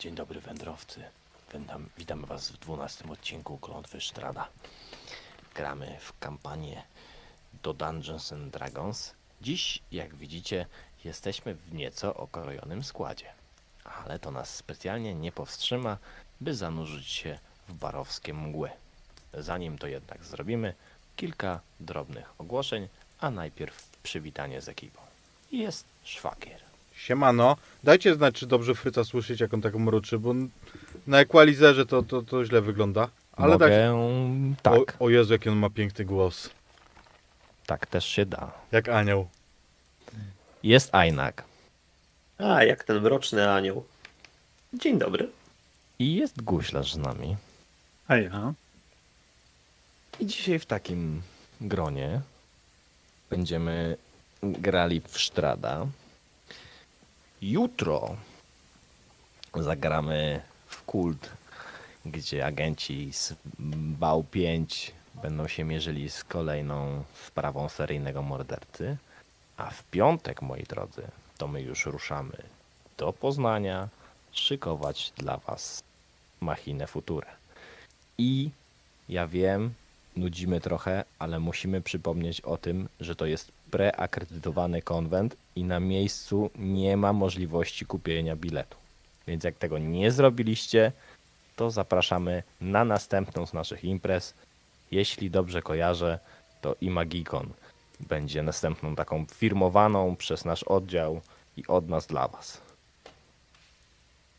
Dzień dobry wędrowcy, witamy was w 12 odcinku Klątwy Strahda. Gramy w kampanię do Dungeons & Dragons. Dziś, jak widzicie, jesteśmy w nieco okrojonym składzie. Ale to nas specjalnie nie powstrzyma, by zanurzyć się w barowskie mgły. Zanim to jednak zrobimy, kilka drobnych ogłoszeń, a najpierw przywitanie z ekipą. Jest szwagier. Siemano, dajcie znać, czy dobrze Fryca słyszycie, jak on tak mruczy, bo na equalizerze to źle wygląda. Ale tak. O Jezu, jaki on ma piękny głos. Tak też się da. Jak anioł. Jest Ainak. A, jak ten mroczny anioł. Dzień dobry. I jest guślarz z nami. Aha. I dzisiaj w takim gronie będziemy grali w Strahda. Jutro zagramy w kult, gdzie agenci z BAU5 będą się mierzyli z kolejną sprawą seryjnego mordercy. A w piątek, moi drodzy, to my już ruszamy do Poznania szykować dla was machinę futurę. I ja wiem, nudzimy trochę, ale musimy przypomnieć o tym, że to jest preakredytowany konwent i na miejscu nie ma możliwości kupienia biletu. Więc jak tego nie zrobiliście, to zapraszamy na następną z naszych imprez. Jeśli dobrze kojarzę, to Imagicon będzie następną taką firmowaną przez nasz oddział i od nas dla was.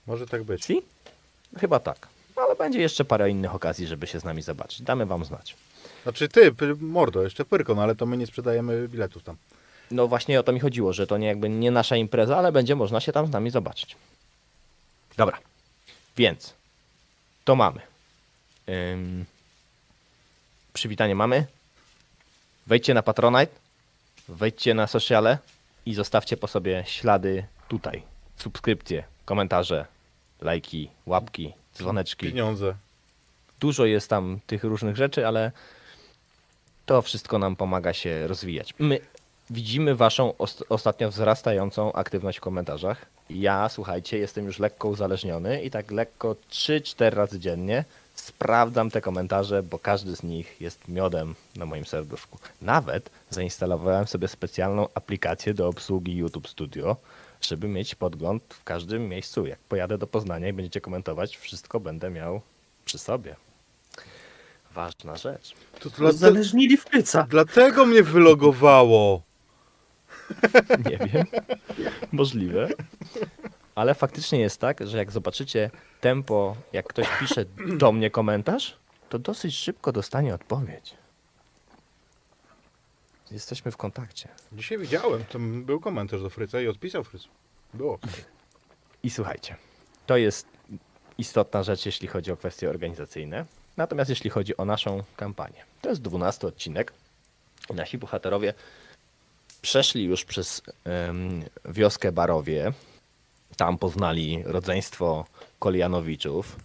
Może tak być. Si? Chyba tak. Ale będzie jeszcze parę innych okazji, żeby się z nami zobaczyć. Damy wam znać. Znaczy ty, mordo, jeszcze Pyrkon, ale to my nie sprzedajemy biletów tam. No właśnie o to mi chodziło, że to nie jakby nie nasza impreza, ale będzie można się tam z nami zobaczyć. Dobra, więc to mamy. Przywitanie mamy. Wejdźcie na Patronite, wejdźcie na sociale i zostawcie po sobie ślady tutaj. Subskrypcje, komentarze, lajki, łapki, dzwoneczki. Pieniądze. Dużo jest tam tych różnych rzeczy, ale to wszystko nam pomaga się rozwijać. My widzimy waszą ostatnio wzrastającą aktywność w komentarzach. Ja, słuchajcie, jestem już lekko uzależniony i tak lekko 3-4 razy dziennie sprawdzam te komentarze, bo każdy z nich jest miodem na moim serduszku. Nawet zainstalowałem sobie specjalną aplikację do obsługi YouTube Studio, żeby mieć podgląd w każdym miejscu. Jak pojadę do Poznania i będziecie komentować, wszystko będę miał przy sobie. Ważna rzecz. Uzależnili Fryca. Dlatego mnie wylogowało. Nie wiem. Możliwe. Ale faktycznie jest tak, że jak zobaczycie tempo, jak ktoś pisze do mnie komentarz, to dosyć szybko dostanie odpowiedź. Jesteśmy w kontakcie. Dzisiaj widziałem, tam był komentarz do Fryca i odpisał Fryc. Było. I słuchajcie, to jest istotna rzecz, jeśli chodzi o kwestie organizacyjne. Natomiast jeśli chodzi o naszą kampanię. To jest 12 odcinek. Nasi bohaterowie przeszli już przez wioskę Barowie. Tam poznali rodzeństwo Kolianowiczów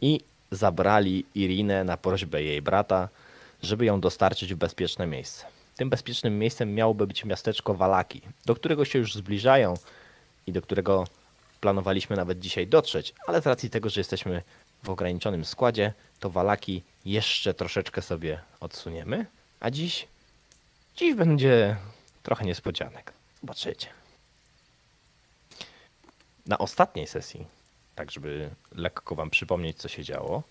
i zabrali Irinę na prośbę jej brata, żeby ją dostarczyć w bezpieczne miejsce. Tym bezpiecznym miejscem miałoby być miasteczko Vallaki, do którego się już zbliżają i do którego planowaliśmy nawet dzisiaj dotrzeć, ale z racji tego, że jesteśmy w ograniczonym składzie, to Vallaki jeszcze troszeczkę sobie odsuniemy, a dziś będzie trochę niespodzianek. Zobaczycie. Na ostatniej sesji, tak żeby lekko wam przypomnieć, co się działo,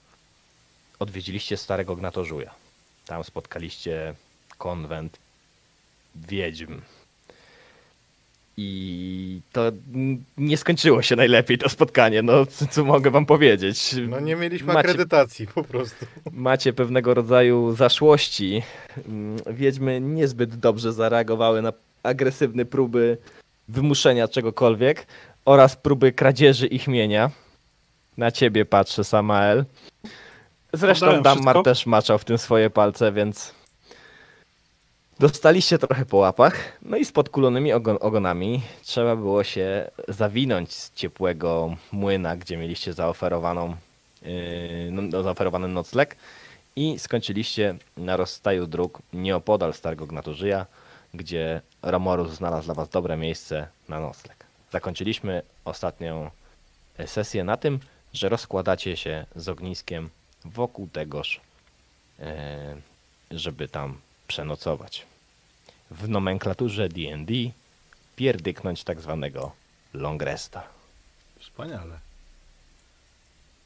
odwiedziliście starego Gnatożuja. Tam spotkaliście konwent wiedźm. I to nie skończyło się najlepiej to spotkanie, no co mogę wam powiedzieć. No nie mieliśmy akredytacji po prostu. Macie pewnego rodzaju zaszłości. Wiedźmy niezbyt dobrze zareagowały na agresywne próby wymuszenia czegokolwiek oraz próby kradzieży ich mienia. Na ciebie patrzę, Samael. Zresztą Dammar też maczał w tym swoje palce, więc dostaliście trochę po łapach, no i z podkulonymi ogonami trzeba było się zawinąć z ciepłego młyna, gdzie mieliście zaoferowany nocleg i skończyliście na rozstaju dróg nieopodal starego Gnatożyja, gdzie Romorus znalazł dla was dobre miejsce na nocleg. Zakończyliśmy ostatnią sesję na tym, że rozkładacie się z ogniskiem wokół tegoż, żeby tam przenocować. W nomenklaturze D&D pierdyknąć tak zwanego long resta. Wspaniale.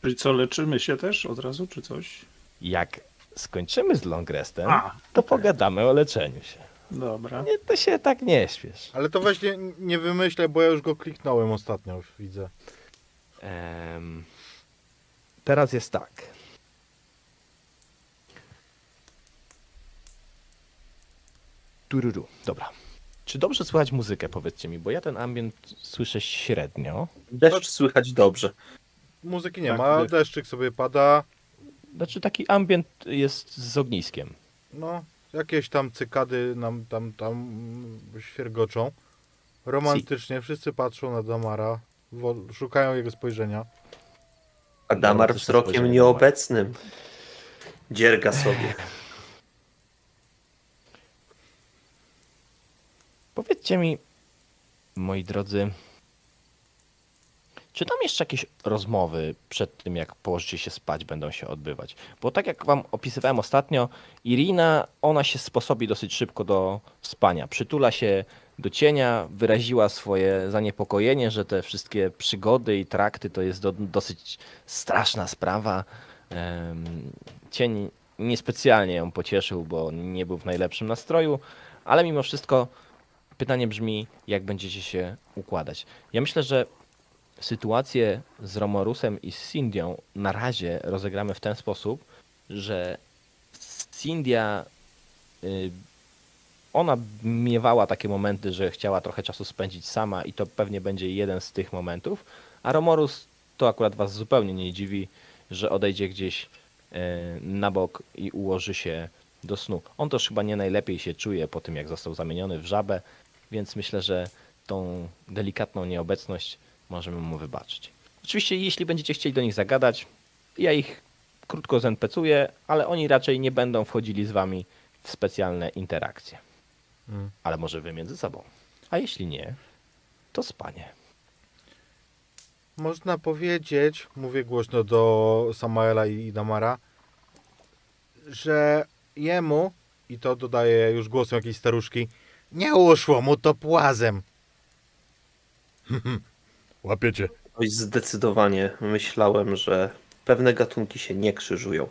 Czyli co, leczymy się też od razu, czy coś? Jak skończymy z long restem, to pogadamy o leczeniu się. Dobra. Nie, to się tak nie śpiesz. Ale to właśnie nie wymyślę, bo ja już go kliknąłem ostatnio, już widzę. Teraz jest tak. Tururu. Dobra. Czy dobrze słychać muzykę, powiedzcie mi, bo ja ten ambient słyszę średnio. Deszcz słychać dobrze. Muzyki nie tak, ma, deszczyk sobie pada. Znaczy taki ambient jest z ogniskiem. No, jakieś tam cykady nam tam świergoczą. Romantycznie wszyscy patrzą na Dammara, szukają jego spojrzenia. A Dammar wzrokiem nieobecnym dzierga sobie. Powiedzcie mi, moi drodzy, czy tam jeszcze jakieś rozmowy przed tym, jak położycie się spać, będą się odbywać? Bo tak jak wam opisywałem ostatnio, Irina, ona się sposobi dosyć szybko do spania. Przytula się do cienia, wyraziła swoje zaniepokojenie, że te wszystkie przygody i trakty to jest dosyć straszna sprawa. Cień niespecjalnie ją pocieszył, bo nie był w najlepszym nastroju, ale mimo wszystko pytanie brzmi, jak będziecie się układać. Ja myślę, że sytuację z Romorusem i z Sinndią na razie rozegramy w ten sposób, że Sinndia, ona miewała takie momenty, że chciała trochę czasu spędzić sama i to pewnie będzie jeden z tych momentów, a Romorus to akurat was zupełnie nie dziwi, że odejdzie gdzieś na bok i ułoży się do snu. On też chyba nie najlepiej się czuje po tym, jak został zamieniony w żabę, więc myślę, że tą delikatną nieobecność możemy mu wybaczyć. Oczywiście jeśli będziecie chcieli do nich zagadać, ja ich krótko zenpecuję, ale oni raczej nie będą wchodzili z wami w specjalne interakcje. Ale może wy między sobą. A jeśli nie, to spanie. Można powiedzieć, mówię głośno do Samaela i Dammara, że jemu, i to dodaję już głosem jakiejś staruszki, nie uszło mu to płazem. Łapiecie. Zdecydowanie myślałem, że pewne gatunki się nie krzyżują.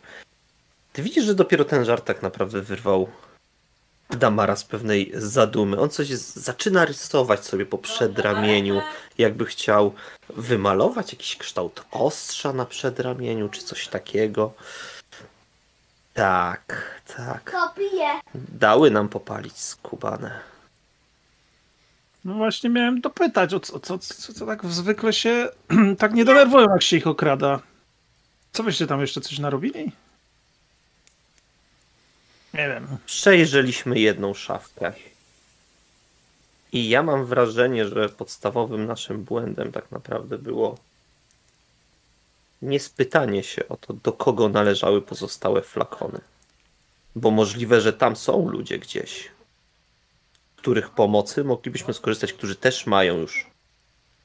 Ty widzisz, że dopiero ten żart tak naprawdę wyrwał Dammara z pewnej zadumy. On coś zaczyna rysować sobie po przedramieniu, jakby chciał wymalować jakiś kształt ostrza na przedramieniu, czy coś takiego. Tak, tak. Dały nam popalić skubane. No właśnie miałem dopytać, o co tak zwykle się tak nie denerwują, jak się ich okrada. Co byście tam jeszcze coś narobili? Nie wiem. Przejrzeliśmy jedną szafkę. I ja mam wrażenie, że podstawowym naszym błędem tak naprawdę było niespytanie się o to, do kogo należały pozostałe flakony. Bo możliwe, że tam są ludzie gdzieś, których pomocy moglibyśmy skorzystać, którzy też mają już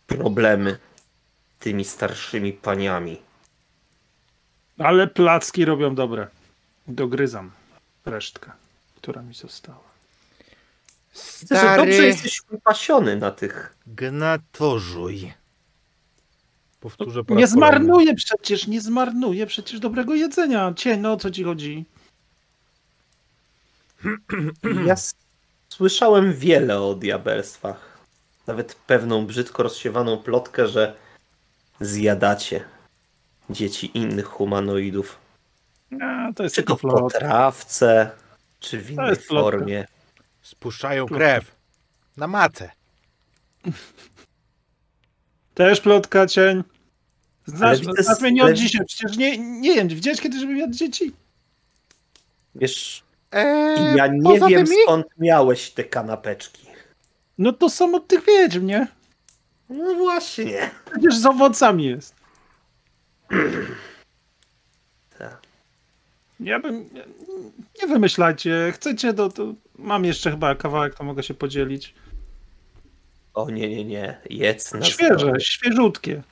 problemy z tymi starszymi paniami. Ale placki robią dobre. Dogryzam resztkę, która mi została. Stary... Widzę, że dobrze jesteś upasiony na tych. Gnatożuj. Powtórzę po raz kolejny. Nie zmarnuję przecież dobrego jedzenia. Cień, no o co ci chodzi? Jasne. Słyszałem wiele o diabelstwach. Nawet pewną brzydko rozsiewaną plotkę, że zjadacie dzieci innych humanoidów. No, to jest czy to po trawce, czy w innej formie. Plotka. Spuszczają krew na matę. Też plotka, Cień. Znasz mnie nie od dzisiaj. Przecież nie wiem, widziałeś kiedyś, żebym jadł dzieci? Wiesz... ja nie wiem, skąd miałeś te kanapeczki. No to są od tych wiedźm, nie? No właśnie. Przecież z owocami jest. Tak. Nie wymyślajcie. Chcecie, to mam jeszcze chyba kawałek, to mogę się podzielić. O nie. Jedz na świeże, zdrowie. Świeżutkie.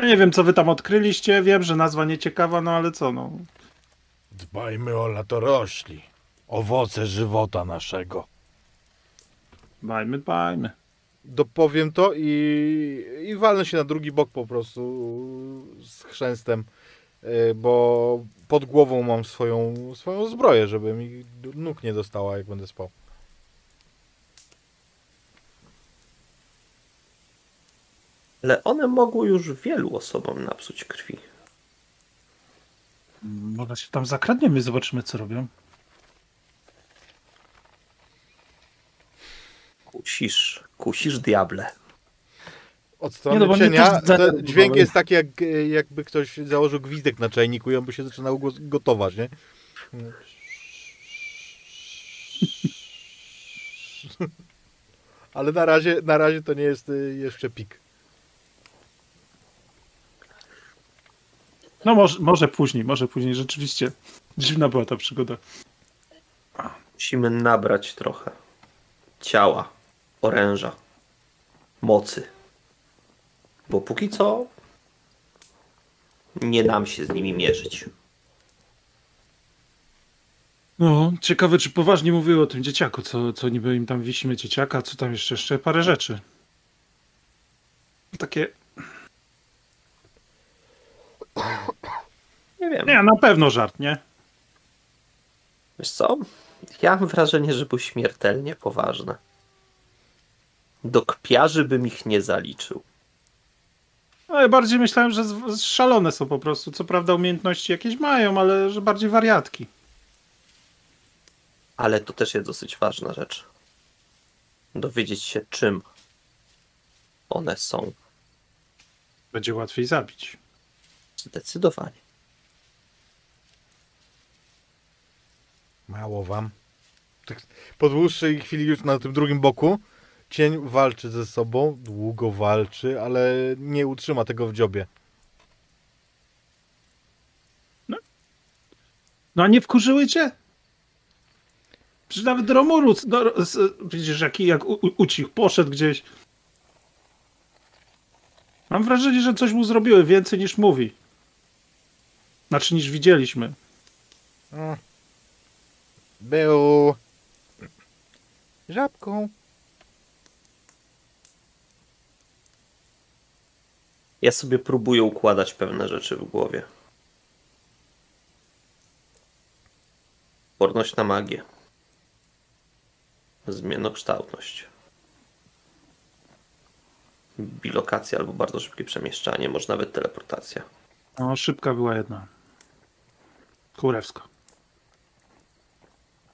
Ja nie wiem, co wy tam odkryliście, wiem, że nazwa nieciekawa, no ale co, no. Dbajmy o latorośli, owoce żywota naszego. Dbajmy, dbajmy. Dopowiem to i walnę się na drugi bok po prostu z chrzęstem, bo pod głową mam swoją zbroję, żeby mi nóg nie dostała, jak będę spał. Ale one mogły już wielu osobom napsuć krwi. Może się tam zakradniemy i zobaczymy, co robią. Kusisz diable. Od strony no, cienia dźwięk jest taki, jakby ktoś założył gwizdek na czajniku i on by się zaczynał gotować, nie? Ale na razie to nie jest jeszcze pik. No może później, rzeczywiście. Dziwna była ta przygoda. Musimy nabrać trochę ciała, oręża, mocy. Bo póki co nie dam się z nimi mierzyć. No, ciekawe, czy poważnie mówiły o tym dzieciaku, co niby im tam wisimy dzieciaka, co tam jeszcze parę rzeczy. Takie... Nie wiem. Nie, na pewno żart, nie? Wiesz co? Ja mam wrażenie, że był śmiertelnie poważny. Do kpiarzy bym ich nie zaliczył. No, ja bardziej myślałem, że szalone są po prostu. Co prawda umiejętności jakieś mają, ale że bardziej wariatki. Ale to też jest dosyć ważna rzecz. Dowiedzieć się, czym one są. Będzie łatwiej zabić. Zdecydowanie. Mało wam. Tak, po dłuższej chwili już na tym drugim boku cień walczy ze sobą, długo walczy, ale nie utrzyma tego w dziobie. No a nie wkurzyły cię? Przecież nawet Romorus, widzisz, jak ucichł, poszedł gdzieś. Mam wrażenie, że coś mu zrobiły więcej niż mówi. Znaczy niż widzieliśmy. Był żabką. Ja sobie próbuję układać pewne rzeczy w głowie. Odporność na magię. Zmiennokształtność. Bilokacja albo bardzo szybkie przemieszczanie, może nawet teleportacja. No, szybka była jedna. Kurewska.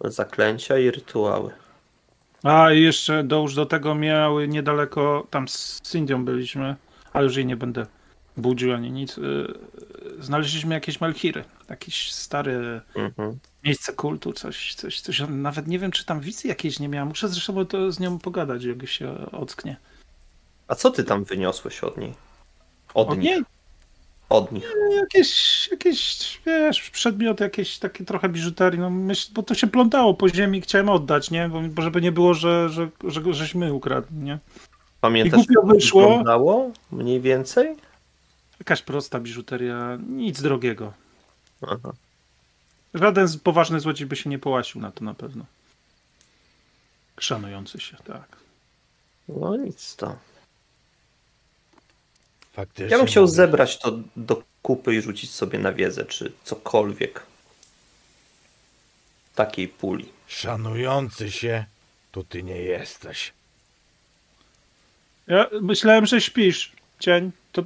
Zaklęcia i rytuały. A i jeszcze dołóż do tego miały niedaleko, tam z Sinndią byliśmy, ale już jej nie będę budził ani nic. Znaleźliśmy jakieś malchiry, jakiś stary miejsce kultu, coś. Nawet nie wiem, czy tam wizji jakiejś nie miała. Muszę zresztą to z nią pogadać, jak się ocknie. A co ty tam wyniosłeś od niej? Od niej? Od nich. Jakieś, wiesz, przedmioty, jakieś takie trochę biżuterii, no myśl, bo to się plątało po ziemi, chciałem oddać, nie? Bo żeby nie było, że żeśmy ukradli, nie? Pamiętasz, jak to wyglądało? Mniej więcej? Jakaś prosta biżuteria, nic drogiego. Aha. Żaden poważny złodziej by się nie połasił na to na pewno. Szanujący się, tak. No nic to. Faktycznie ja bym chciał zebrać to do kupy i rzucić sobie na wiedzę, czy cokolwiek takiej puli. Szanujący się, to ty nie jesteś. Ja myślałem, że śpisz, cień. To,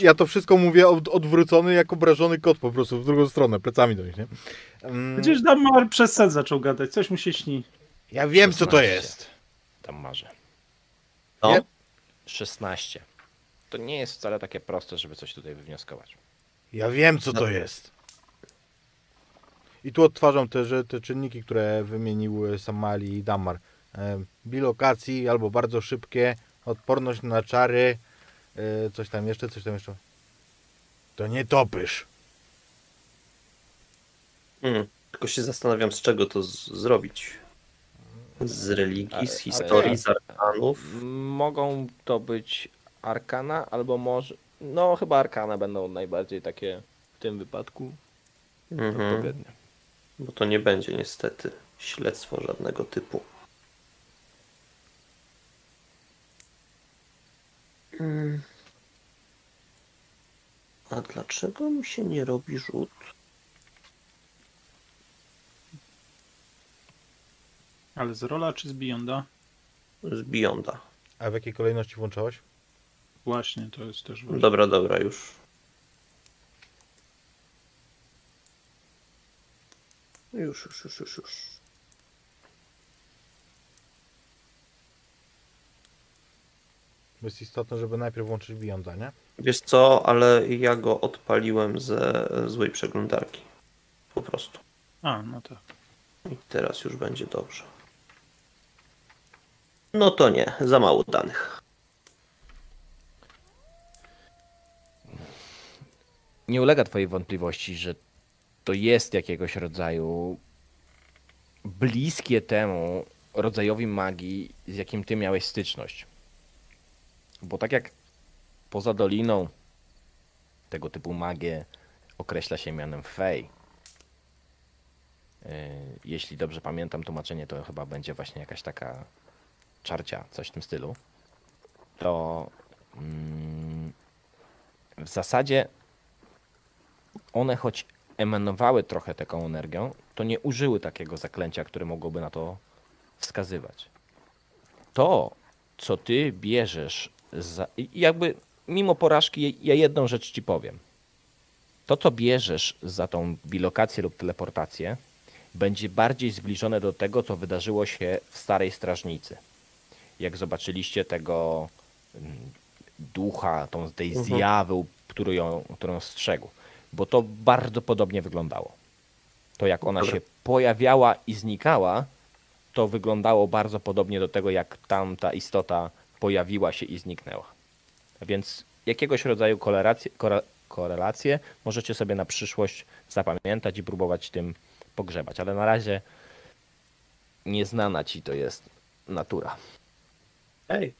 ja to wszystko mówię odwrócony, jak obrażony kot po prostu, w drugą stronę, plecami do nich, nie? Przecież Dammar przez sen zaczął gadać, coś mu się śni. Ja wiem, 16. Co to jest. Dammarze. No? Ja... 16. To nie jest wcale takie proste, żeby coś tutaj wywnioskować. Ja wiem, co to jest. I tu odtwarzam te czynniki, które wymieniły Samali i Dammar. Bilokacji albo bardzo szybkie, odporność na czary, coś tam jeszcze. To nie topysz. Tylko się zastanawiam, z czego to zrobić. Z religii, z historii, z arkanów. Mogą to być Arkana albo może... No chyba Arkana będą najbardziej takie w tym wypadku odpowiednie. Bo to nie będzie niestety śledztwo żadnego typu. A dlaczego mi się nie robi rzut? Ale z rola czy z Beyonda? Z Beyonda. A w jakiej kolejności włączałeś? Właśnie, to jest też ważne. Dobra, dobra, już. Już. Jest istotne, żeby najpierw włączyć Beyonda, nie? Wiesz co, ale ja go odpaliłem ze złej przeglądarki. Po prostu. A, no tak. I teraz już będzie dobrze. No to nie, za mało danych. Nie ulega twojej wątpliwości, że to jest jakiegoś rodzaju bliskie temu rodzajowi magii, z jakim ty miałeś styczność. Bo tak jak poza Doliną tego typu magię określa się mianem fej. Jeśli dobrze pamiętam tłumaczenie, to chyba będzie właśnie jakaś taka czarcia, coś w tym stylu. To w zasadzie one choć emanowały trochę taką energią, to nie użyły takiego zaklęcia, które mogłoby na to wskazywać. To, co ty bierzesz za... Jakby mimo porażki ja jedną rzecz ci powiem. To, co bierzesz za tą bilokację lub teleportację, będzie bardziej zbliżone do tego, co wydarzyło się w Starej Strażnicy. Jak zobaczyliście tego ducha, tej zjawę, którą strzegł. Bo to bardzo podobnie wyglądało. To jak ona się pojawiała i znikała, to wyglądało bardzo podobnie do tego, jak tamta istota pojawiła się i zniknęła. Więc jakiegoś rodzaju korelacje możecie sobie na przyszłość zapamiętać i próbować tym pogrzebać, ale na razie nieznana ci to jest natura. Ej,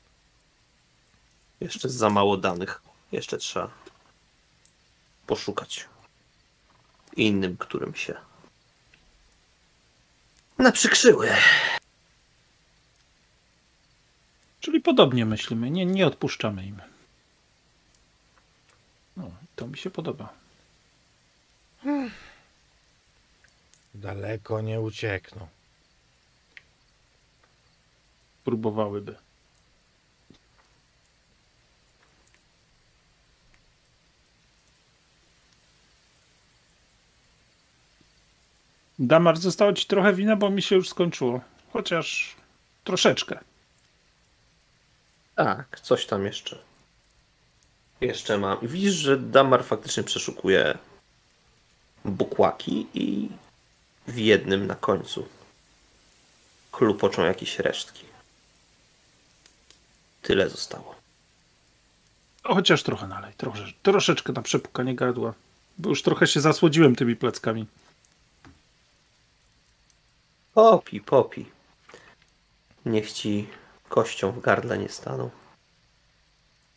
jeszcze za mało danych. Jeszcze trzeba poszukać innym, którym się naprzykrzyły. Czyli podobnie myślimy, nie odpuszczamy im. No, to mi się podoba. Daleko nie uciekną. Próbowałyby. Dammar, zostało ci trochę wina, bo mi się już skończyło. Chociaż troszeczkę. Tak, coś tam jeszcze. Jeszcze mam. Widzisz, że Dammar faktycznie przeszukuje bukłaki i w jednym na końcu chlupoczą jakieś resztki. Tyle zostało. Chociaż trochę nalej. Troszeczkę na przepukanie gardła. Bo już trochę się zasłodziłem tymi pleckami. Popi. Niech ci kością w gardle nie staną.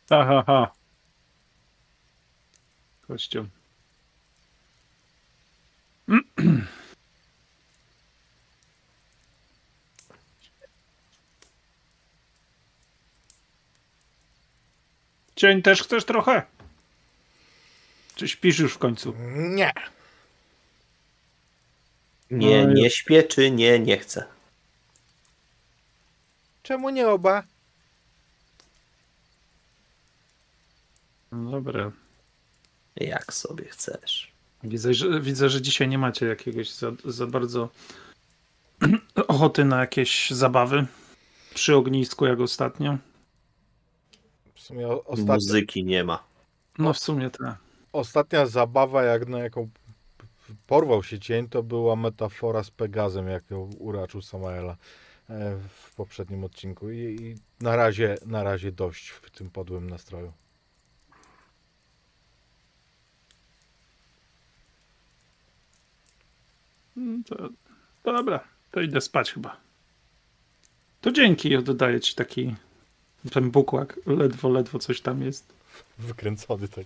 Aha. Kością. Cień, też chcesz trochę? Czy śpisz już w końcu? Nie. Nie śpię, czy nie chcę. Czemu nie oba? No dobra. Jak sobie chcesz. Widzę, że dzisiaj nie macie jakiegoś za bardzo ochoty na jakieś zabawy przy ognisku, jak ostatnio. W sumie muzyki nie ma. No w sumie tak. Ostatnia zabawa, jak na jaką porwał się Cień, to była metafora z Pegazem, jak ją uraczył Samaela w poprzednim odcinku. I na razie dość w tym podłym nastroju. To dobra, to idę spać chyba. To dzięki, oddaję ci taki Ten bukłak ledwo coś tam jest. Wykręcony, tak.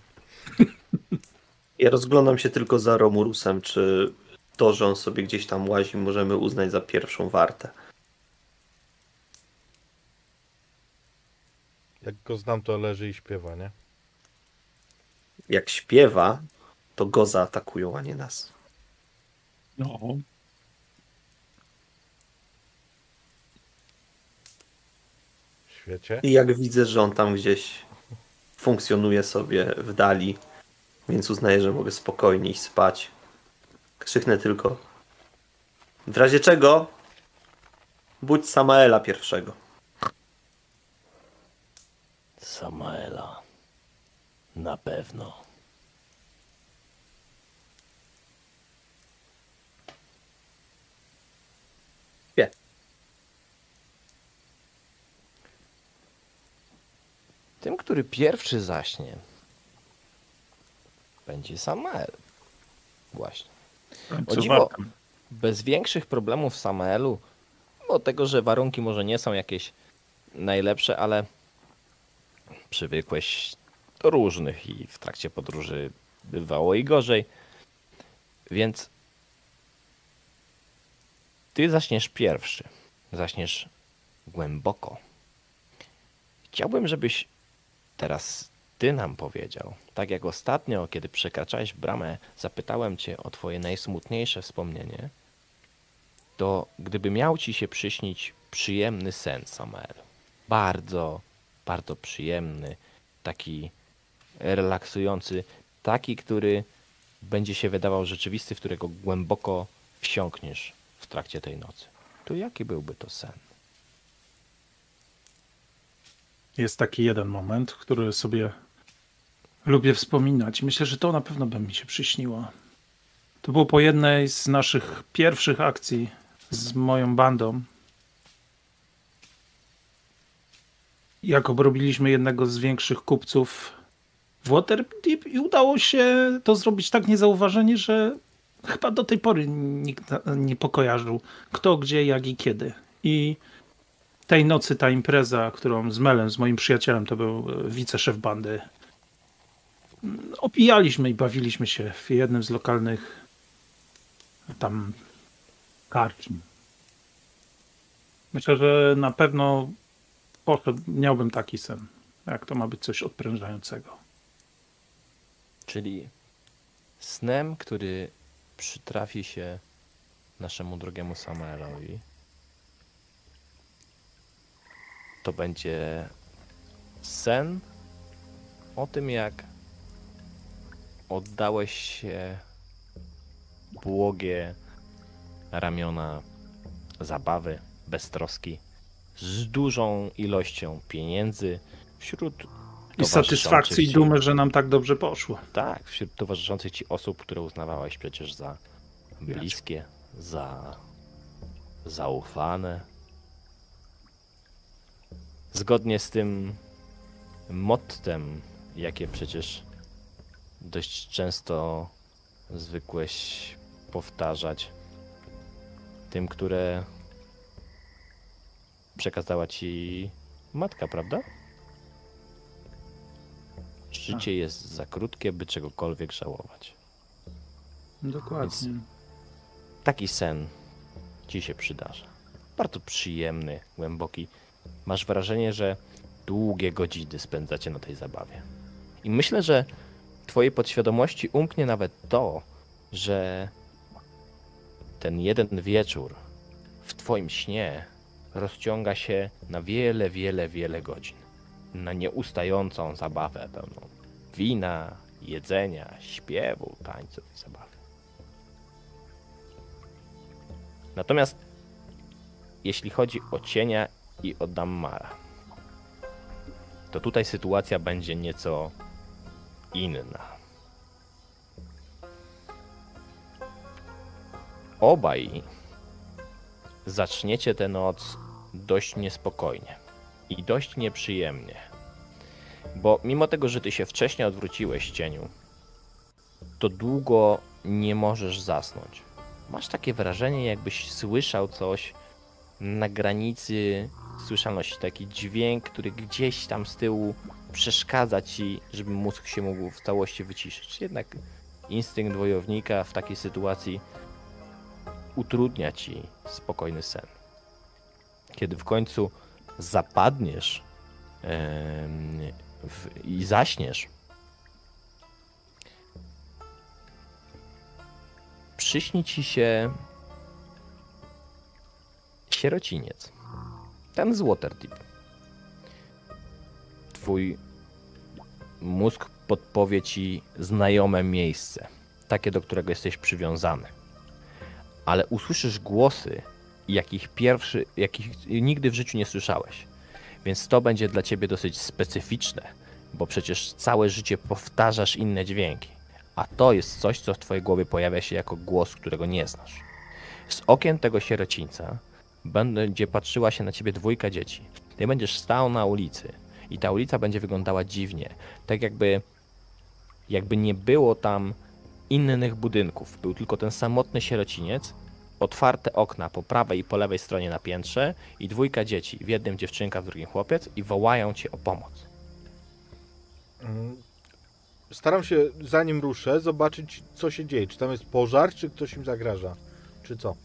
Ja rozglądam się tylko za Romorusem, czy to, że on sobie gdzieś tam łazi, możemy uznać za pierwszą wartę. Jak go znam, to leży i śpiewa, nie? Jak śpiewa, to go zaatakują, a nie nas. No. Świecie? I jak widzę, że on tam gdzieś funkcjonuje sobie w dali, więc uznaję, że mogę spokojnie iść spać. Krzyknę tylko. W razie czego budź Samaela pierwszego. Samaela. Na pewno. Wie. Tym, który pierwszy zaśnie, będzie Samael. Właśnie. O dziwo, bez większych problemów w Samaelu, bo tego, że warunki może nie są jakieś najlepsze, ale przywykłeś do różnych i w trakcie podróży bywało i gorzej. Więc ty zaśniesz pierwszy. Zaśniesz głęboko. Chciałbym, żebyś teraz ty nam powiedział, tak jak ostatnio, kiedy przekraczałeś bramę, zapytałem cię o twoje najsmutniejsze wspomnienie, to gdyby miał ci się przyśnić przyjemny sen, Samael, bardzo, bardzo przyjemny, taki relaksujący, taki, który będzie się wydawał rzeczywisty, w którego głęboko wsiąkniesz w trakcie tej nocy, to jaki byłby to sen? Jest taki jeden moment, który sobie lubię wspominać. Myślę, że to na pewno by mi się przyśniło. To było po jednej z naszych pierwszych akcji z moją bandą. Jak obrobiliśmy jednego z większych kupców w Waterdeep i udało się to zrobić tak niezauważenie, że chyba do tej pory nikt nie pokojarzył kto, gdzie, jak i kiedy. I tej nocy ta impreza, którą z Melem, z moim przyjacielem, to był wiceszef bandy, opijaliśmy i bawiliśmy się w jednym z lokalnych tam karczm. Myślę, że na pewno miałbym taki sen, jak to ma być coś odprężającego. Czyli snem, który przytrafi się naszemu drogiemu Samaelowi, to będzie sen o tym, jak oddałeś się błogie ramiona zabawy, beztroski, z dużą ilością pieniędzy wśród i satysfakcji i dumy, że nam tak dobrze poszło. Tak, wśród towarzyszących ci osób, które uznawałeś przecież za bliskie, za zaufane. Zgodnie z tym mottem, jakie przecież dość często zwykłeś powtarzać, tym, które przekazała ci matka, prawda? Życie jest za krótkie, by czegokolwiek żałować. Dokładnie. Więc taki sen ci się przydarza. Bardzo przyjemny, głęboki. Masz wrażenie, że długie godziny spędzacie na tej zabawie. I myślę, że twojej podświadomości umknie nawet to, że ten jeden wieczór w twoim śnie rozciąga się na wiele, wiele, wiele godzin. Na nieustającą zabawę pełną wina, jedzenia, śpiewu, tańców i zabawy. Natomiast jeśli chodzi o cienia i o Dammara, to tutaj sytuacja będzie nieco inna. Obaj zaczniecie tę noc dość niespokojnie i dość nieprzyjemnie, bo mimo tego, że ty się wcześniej odwróciłeś, cieniu, to długo nie możesz zasnąć. Masz takie wrażenie, jakbyś słyszał coś na granicy słyszalności, taki dźwięk, który gdzieś tam z tyłu przeszkadza ci, żeby mózg się mógł w całości wyciszyć. Jednak instynkt wojownika w takiej sytuacji utrudnia ci spokojny sen. Kiedy w końcu zapadniesz i zaśniesz, przyśni ci się sierociniec, ten z Waterdeep. Twój mózg podpowie ci znajome miejsce, takie, do którego jesteś przywiązany. Ale usłyszysz głosy, jakich nigdy w życiu nie słyszałeś. Więc to będzie dla ciebie dosyć specyficzne, bo przecież całe życie powtarzasz inne dźwięki. A to jest coś, co w twojej głowie pojawia się jako głos, którego nie znasz. Z okien tego sierocińca będzie patrzyła się na ciebie dwójka dzieci. Ty będziesz stał na ulicy i ta ulica będzie wyglądała dziwnie. Tak jakby nie było tam innych budynków. Był tylko ten samotny sierociniec, otwarte okna po prawej i po lewej stronie na piętrze i dwójka dzieci. W jednym dziewczynka, w drugim chłopiec i wołają cię o pomoc. Staram się, zanim ruszę, zobaczyć, co się dzieje. Czy tam jest pożar, czy ktoś im zagraża, czy co?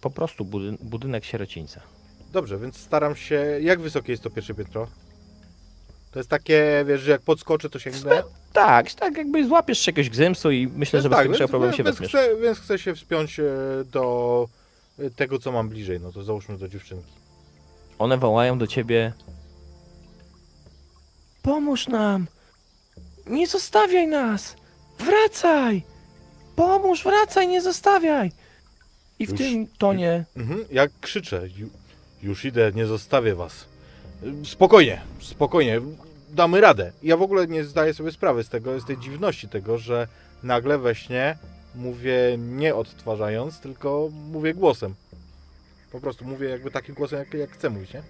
Po prostu budynek sierocińca. Dobrze, więc staram się... Jak wysokie jest to pierwsze piętro? To jest takie, wiesz, że jak podskoczę, to sięgnę? Tak, jakby złapiesz się jakiegoś gzymsu i myślę, że bez większego problemu się wezmiesz. Więc chcę się wspiąć do tego, co mam bliżej. No to załóżmy do dziewczynki. One wołają do ciebie... Pomóż nam! Nie zostawiaj nas! Wracaj! Pomóż, wracaj, nie zostawiaj! I w tym tonie... Jak krzyczę, już idę, nie zostawię was. Spokojnie, damy radę. Ja w ogóle nie zdaję sobie sprawy z tej dziwności tego, że nagle we śnie mówię nie odtwarzając, tylko mówię głosem. Po prostu mówię jakby takim głosem, jak chcę mówić, nie?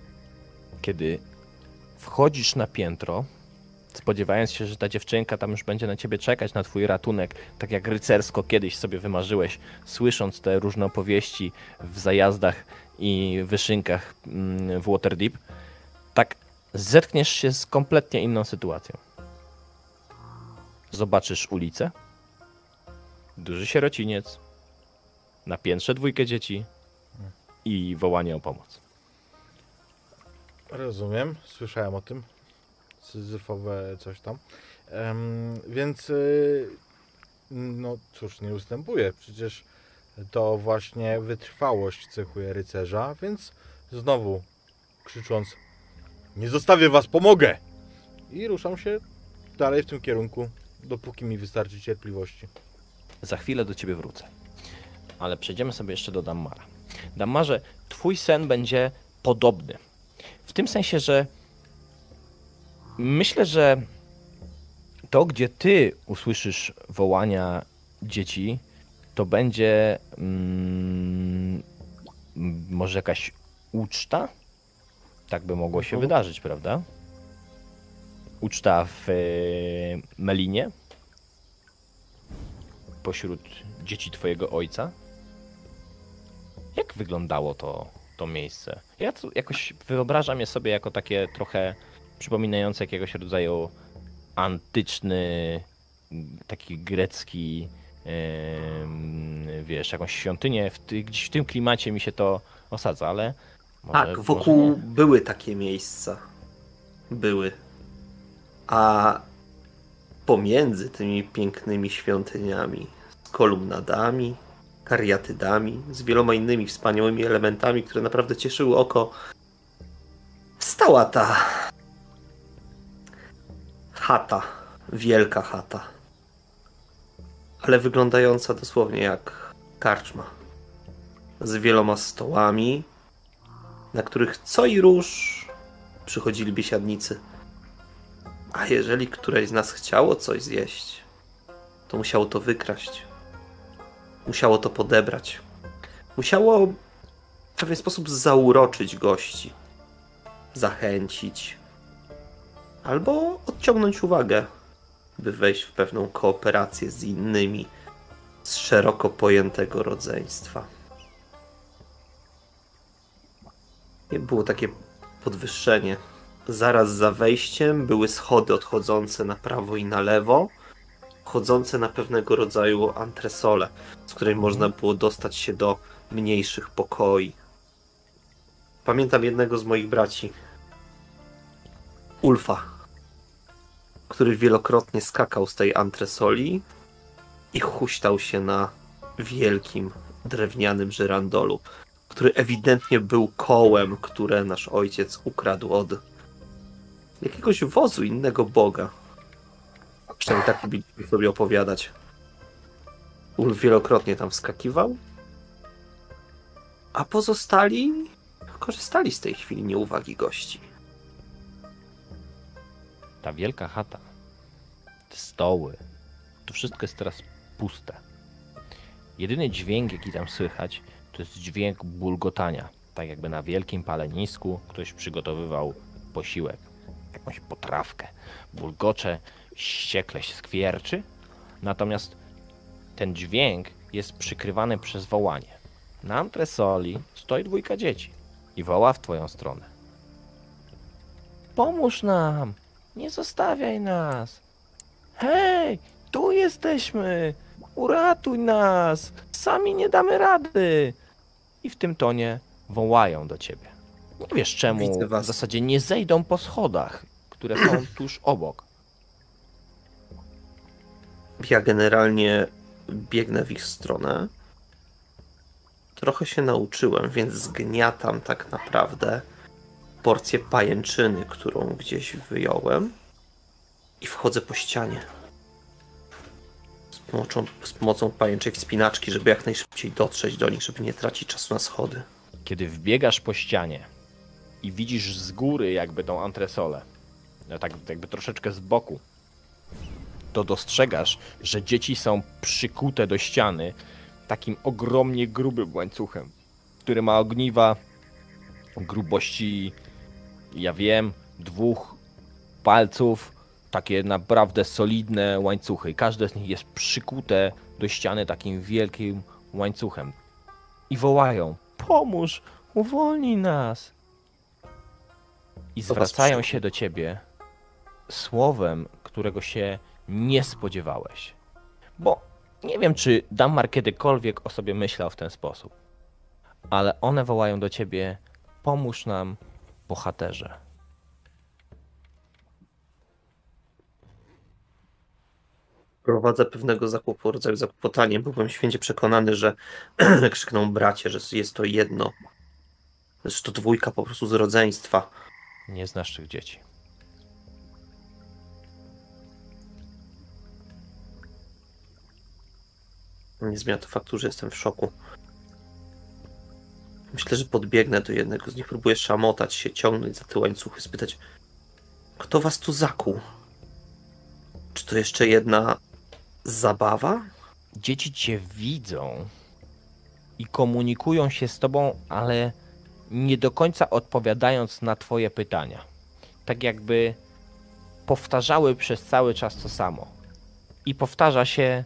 Kiedy wchodzisz na piętro, spodziewając się, że ta dziewczynka tam już będzie na ciebie czekać, na twój ratunek, tak jak rycersko kiedyś sobie wymarzyłeś, słysząc te różne opowieści w zajazdach i wyszynkach w Waterdeep, tak zetkniesz się z kompletnie inną sytuacją. Zobaczysz ulicę, duży sierociniec, na piętrze dwójkę dzieci i wołanie o pomoc. Rozumiem, słyszałem o tym. Syzyfowe coś tam. Więc no cóż, nie ustępuję. Przecież to właśnie wytrwałość cechuje rycerza, więc znowu krzycząc nie zostawię was, pomogę! I ruszam się dalej w tym kierunku, dopóki mi wystarczy cierpliwości. Za chwilę do ciebie wrócę. Ale przejdziemy sobie jeszcze do Dammara. Dammarze, twój sen będzie podobny. W tym sensie, że myślę, że to, gdzie ty usłyszysz wołania dzieci, to będzie może jakaś uczta? Tak by mogło się wydarzyć, prawda? Uczta w Melinie pośród dzieci twojego ojca. Jak wyglądało to miejsce? Ja to jakoś wyobrażam je sobie jako takie trochę przypominające jakiegoś rodzaju antyczny, taki grecki, wiesz, jakąś świątynię. Gdzieś w tym klimacie mi się to osadza, ale... Może, tak, wokół może... były takie miejsca. Były. A pomiędzy tymi pięknymi świątyniami, z kolumnadami, kariatydami, z wieloma innymi wspaniałymi elementami, które naprawdę cieszyły oko, stała ta... chata. Wielka chata. Ale wyglądająca dosłownie jak karczma. Z wieloma stołami, na których co i róż przychodzili biesiadnicy. A jeżeli któreś z nas chciało coś zjeść, to musiało to wykraść. Musiało to podebrać. Musiało w pewien sposób zauroczyć gości. Zachęcić. Albo odciągnąć uwagę, by wejść w pewną kooperację z innymi z szeroko pojętego rodzeństwa. Było takie podwyższenie. Zaraz za wejściem były schody odchodzące na prawo i na lewo, chodzące na pewnego rodzaju antresolę, z której można było dostać się do mniejszych pokoi. Pamiętam jednego z moich braci, Ulfa, który wielokrotnie skakał z tej antresoli i huśtał się na wielkim drewnianym żyrandolu, który ewidentnie był kołem, które nasz ojciec ukradł od jakiegoś wozu innego boga. Przynajmniej tak lubiliśmy sobie opowiadać. Ulf wielokrotnie tam wskakiwał, a pozostali korzystali z tej chwili nieuwagi gości. Ta wielka chata, te stoły, to wszystko jest teraz puste. Jedyny dźwięk, jaki tam słychać, to jest dźwięk bulgotania, tak jakby na wielkim palenisku ktoś przygotowywał posiłek, jakąś potrawkę. Bulgocze, ściekle się skwierczy, natomiast ten dźwięk jest przykrywany przez wołanie. Na antresoli stoi dwójka dzieci i woła w twoją stronę. Pomóż nam, nie zostawiaj nas. Hej, tu jesteśmy, uratuj nas, sami nie damy rady. I w tym tonie wołają do ciebie. Nie wiesz czemu, w zasadzie nie zejdą po schodach, które są tuż obok. Ja generalnie biegnę w ich stronę. Trochę się nauczyłem, więc zgniatam tak naprawdę porcję pajęczyny, którą gdzieś wyjąłem i wchodzę po ścianie. Z pomocą pajęczej wspinaczki, żeby jak najszybciej dotrzeć do nich, żeby nie tracić czasu na schody. Kiedy wbiegasz po ścianie i widzisz z góry jakby tą antresolę, no tak jakby troszeczkę z boku, to dostrzegasz, że dzieci są przykute do ściany takim ogromnie grubym łańcuchem, który ma ogniwa grubości, ja wiem, 2 palców, takie naprawdę solidne łańcuchy. Każde z nich jest przykute do ściany takim wielkim łańcuchem. I wołają, pomóż, uwolnij nas. I zwracają się do ciebie słowem, którego się nie spodziewałeś. Bo nie wiem, czy Dammar kiedykolwiek o sobie myślał w ten sposób. Ale one wołają do ciebie, pomóż nam, bohaterze. Prowadzę pewnego rodzaju zakłopotanie. Byłem święcie przekonany, że krzyknął bracie, że jest to jedno. Że to 2 po prostu z rodzeństwa. Nie znasz tych dzieci. Nie zmienia to faktu, że jestem w szoku. Myślę, że podbiegnę do jednego z nich, próbuję szamotać się, ciągnąć za te łańcuchy, spytać, kto was tu zakuł? Czy to jeszcze jedna zabawa? Dzieci cię widzą i komunikują się z tobą, ale nie do końca odpowiadając na twoje pytania. Tak jakby powtarzały przez cały czas to samo. I powtarza się,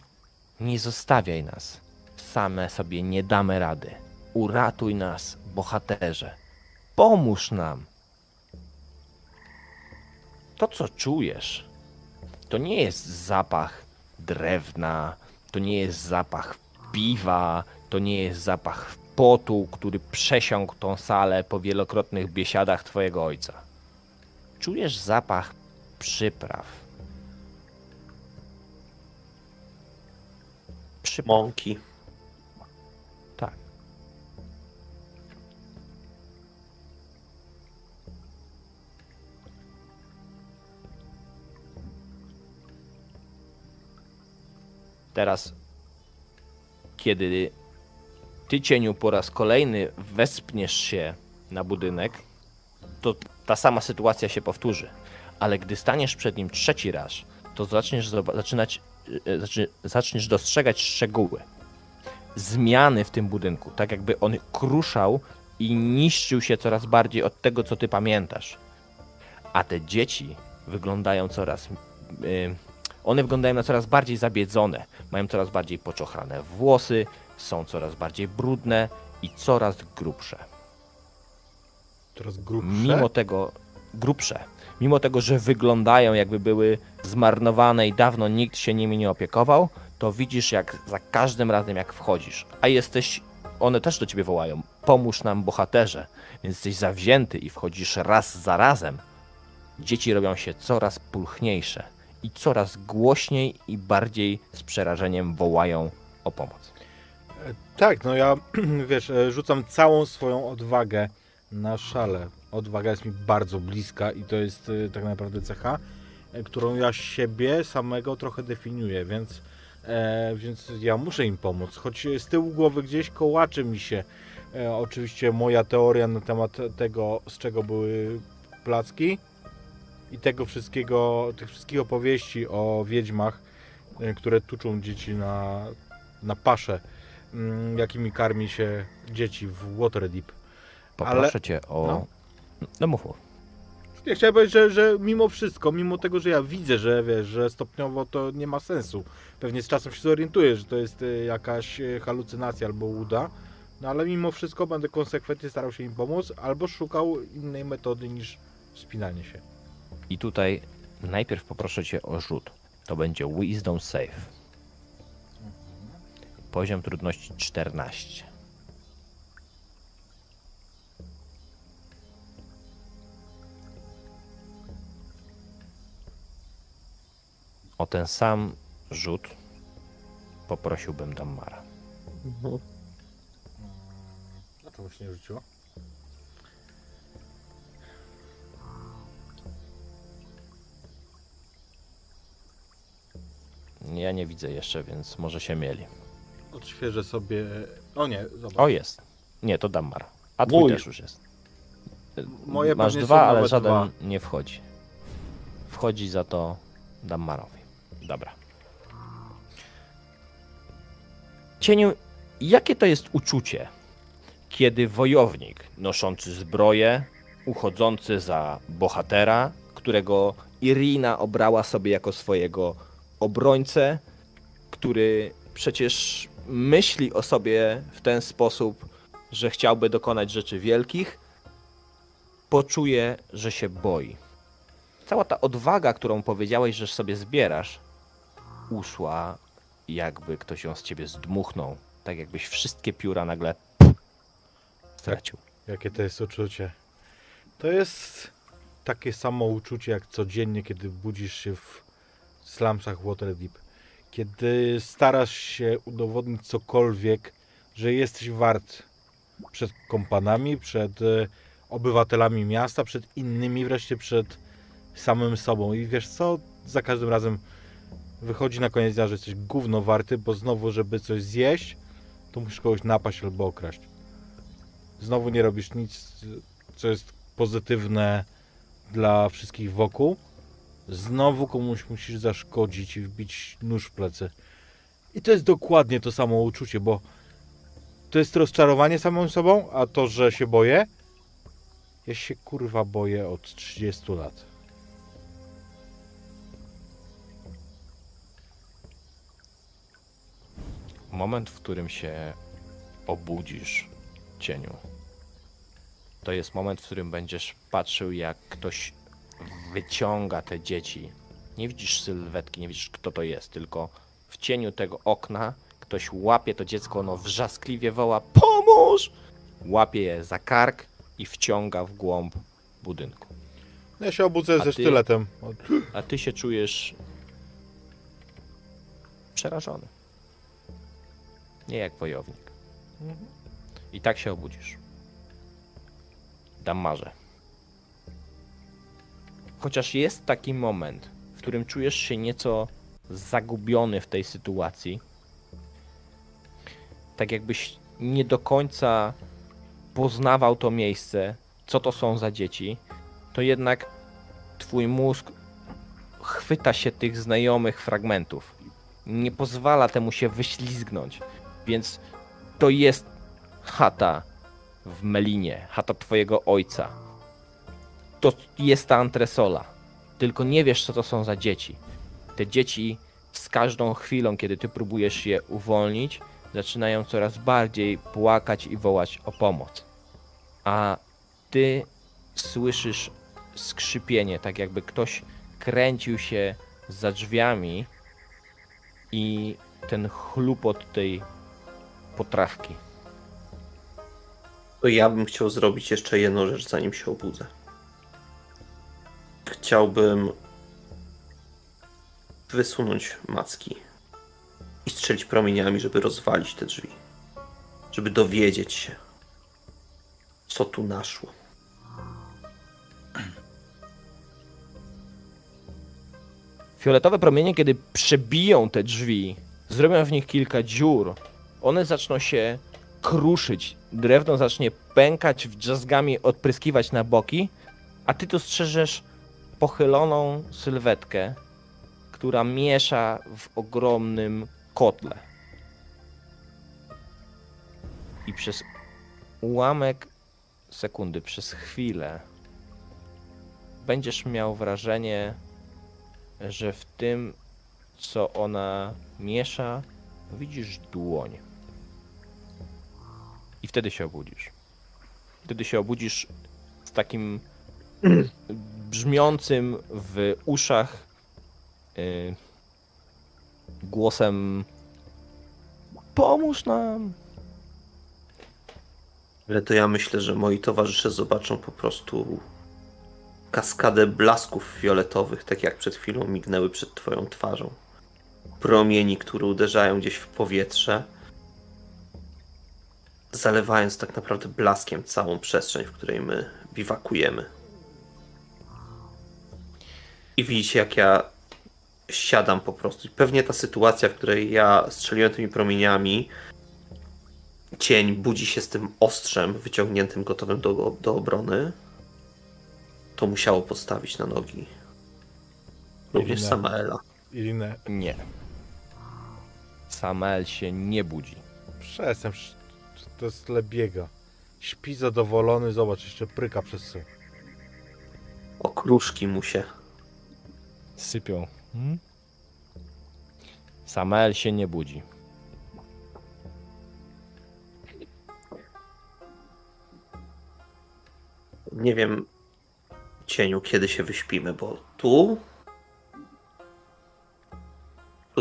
nie zostawiaj nas, same sobie nie damy rady. Uratuj nas, bohaterze. Pomóż nam. To, co czujesz, to nie jest zapach drewna, to nie jest zapach piwa, to nie jest zapach potu, który przesiąkł tą salę po wielokrotnych biesiadach twojego ojca. Czujesz zapach przypraw. Mąki. Tak. Teraz, kiedy ty, cieniu, po raz kolejny wespniesz się na budynek, to ta sama sytuacja się powtórzy. Ale gdy staniesz przed nim 3. raz, to zaczniesz dostrzegać szczegóły. Zmiany w tym budynku, tak jakby on kruszał i niszczył się coraz bardziej od tego, co ty pamiętasz. A te dzieci wyglądają one wyglądają na coraz bardziej zabiedzone, mają coraz bardziej poczochrane włosy, są coraz bardziej brudne i coraz grubsze. Teraz grubsze? Mimo tego grubsze. Mimo tego, że wyglądają jakby były zmarnowane i dawno nikt się nimi nie opiekował, to widzisz jak za każdym razem jak wchodzisz, a jesteś, one też do ciebie wołają, pomóż nam bohaterze, więc jesteś zawzięty i wchodzisz raz za razem. Dzieci robią się coraz pulchniejsze i coraz głośniej i bardziej z przerażeniem wołają o pomoc. Tak, no ja, wiesz, rzucam całą swoją odwagę na szale. Odwaga jest mi bardzo bliska i to jest tak naprawdę cecha, którą ja siebie samego trochę definiuję, więc ja muszę im pomóc. Choć z tyłu głowy gdzieś kołaczy mi się oczywiście moja teoria na temat tego, z czego były placki i tego wszystkiego, tych wszystkich opowieści o wiedźmach, które tuczą dzieci na pasze, jakimi karmi się dzieci w Waterdeep. Poproszę cię o... No mów. Ja chciałem powiedzieć, że mimo wszystko, mimo tego, że ja widzę, że wiesz, że stopniowo to nie ma sensu. Pewnie z czasem się zorientuję, że to jest jakaś halucynacja albo łuda, no ale mimo wszystko będę konsekwentnie starał się im pomóc albo szukał innej metody niż wspinanie się. I tutaj najpierw poproszę cię o rzut. To będzie Wisdom Save. Poziom trudności 14. O ten sam rzut poprosiłbym Dammara. A czemu się nie rzuciło? Ja nie widzę jeszcze, więc może się mieli. Odświeżę sobie... O nie, zobacz. O jest. Nie, to Dammar. A twój też już jest. Moje masz dwa, ale żaden nie wchodzi. Wchodzi za to Dammarowi. Dobra. Cieniu, jakie to jest uczucie, kiedy wojownik noszący zbroję, uchodzący za bohatera, którego Irina obrała sobie jako swojego obrońcę, który przecież myśli o sobie w ten sposób, że chciałby dokonać rzeczy wielkich, poczuje, że się boi. Cała ta odwaga, którą powiedziałeś, że sobie zbierasz, uszła, jakby ktoś ją z ciebie zdmuchnął. Tak jakbyś wszystkie pióra nagle stracił. Jakie to jest uczucie? To jest takie samo uczucie, jak codziennie, kiedy budzisz się w slumsach Waterdeep. Kiedy starasz się udowodnić cokolwiek, że jesteś wart przed kompanami, przed obywatelami miasta, przed innymi, wreszcie przed samym sobą. I wiesz co? Za każdym razem wychodzi na koniec dnia, że jesteś gówno warty, bo znowu, żeby coś zjeść, to musisz kogoś napaść albo okraść. Znowu nie robisz nic, co jest pozytywne dla wszystkich wokół. Znowu komuś musisz zaszkodzić i wbić nóż w plecy. I to jest dokładnie to samo uczucie, bo to jest rozczarowanie samym sobą, a to, że się boję... Ja się kurwa boję od 30 lat. Moment, w którym się obudzisz, Cieniu, to jest moment, w którym będziesz patrzył, jak ktoś wyciąga te dzieci. Nie widzisz sylwetki, nie widzisz, kto to jest, tylko w cieniu tego okna ktoś łapie to dziecko, ono wrzaskliwie woła pomóż! Łapie je za kark i wciąga w głąb budynku. Ja się obudzę ze sztyletem. A ty się czujesz przerażony. Nie jak wojownik. I tak się obudzisz. Dammarze. Chociaż jest taki moment, w którym czujesz się nieco zagubiony w tej sytuacji. Tak jakbyś nie do końca poznawał to miejsce, co to są za dzieci, to jednak twój mózg chwyta się tych znajomych fragmentów. Nie pozwala temu się wyślizgnąć. Więc to jest chata w Melinie, chata twojego ojca. To jest ta antresola. Tylko nie wiesz, co to są za dzieci. Te dzieci z każdą chwilą, kiedy ty próbujesz je uwolnić, zaczynają coraz bardziej płakać i wołać o pomoc. A ty słyszysz skrzypienie, tak jakby ktoś kręcił się za drzwiami i ten chlupot tej potrawki. To ja bym chciał zrobić jeszcze jedną rzecz, zanim się obudzę. Chciałbym wysunąć macki i strzelić promieniami, żeby rozwalić te drzwi. Żeby dowiedzieć się, co tu naszło. Fioletowe promienie, kiedy przebiją te drzwi, zrobią w nich kilka dziur, one zaczną się kruszyć, drewno zacznie pękać, drzazgami odpryskiwać na boki, a ty dostrzeżesz pochyloną sylwetkę, która miesza w ogromnym kotle. I przez ułamek sekundy, przez chwilę będziesz miał wrażenie, że w tym, co ona miesza, widzisz dłoń. I wtedy się obudzisz. Wtedy się obudzisz z takim brzmiącym w uszach głosem: pomóż nam! Ale to ja myślę, że moi towarzysze zobaczą po prostu kaskadę blasków fioletowych, tak jak przed chwilą mignęły przed twoją twarzą. Promieni, które uderzają gdzieś w powietrze, zalewając tak naprawdę blaskiem całą przestrzeń, w której my biwakujemy. I widzicie, jak ja siadam po prostu. I pewnie ta sytuacja, w której ja strzeliłem tymi promieniami, cień budzi się z tym ostrzem wyciągniętym, gotowym do obrony, to musiało postawić na nogi również Samaela. Irinę. Nie. Samael się nie budzi. Przestań, to jest lebiega. Śpi zadowolony, zobacz, jeszcze pryka przez syp. Okruszki mu się sypią. Samael się nie budzi. Nie wiem, cieniu, kiedy się wyśpimy, bo tu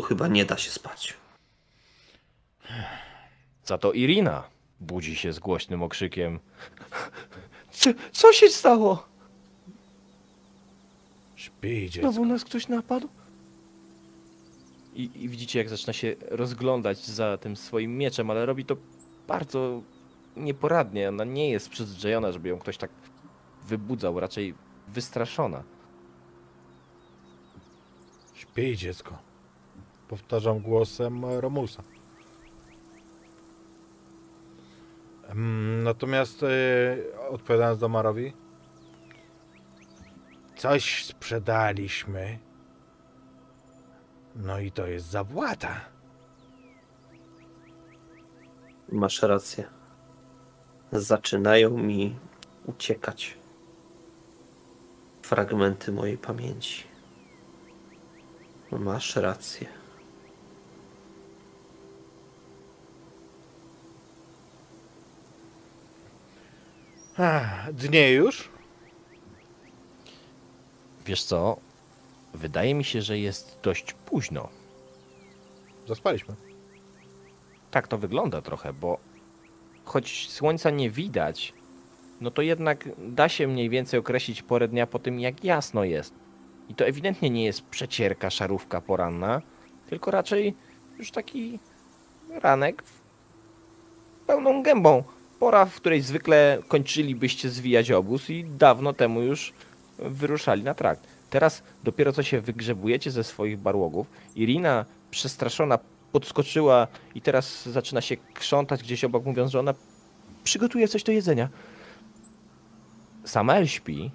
chyba nie da się spać. Za to Irina budzi się z głośnym okrzykiem. Co się stało? Śpi, dziecko. Znowu nas ktoś napadł? I widzicie, jak zaczyna się rozglądać za tym swoim mieczem, ale robi to bardzo nieporadnie. Ona nie jest przyzwyczajona, żeby ją ktoś tak wybudzał, raczej wystraszona. Śpij, dziecko. Powtarzam głosem Romusa. Natomiast odpowiadając Dammarowi, coś sprzedaliśmy. No i to jest zapłata. Masz rację. Zaczynają mi uciekać fragmenty mojej pamięci. Masz rację. Dnie już? Wiesz co? Wydaje mi się, że jest dość późno. Zaspaliśmy. Tak to wygląda trochę, bo choć słońca nie widać, no to jednak da się mniej więcej określić porę dnia po tym, jak jasno jest. I to ewidentnie nie jest przecierka, szarówka poranna, tylko raczej już taki ranek pełną gębą. Pora, w której zwykle kończylibyście zwijać obóz i dawno temu już wyruszali na trakt. Teraz dopiero co się wygrzebujecie ze swoich barłogów. Irina przestraszona podskoczyła i teraz zaczyna się krzątać gdzieś obok, mówiąc, że ona przygotuje coś do jedzenia. Samael śpi,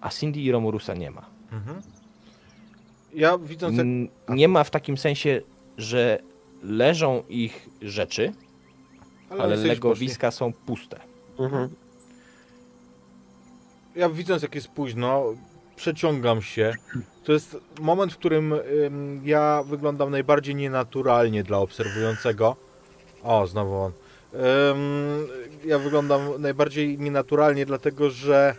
a Sinndia i Romorusa nie ma. Mhm. Ja widząc... Nie ma w takim sensie, że leżą ich rzeczy, ale legowiska są puste. Mhm. Ja widząc, jak jest późno, przeciągam się. To jest moment, w którym ja wyglądam najbardziej nienaturalnie dla obserwującego. O, znowu on. Ja wyglądam najbardziej nienaturalnie, dlatego że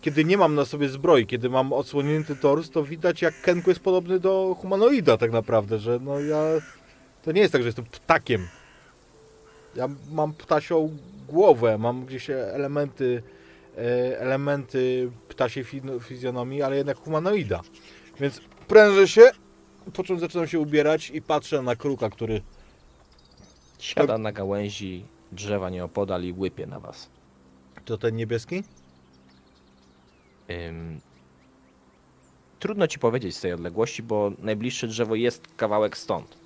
Kiedy nie mam na sobie zbroi, kiedy mam odsłonięty tors, to widać, jak Kenku jest podobny do humanoida tak naprawdę, że no ja... To nie jest tak, że jestem ptakiem. Ja mam ptasią głowę, mam gdzieś elementy ptasiej fizjonomii, ale jednak humanoida. Więc prężę się, po czym zaczynam się ubierać i patrzę na kruka, który... Siada na gałęzi drzewa nieopodal i łypie na was. To ten niebieski? Trudno ci powiedzieć z tej odległości, bo najbliższe drzewo jest kawałek stąd.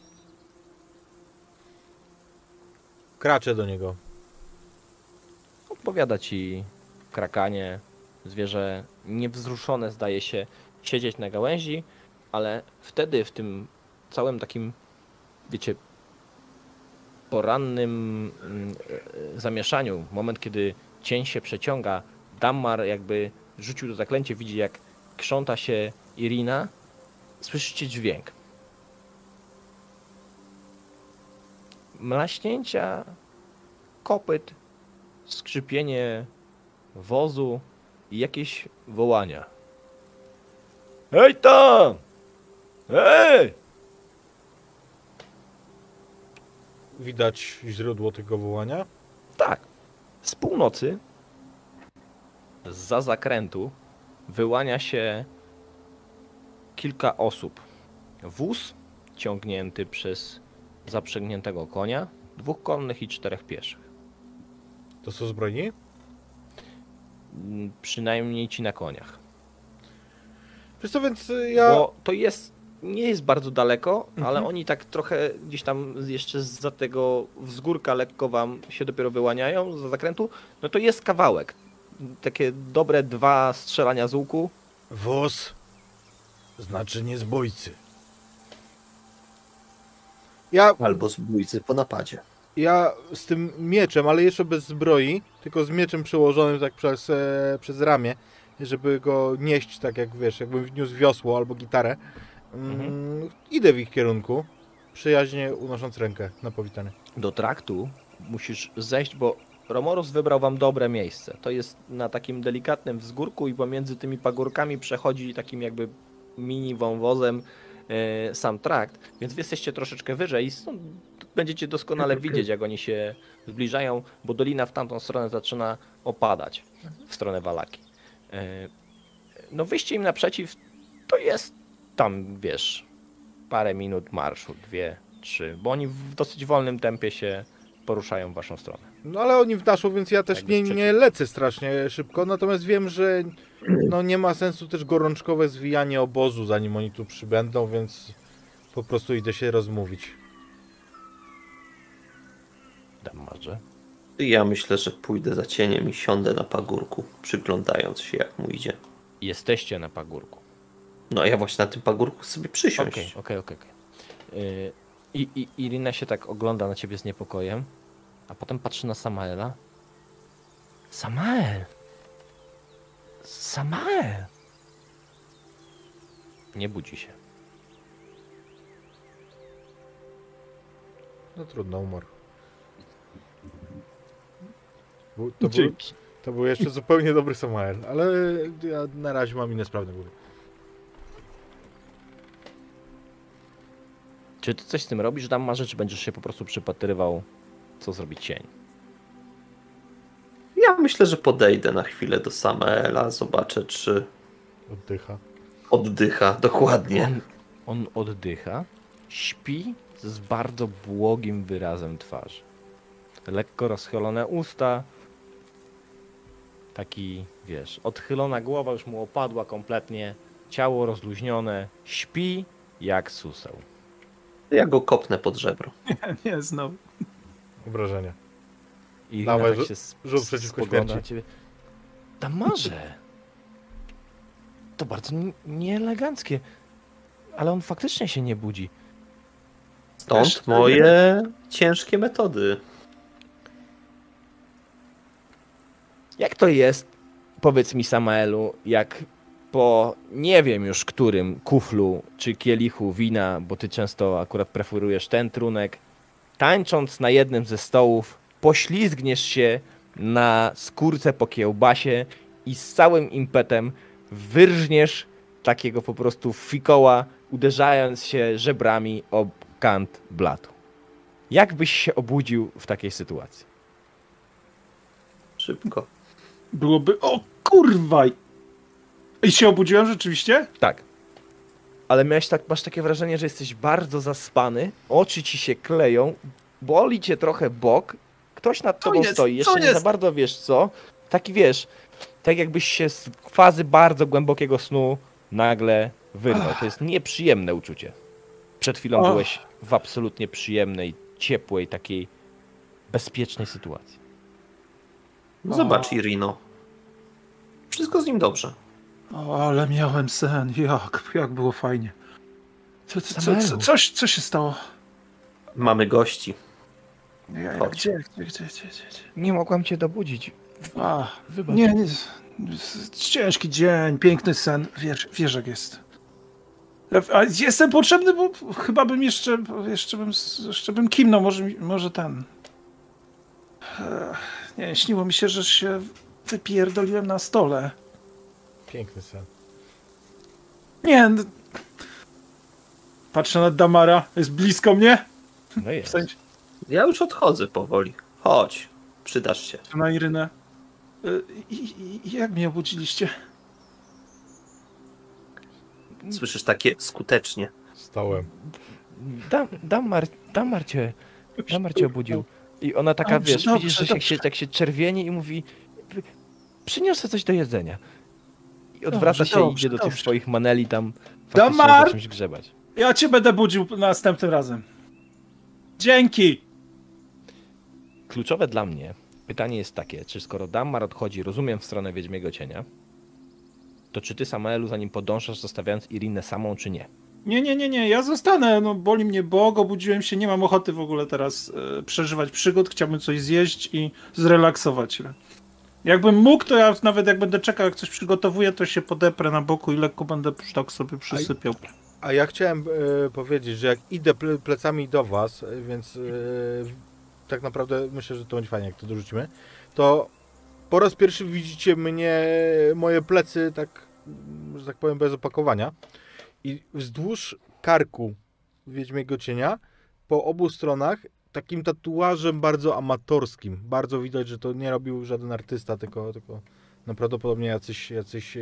Kraczę do niego. Odpowiada ci krakanie. Zwierzę niewzruszone zdaje się siedzieć na gałęzi, ale wtedy w tym całym takim, wiecie, porannym zamieszaniu, moment kiedy cień się przeciąga, Dammar jakby rzucił to zaklęcie, widzi jak krząta się Irina, słyszycie dźwięk. Mlaśnięcia kopyt, skrzypienie wozu i jakieś wołania. Hej tam! Hej! Widać źródło tego wołania? Tak. Z północy, zza zakrętu, wyłania się kilka osób. Wóz ciągnięty przez zaprzęgniętego konia, 2 konnych i 4 pieszych. To są zbrojni? Przynajmniej ci na koniach. Wiesz co, więc ja... Bo to jest... Nie jest bardzo daleko, ale oni tak trochę gdzieś tam jeszcze za tego wzgórka lekko wam się dopiero wyłaniają, za zakrętu. No to jest kawałek. Takie dobre 2 strzelania z łuku. Wóz znaczy nie zbójcy. Ja... Albo zbójcy po napadzie. Ja z tym mieczem, ale jeszcze bez zbroi, tylko z mieczem przełożonym tak przez ramię, żeby go nieść tak jak wiesz, jakbym wniósł wiosło albo gitarę. Idę w ich kierunku, przyjaźnie unosząc rękę na powitanie. Do traktu musisz zejść, bo Romorus wybrał wam dobre miejsce. To jest na takim delikatnym wzgórku i pomiędzy tymi pagórkami przechodzi takim jakby mini wąwozem sam trakt, więc wy jesteście troszeczkę wyżej i stąd będziecie doskonale widzieć, jak oni się zbliżają, bo dolina w tamtą stronę zaczyna opadać, w stronę Vallaki. No wyjście im naprzeciw to jest tam, wiesz, parę minut marszu, 2, 3, bo oni w dosyć wolnym tempie się poruszają w waszą stronę. No ale oni w naszą, więc ja też nie lecę strasznie szybko, natomiast wiem, że no, nie ma sensu też gorączkowe zwijanie obozu, zanim oni tu przybędą, więc po prostu idę się rozmówić. Dammarze? Ja myślę, że pójdę za cieniem i siądę na pagórku, przyglądając się jak mu idzie. Jesteście na pagórku. No ja właśnie na tym pagórku sobie przysiąść. Okej. I Irina się tak ogląda na ciebie z niepokojem, a potem patrzy na Samaela. Samael! Nie budzi się. No trudno, umarł. To był jeszcze zupełnie dobry Samael, ale ja na razie mam inne sprawy na głowie. Czy ty coś z tym robisz, Dammarze, czy będziesz się po prostu przypatrywał, co zrobi cień? Ja myślę, że podejdę na chwilę do Samaela, zobaczę, czy... Oddycha, dokładnie. On oddycha, śpi z bardzo błogim wyrazem twarzy. Lekko rozchylone usta, taki, wiesz, odchylona głowa już mu opadła kompletnie, ciało rozluźnione, śpi jak suseł. Ja go kopnę pod żebro. Nie, znowu. Obrażenia. I dawaj, tak się rzut przeciwko śmierci. Dammarze! To bardzo nieeleganckie. Ale on faktycznie się nie budzi. Stąd moje ciężkie metody. Jak to jest, powiedz mi, Samaelu, jak po nie wiem już którym kuflu czy kielichu wina, bo ty często akurat preferujesz ten trunek, tańcząc na jednym ze stołów, poślizgniesz się na skórce po kiełbasie i z całym impetem wyrżniesz takiego po prostu fikoła, uderzając się żebrami o kant blatu. Jak byś się obudził w takiej sytuacji? Szybko. Byłoby... O kurwa! I się obudziłem rzeczywiście? Tak. Ale miałeś tak, masz takie wrażenie, że jesteś bardzo zaspany, oczy ci się kleją, boli cię trochę bok, ktoś nad tobą stoi, jeszcze nie za bardzo wiesz co. Taki wiesz, tak jakbyś się z fazy bardzo głębokiego snu nagle wyrwał. To jest nieprzyjemne uczucie. Przed chwilą byłeś w absolutnie przyjemnej, ciepłej, takiej bezpiecznej sytuacji. No zobacz, Irino. Wszystko z nim dobrze. O, ale miałem sen. Jak było fajnie. Co się stało? Mamy gości. Gdzie? Nie mogłam cię dobudzić. Wybacz. Nie. Ciężki dzień, piękny sen. Wiesz jak jest. Jestem potrzebny, bo chyba bym jeszcze bym kimnął. Może ten. Nie, śniło mi się, że się wypierdoliłem na stole. Piękny sen. Nie. Patrzę na Dammara. Jest blisko mnie? No jest. W sensie... Ja już odchodzę powoli. Chodź. Przydasz się. Na Irynę. Jak mnie obudziliście? Słyszysz takie skutecznie. Stałem. Dammar cię obudził. I ona taka, widzisz, że tak się czerwieni i mówi: przyniosę coś do jedzenia. I odwraca się i idzie do tych swoich maneli tam. Dammar! Czymś grzebać. Ja cię będę budził następnym razem. Dzięki! Kluczowe dla mnie pytanie jest takie, czy skoro Dammar odchodzi, rozumiem, w stronę Wiedźmiego Cienia, to czy ty, Samaelu, za nim podążasz, zostawiając Irinę samą, czy nie? Nie, ja zostanę, no boli mnie bok, obudziłem się, nie mam ochoty w ogóle teraz przeżywać przygód, chciałbym coś zjeść i zrelaksować się. Jakbym mógł, to ja nawet jak będę czekał, jak coś przygotowuję, to się podeprę na boku i lekko będę tak sobie przysypiał. A ja chciałem powiedzieć, że jak idę plecami do was, więc tak naprawdę myślę, że to będzie fajnie, jak to dorzucimy, to po raz pierwszy widzicie mnie, moje plecy, tak, że tak powiem, bez opakowania. I wzdłuż karku Wiedźmiego Cienia, po obu stronach, takim tatuażem bardzo amatorskim. Bardzo widać, że to nie robił żaden artysta, tylko no prawdopodobnie jacyś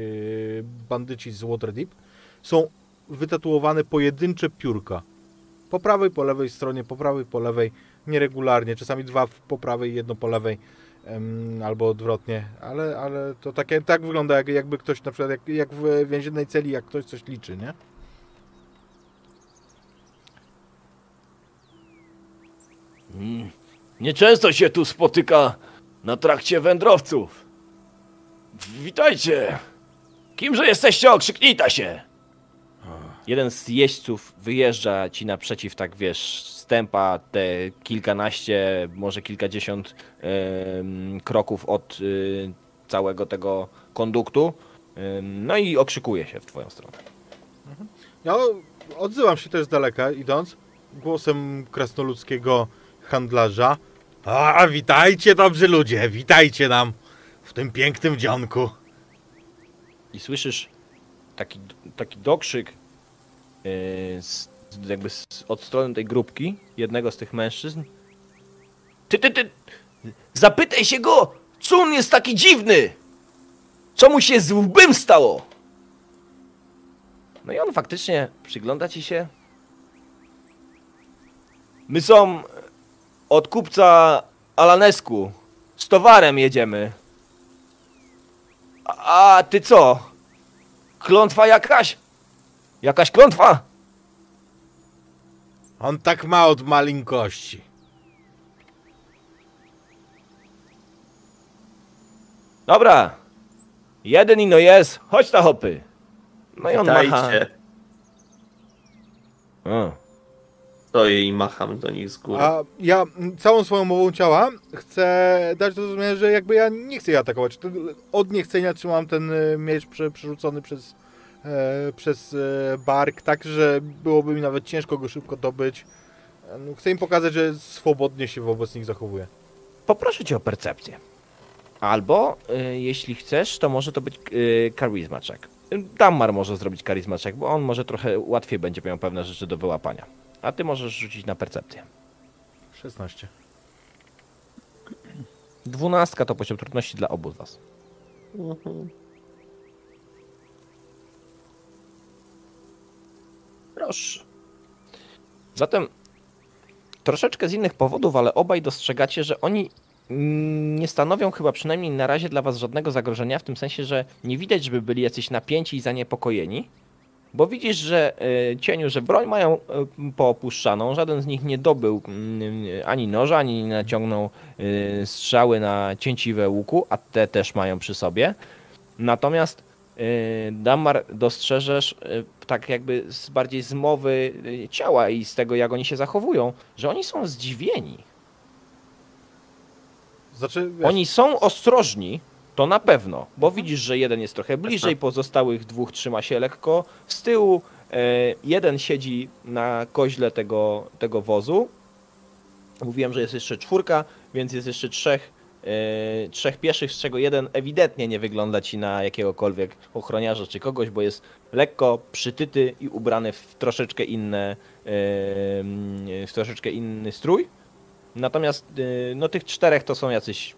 bandyci z Waterdeep. Są wytatuowane pojedyncze piórka. Po prawej, po lewej stronie, po prawej, po lewej, nieregularnie. Czasami dwa po prawej, jedno po lewej, albo odwrotnie. Ale to takie, tak wygląda, jakby ktoś, na przykład jak w więziennej celi, jak ktoś coś liczy, nie? Nieczęsto się tu spotyka na trakcie wędrowców. Witajcie! Kimże jesteście? Okrzyknijta się! Jeden z jeźdźców wyjeżdża ci naprzeciw, tak wiesz, stępa te kilkanaście, może kilkadziesiąt kroków od całego tego konduktu. No i okrzykuje się w twoją stronę. Ja odzywam się też z daleka, idąc głosem krasnoludzkiego handlarza. A witajcie, dobrzy ludzie, witajcie nam w tym pięknym dzionku. I słyszysz taki dokrzyk od strony tej grupki jednego z tych mężczyzn. Ty! Zapytaj się go, co on jest taki dziwny? Co mu się z łbem stało? No i on faktycznie przygląda ci się. My są od kupca Alanesku. Z towarem jedziemy. A ty co? Klątwa jakaś? Jakaś klątwa? On tak ma od malinkości. Dobra. Jeden ino jest. Chodź na hopy. No i on macha. Stoję i macham do nich z góry. A ja całą swoją mową ciała chcę dać do zrozumienia, że jakby ja nie chcę jej atakować. Od niechcenia trzymam ten miecz przerzucony przez bark, tak, że byłoby mi nawet ciężko go szybko dobyć. Chcę im pokazać, że swobodnie się wobec nich zachowuję. Poproszę cię o percepcję. Albo, jeśli chcesz, to może to być charisma check. Dammar może zrobić charisma check, bo on może trochę łatwiej będzie miał pewne rzeczy do wyłapania. A ty możesz rzucić na percepcję. 16. 12 to poziom trudności dla obu z was. Mhm. Proszę. Zatem troszeczkę z innych powodów, ale obaj dostrzegacie, że oni nie stanowią chyba przynajmniej na razie dla was żadnego zagrożenia, w tym sensie, że nie widać, żeby byli jacyś napięci i zaniepokojeni, bo widzisz, że cieniu, że broń mają poopuszczaną, żaden z nich nie dobył ani noża, ani naciągnął strzały na cięciwe łuku, a te też mają przy sobie. Natomiast Dammar dostrzeżesz tak jakby bardziej z mowy ciała i z tego, jak oni się zachowują, że oni są zdziwieni. Znaczy, wiesz... Oni są ostrożni, to na pewno, bo widzisz, że jeden jest trochę bliżej, pozostałych dwóch trzyma się lekko z tyłu, jeden siedzi na koźle tego wozu. Mówiłem, że jest jeszcze czwórka, więc jest jeszcze trzech pieszych, z czego jeden ewidentnie nie wygląda ci na jakiegokolwiek ochroniarza czy kogoś, bo jest lekko przytyty i ubrany w troszeczkę inny strój. Natomiast no, tych czterech to są jacyś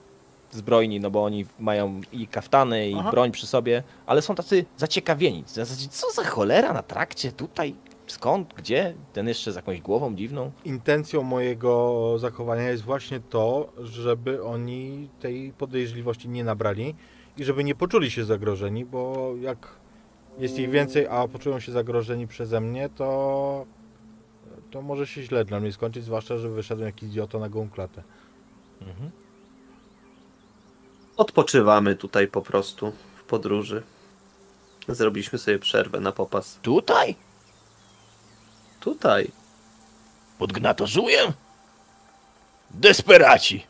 zbrojni, no bo oni mają i kaftany, i broń przy sobie, ale są tacy zaciekawieni. Co za cholera na trakcie tutaj? Skąd? Gdzie? Ten jeszcze z jakąś głową dziwną? Intencją mojego zachowania jest właśnie to, żeby oni tej podejrzliwości nie nabrali i żeby nie poczuli się zagrożeni, bo jak jest ich więcej, a poczują się zagrożeni przeze mnie, to może się źle dla mnie skończyć, zwłaszcza, że wyszedłem jakiś idiota na gołą klatę. Mhm. Odpoczywamy tutaj po prostu w podróży. Zrobiliśmy sobie przerwę na popas. Tutaj? Tutaj. Pod Gnatożujem? Desperaci.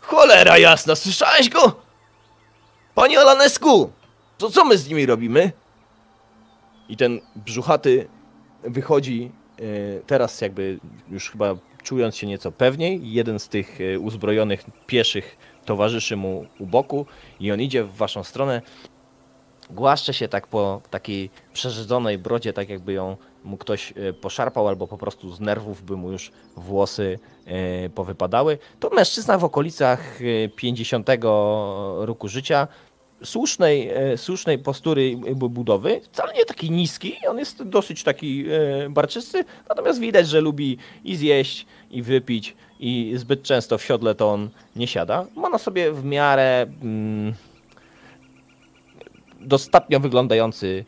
Cholera jasna, słyszałeś go? Panie Alanesku, to co my z nimi robimy? I ten brzuchaty wychodzi teraz jakby już chyba czując się nieco pewniej. Jeden z tych uzbrojonych pieszych towarzyszy mu u boku i on idzie w waszą stronę. Głaszcze się tak po takiej przerzedzonej brodzie, tak jakby ją mu ktoś poszarpał, albo po prostu z nerwów by mu już włosy powypadały. To mężczyzna w okolicach 50 roku życia, słusznej postury budowy, wcale nie taki niski, on jest dosyć taki barczysty, natomiast widać, że lubi i zjeść, i wypić, i zbyt często w siodle to on nie siada. Ma na sobie w miarę dostatnio wyglądający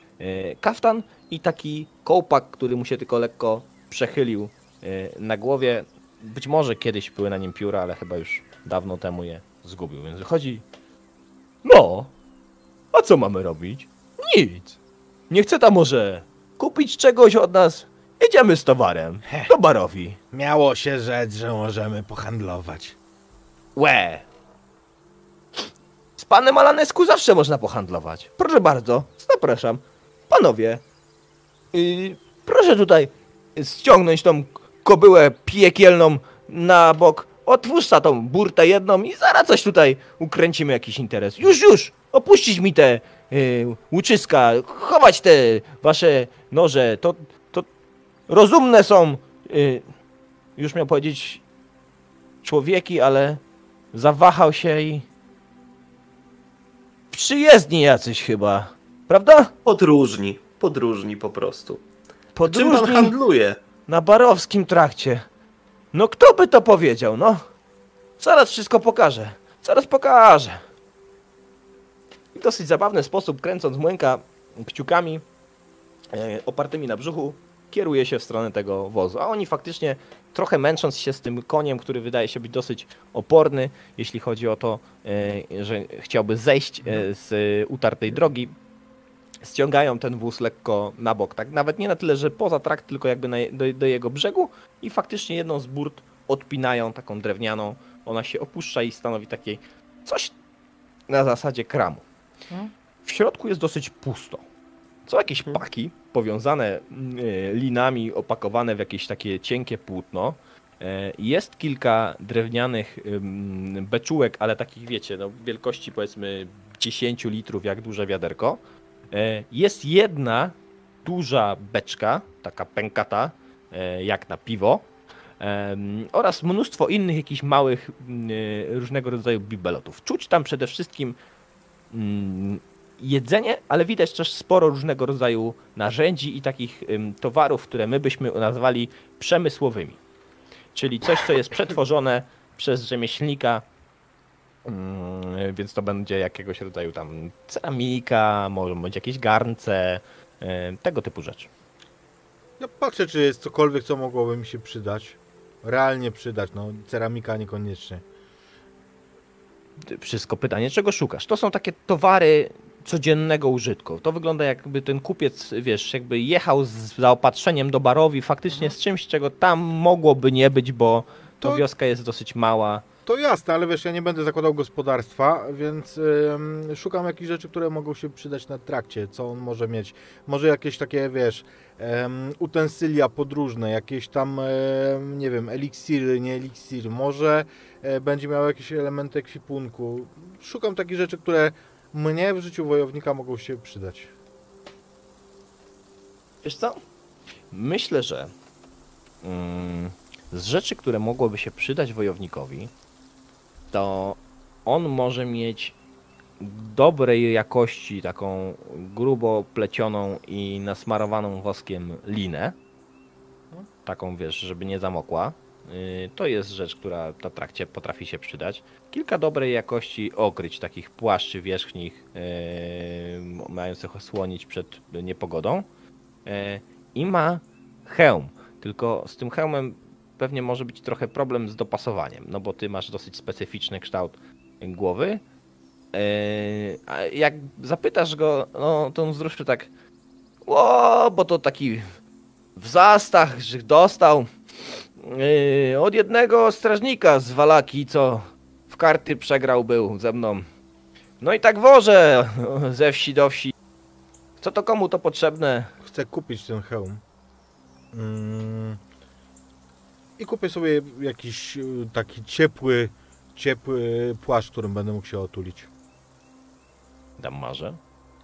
kaftan i taki kołpak, który mu się tylko lekko przechylił na głowie. Być może kiedyś były na nim pióra, ale chyba już dawno temu je zgubił, więc wychodzi. No, a co mamy robić? Nic. Nie chce tam może kupić czegoś od nas? Jedziemy z towarem do Barovii. Miało się rzec, że możemy pohandlować. Łe. Z panem Alanesku zawsze można pohandlować. Proszę bardzo, zapraszam. Panowie, proszę tutaj ściągnąć tą kobyłę piekielną na bok. Otwórz tą burtę jedną i zaraz coś tutaj ukręcimy jakiś interes. Już! Opuścić mi te łuczyska, chować te wasze noże. To rozumne są, już miał powiedzieć człowieki, ale zawahał się i... Przyjezdni jacyś chyba, prawda? Podróżni po prostu. Podróżni? Czym pan handluje? Na barowskim trakcie. No kto by to powiedział, no? Zaraz wszystko pokażę. W dosyć zabawny sposób, kręcąc młynka kciukami opartymi na brzuchu, kieruje się w stronę tego wozu. A oni faktycznie, trochę męcząc się z tym koniem, który wydaje się być dosyć oporny, jeśli chodzi o to, że chciałby zejść z utartej drogi, ściągają ten wóz lekko na bok. Tak, nawet nie na tyle, że poza trakt, tylko jakby do jego brzegu i faktycznie jedną z burt odpinają, taką drewnianą. Ona się opuszcza i stanowi takiej coś na zasadzie kramu. W środku jest dosyć pusto. Są jakieś paki powiązane linami, opakowane w jakieś takie cienkie płótno. Jest kilka drewnianych beczułek, ale takich wiecie, no, wielkości powiedzmy 10 litrów, jak duże wiaderko. Jest jedna duża beczka, taka pękata, jak na piwo, oraz mnóstwo innych jakichś małych, różnego rodzaju bibelotów. Czuć tam przede wszystkim jedzenie, ale widać też sporo różnego rodzaju narzędzi i takich towarów, które my byśmy nazwali przemysłowymi. Czyli coś, co jest przetworzone przez rzemieślnika, więc to będzie jakiegoś rodzaju tam ceramika, może być jakieś garnce, tego typu rzeczy. Ja patrzę, czy jest cokolwiek, co mogłoby mi się przydać. Realnie przydać, no ceramika niekoniecznie. Wszystko pytanie, czego szukasz? To są takie towary codziennego użytku. To wygląda jakby ten kupiec, wiesz, jakby jechał z zaopatrzeniem do Barovii faktycznie z czymś, czego tam mogłoby nie być, bo to wioska jest dosyć mała. To jasne, ale wiesz, ja nie będę zakładał gospodarstwa, więc szukam jakichś rzeczy, które mogą się przydać na trakcie, co on może mieć. Może jakieś takie, wiesz, utensylia podróżne, jakieś tam, nie wiem, eliksiry, nie eliksir, może będzie miał jakieś elementy ekwipunku. Szukam takich rzeczy, które mnie w życiu wojownika mogą się przydać. Wiesz co? Myślę, że z rzeczy, które mogłoby się przydać wojownikowi, to on może mieć dobrej jakości taką grubo plecioną i nasmarowaną woskiem linę. Taką, wiesz, żeby nie zamokła. To jest rzecz, która na trakcie potrafi się przydać. Kilka dobrej jakości okryć takich płaszczy wierzchnich, mających osłonić przed niepogodą. I ma hełm. Tylko z tym hełmem pewnie może być trochę problem z dopasowaniem, no bo ty masz dosyć specyficzny kształt głowy. A jak zapytasz go, no to on wzruszy tak, o, bo to taki w zastach, że dostał od jednego strażnika z Vallaki, co w karty przegrał był ze mną. No i tak wożę ze wsi do wsi. Co to komu to potrzebne? Chcę kupić ten hełm. I kupię sobie jakiś taki ciepły płaszcz, którym będę mógł się otulić. Dammarze?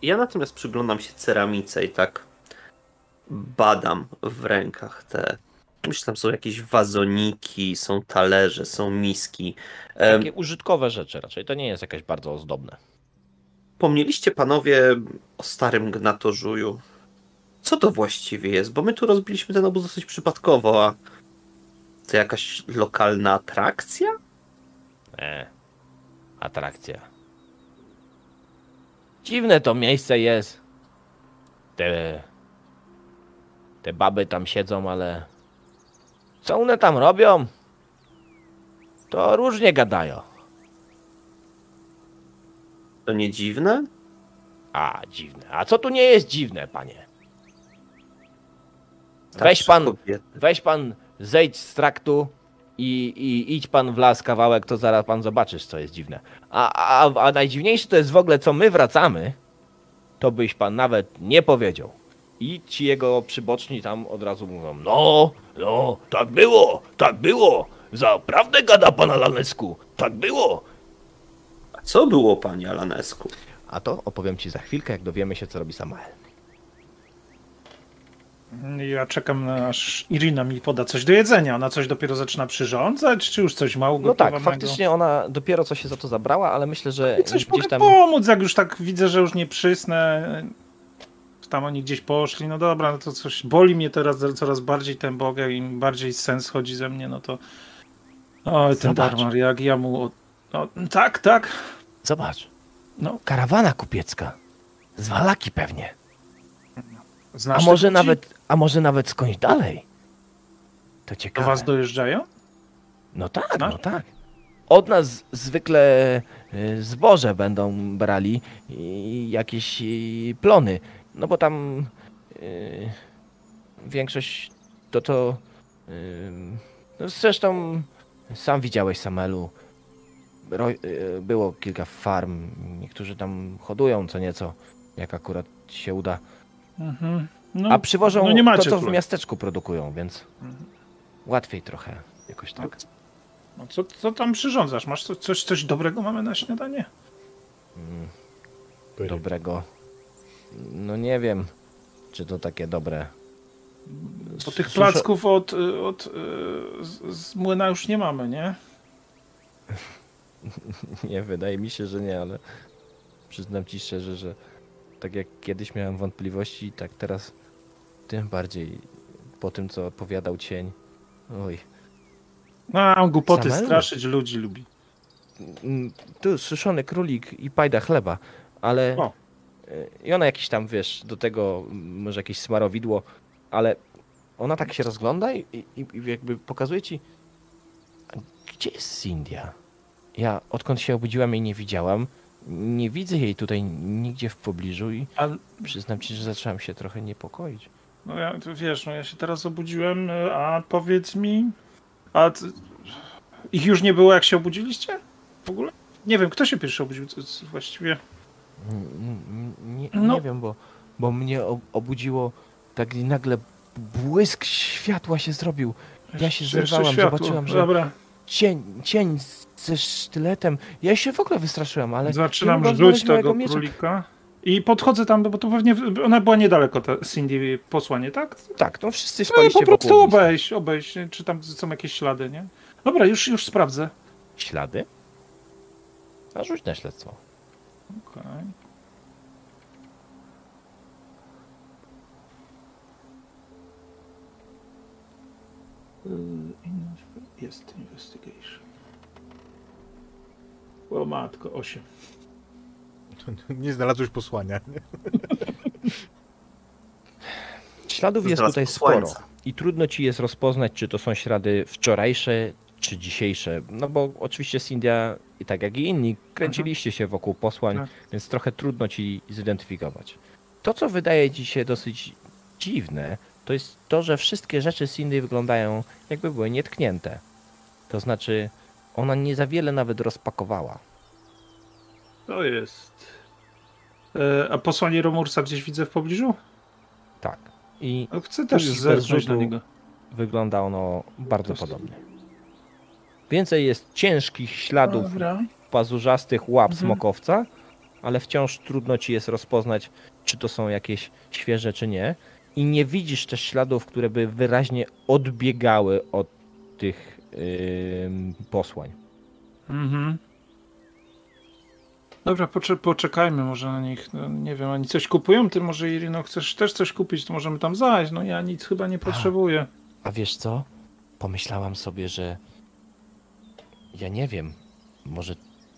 Ja natomiast przyglądam się ceramice i tak badam w rękach te... Myślę, tam są jakieś wazoniki, są talerze, są miski. Takie użytkowe rzeczy raczej, to nie jest jakaś bardzo ozdobne. Pomnieliście panowie o starym Gnatożuju. Co to właściwie jest? Bo my tu rozbiliśmy ten obóz dosyć przypadkowo, a... To jakaś lokalna atrakcja? Atrakcja. Dziwne to miejsce jest. Te baby tam siedzą, ale co one tam robią? To różnie gadają. To nie dziwne? A, dziwne. A co tu nie jest dziwne, panie? Weź pan zejdź z traktu i idź pan w las kawałek, to zaraz pan zobaczysz, co jest dziwne. A najdziwniejsze to jest w ogóle, co my wracamy, to byś pan nawet nie powiedział. I ci jego przyboczni tam od razu mówią, no, tak było, zaprawdę gada pan Alanesku, tak było. A co było, panie Alanesku? A to opowiem ci za chwilkę, jak dowiemy się, co robi Samael. Ja czekam, aż Irina mi poda coś do jedzenia. Ona coś dopiero zaczyna przyrządzać, czy już coś mało gotowanego? No tak, faktycznie ona dopiero co się za to zabrała, ale myślę, że i coś gdzieś tam... pomóc, jak już tak widzę, że już nie przysnę. Tam oni gdzieś poszli, no dobra, no to coś... Boli mnie teraz coraz bardziej ten bogę, im bardziej sens chodzi ze mnie, no to... Oj, ten Dammar, jak ja mu... No, tak. Zobacz, no karawana kupiecka. Z Vallaki pewnie. Znasz a może nawet skądś dalej? To ciekawe. Do was dojeżdżają? No tak, znasz? No tak. Od nas zwykle zboże będą brali i jakieś plony. No bo tam większość to... No zresztą sam widziałeś, Samaelu. Było kilka farm. Niektórzy tam hodują co nieco, jak akurat się uda. No, a przywożą to, co w miasteczku produkują, więc łatwiej trochę. Jakoś tak. No co tam przyrządzasz? Masz coś dobrego mamy na śniadanie? Dobrego? No nie wiem, czy to takie dobre. Bo tych placków z młyna już nie mamy, nie? Nie, wydaje mi się, że nie, ale przyznam ci szczerze, że tak jak kiedyś miałem wątpliwości, tak teraz tym bardziej po tym, co opowiadał Cień. Oj. No, głupoty Samaelu straszyć ludzi lubi. Tu suszony królik i pajda chleba, ale... O. I ona jakiś tam, wiesz, do tego może jakieś smarowidło, ale ona tak się rozgląda i jakby pokazuje ci, gdzie jest Sinndia? Ja odkąd się obudziłam jej nie widziałam, nie widzę jej tutaj nigdzie w pobliżu i przyznam ci, że zacząłem się trochę niepokoić. No ja, wiesz, no ja się teraz obudziłem, a powiedz mi, ich już nie było jak się obudziliście? W ogóle? Nie wiem, kto się pierwszy obudził właściwie? Nie wiem, bo mnie obudziło tak i nagle błysk światła się zrobił. Ja się zerwałam, zobaczyłam, że dobra. Cień ze sztyletem. Ja się w ogóle wystraszyłam, ale... Zaczynam rzuć tego królika. I podchodzę tam, bo to pewnie ona była niedaleko, ta Sinndia posłanie, tak? Tak, to wszyscy spaliście wokół. No po prostu obejść, czy tam są jakieś ślady, nie? Dobra, już sprawdzę. Ślady? A rzuć na śledztwo. Okej. Okay. Jest investigation. O matko, 8. Nie znalazłeś posłania. Nie? Śladów jest tutaj sporo i trudno ci jest rozpoznać, czy to są ślady wczorajsze, czy dzisiejsze. No bo oczywiście Sinndia, i tak jak i inni, kręciliście się wokół posłań, więc trochę trudno ci zidentyfikować. To, co wydaje ci się dosyć dziwne, to jest to, że wszystkie rzeczy Sindii wyglądają, jakby były nietknięte. To znaczy, ona nie za wiele nawet rozpakowała. To jest... a posłanie Romorusa gdzieś widzę w pobliżu? Tak. I chcę też zerknąć na niego. Wygląda ono bardzo podobnie. Więcej jest ciężkich śladów pazurzastych łap smokowca, ale wciąż trudno ci jest rozpoznać, czy to są jakieś świeże, czy nie. I nie widzisz też śladów, które by wyraźnie odbiegały od tych posłań. Dobra, poczekajmy może na nich. No, nie wiem, oni coś kupują? Ty może, Irino, chcesz też coś kupić, to możemy tam zajść. No ja nic chyba nie potrzebuję. A wiesz co? Pomyślałam sobie, że... Ja nie wiem,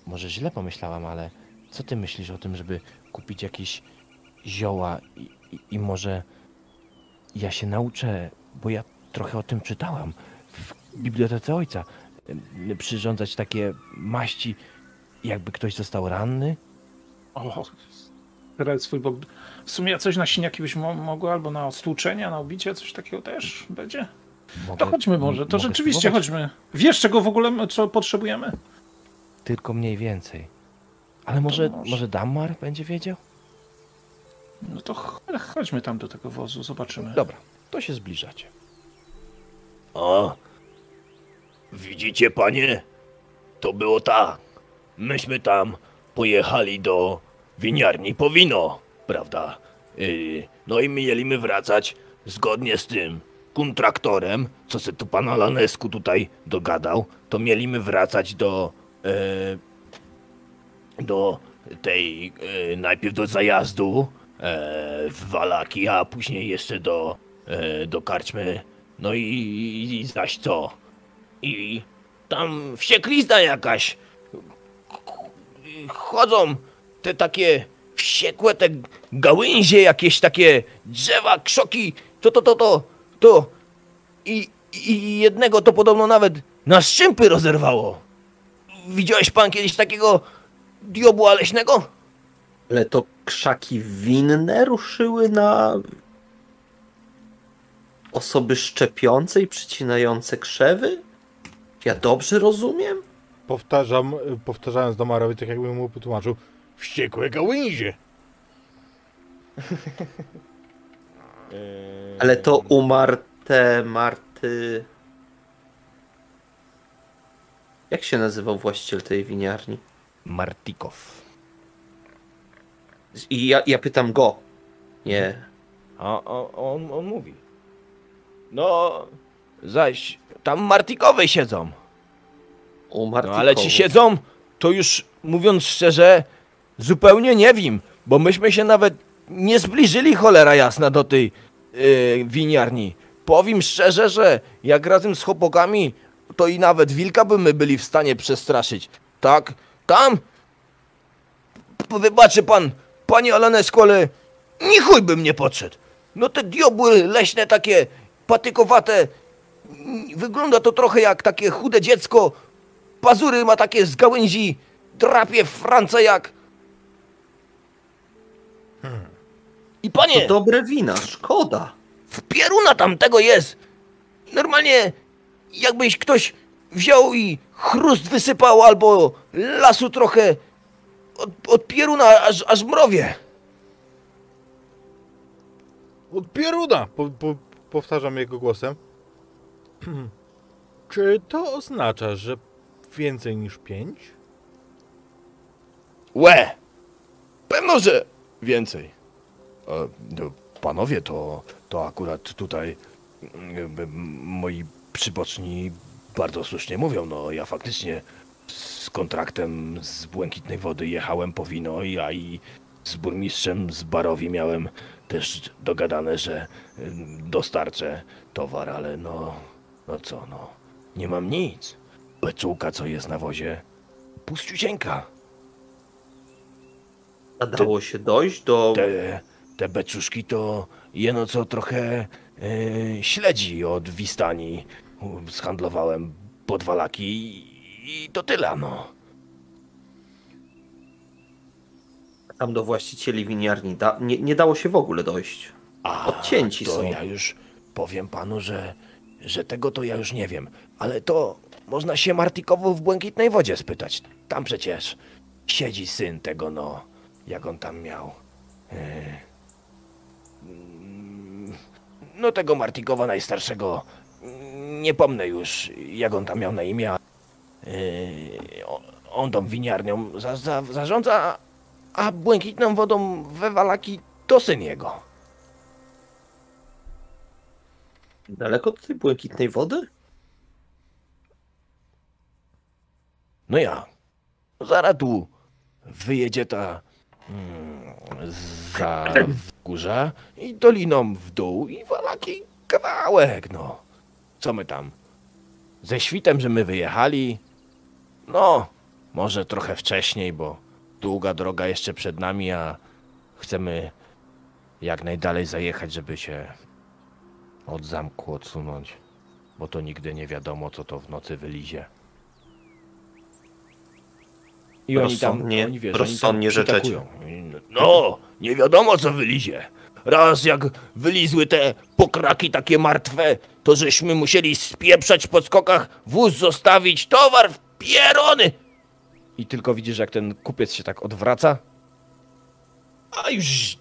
może źle pomyślałam, ale co ty myślisz o tym, żeby kupić jakieś zioła i może... Ja się nauczę, bo ja trochę o tym czytałam w bibliotece ojca, przyrządzać takie maści, jakby ktoś został ranny. O, teraz swój Bóg. W sumie coś na siniaki byś mogła, albo na stłuczenia, na ubicie, coś takiego też będzie. To chodźmy może, to rzeczywiście spróbować. Chodźmy. Wiesz, czego w ogóle co potrzebujemy? Tylko mniej więcej. Ale no może Dammar będzie wiedział? No to chodźmy tam do tego wozu, zobaczymy. Dobra, to się zbliżacie. O, widzicie, panie? To było tak. Myśmy tam pojechali do winiarni po wino, prawda? No i mieliśmy wracać zgodnie z tym kontraktorem, co se tu pan Alanesku tutaj dogadał, to mieliśmy wracać do tej, najpierw do zajazdu w Vallaki, a później jeszcze do karczmy. No i zaś co? I tam wścieklizna jakaś. Chodzą te takie wściekłe, te gałęzie, jakieś takie drzewa, krzoki, to. I jednego to podobno nawet na strzępy rozerwało. Widziałeś pan kiedyś takiego diobła leśnego? Ale to krzaki winne ruszyły na osoby szczepiące i przycinające krzewy? Ja dobrze rozumiem? Powtarzając Dammarowi, tak jakbym mu wytłumaczył, wściekłe gałęzie. Ale to u Marty... Jak się nazywał właściciel tej winiarni? Martikov. I ja pytam go. Nie. On mówi. No, zaś tam Martikowy siedzą. O, Martikowy. No, ale ci siedzą, to już mówiąc szczerze, zupełnie nie wiem, bo myśmy się nawet nie zbliżyli, cholera jasna, do tej winiarni. Powiem szczerze, że jak razem z chłopakami, to i nawet wilka by my byli w stanie przestraszyć. Tak, tam, wybaczy pan, panie Alanesku, ale ni chuj bym nie podszedł. No te diobły leśne takie, patykowate, wygląda to trochę jak takie chude dziecko, pazury ma takie z gałęzi, drapie w France jak... I panie... To dobre wina, szkoda. W pieruna tamtego jest. Normalnie jakbyś ktoś wziął i chrust wysypał albo lasu trochę od pieruna aż mrowie. Od pieruna, powtarzam jego głosem. Czy to oznacza, że więcej niż 5? Łe! Pewno, że więcej. Panowie, to akurat tutaj moi przyboczni bardzo słusznie mówią. No ja faktycznie z kontraktem z Błękitnej Wody jechałem po wino, ja i z burmistrzem z Barovii miałem też dogadane, że dostarczę towar, ale no co, nie mam nic. Beczułka, co jest na wozie, puściusieńka. A dało się dojść do... Te beczuszki to jeno co trochę śledzi od Wistani. Zhandlowałem pod Vallaki i to tyle, no. Tam do właścicieli winiarni nie dało się w ogóle dojść. Odcięci to są. Ja już powiem panu, że tego to ja już nie wiem. Ale to można się Martikowu w Błękitnej Wodzie spytać. Tam przecież siedzi syn tego, no, jak on tam miał. No tego Martikowa najstarszego, nie pomnę już, jak on tam miał na imię. On tą winiarnią zarządza, a Błękitną Wodą we Vallaki to syn jego. Daleko od tej Błękitnej Wody? No ja. Zaraz tu wyjedzie ta za górza i doliną w dół i Vallaki kawałek, no. Co my tam? Ze świtem, że my wyjechali? No, może trochę wcześniej, bo długa droga jeszcze przed nami, a chcemy jak najdalej zajechać, żeby się od zamku odsunąć, bo to nigdy nie wiadomo, co to w nocy wylizie. I rozsądnie rzeczecie. No, nie wiadomo co wylizie. Raz jak wylizły te pokraki takie martwe, to żeśmy musieli spieprzać po skokach, wóz zostawić, towar w pierony. I tylko widzisz, jak ten kupiec się tak odwraca. A już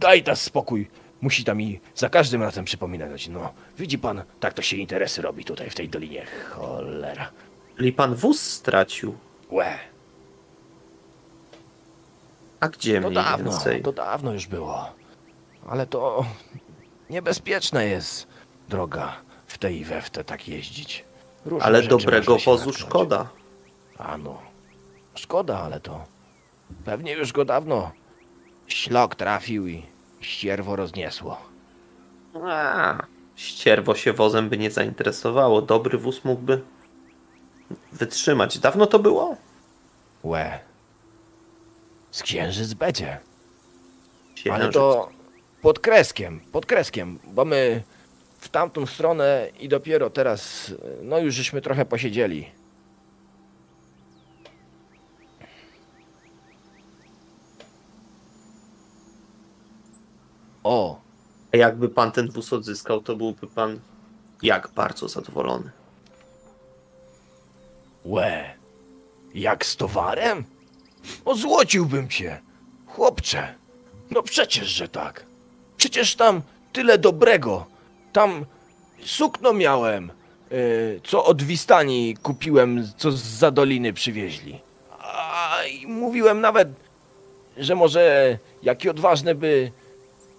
daj ta spokój. Musi tam i za każdym razem przypominać. No, widzi pan, tak to się interesy robi tutaj w tej dolinie. Cholera. Czyli pan wóz stracił? Łe. A gdzie mniej więcej? To dawno już było. Ale to niebezpieczna jest droga w tej i we w te tak jeździć. Różne ale dobrego wozu szkoda. Ano, szkoda, ale to pewnie już go dawno ślok trafił i ścierwo rozniesło. Ścierwo się wozem by nie zainteresowało. Dobry wóz mógłby wytrzymać. Dawno to było? Łe. Z księżyc będzie. Ale to pod kreskiem, bo my w tamtą stronę i dopiero teraz, no już żeśmy trochę posiedzieli. O! A jakby pan ten wóz odzyskał, to byłby pan jak bardzo zadowolony. Łe! Jak z towarem? Ozłociłbym cię, chłopcze. No przecież, że tak. Przecież tam tyle dobrego. Tam sukno miałem, co od Wistani kupiłem, co z Zadoliny przywieźli. A i mówiłem nawet, że może jaki odważny by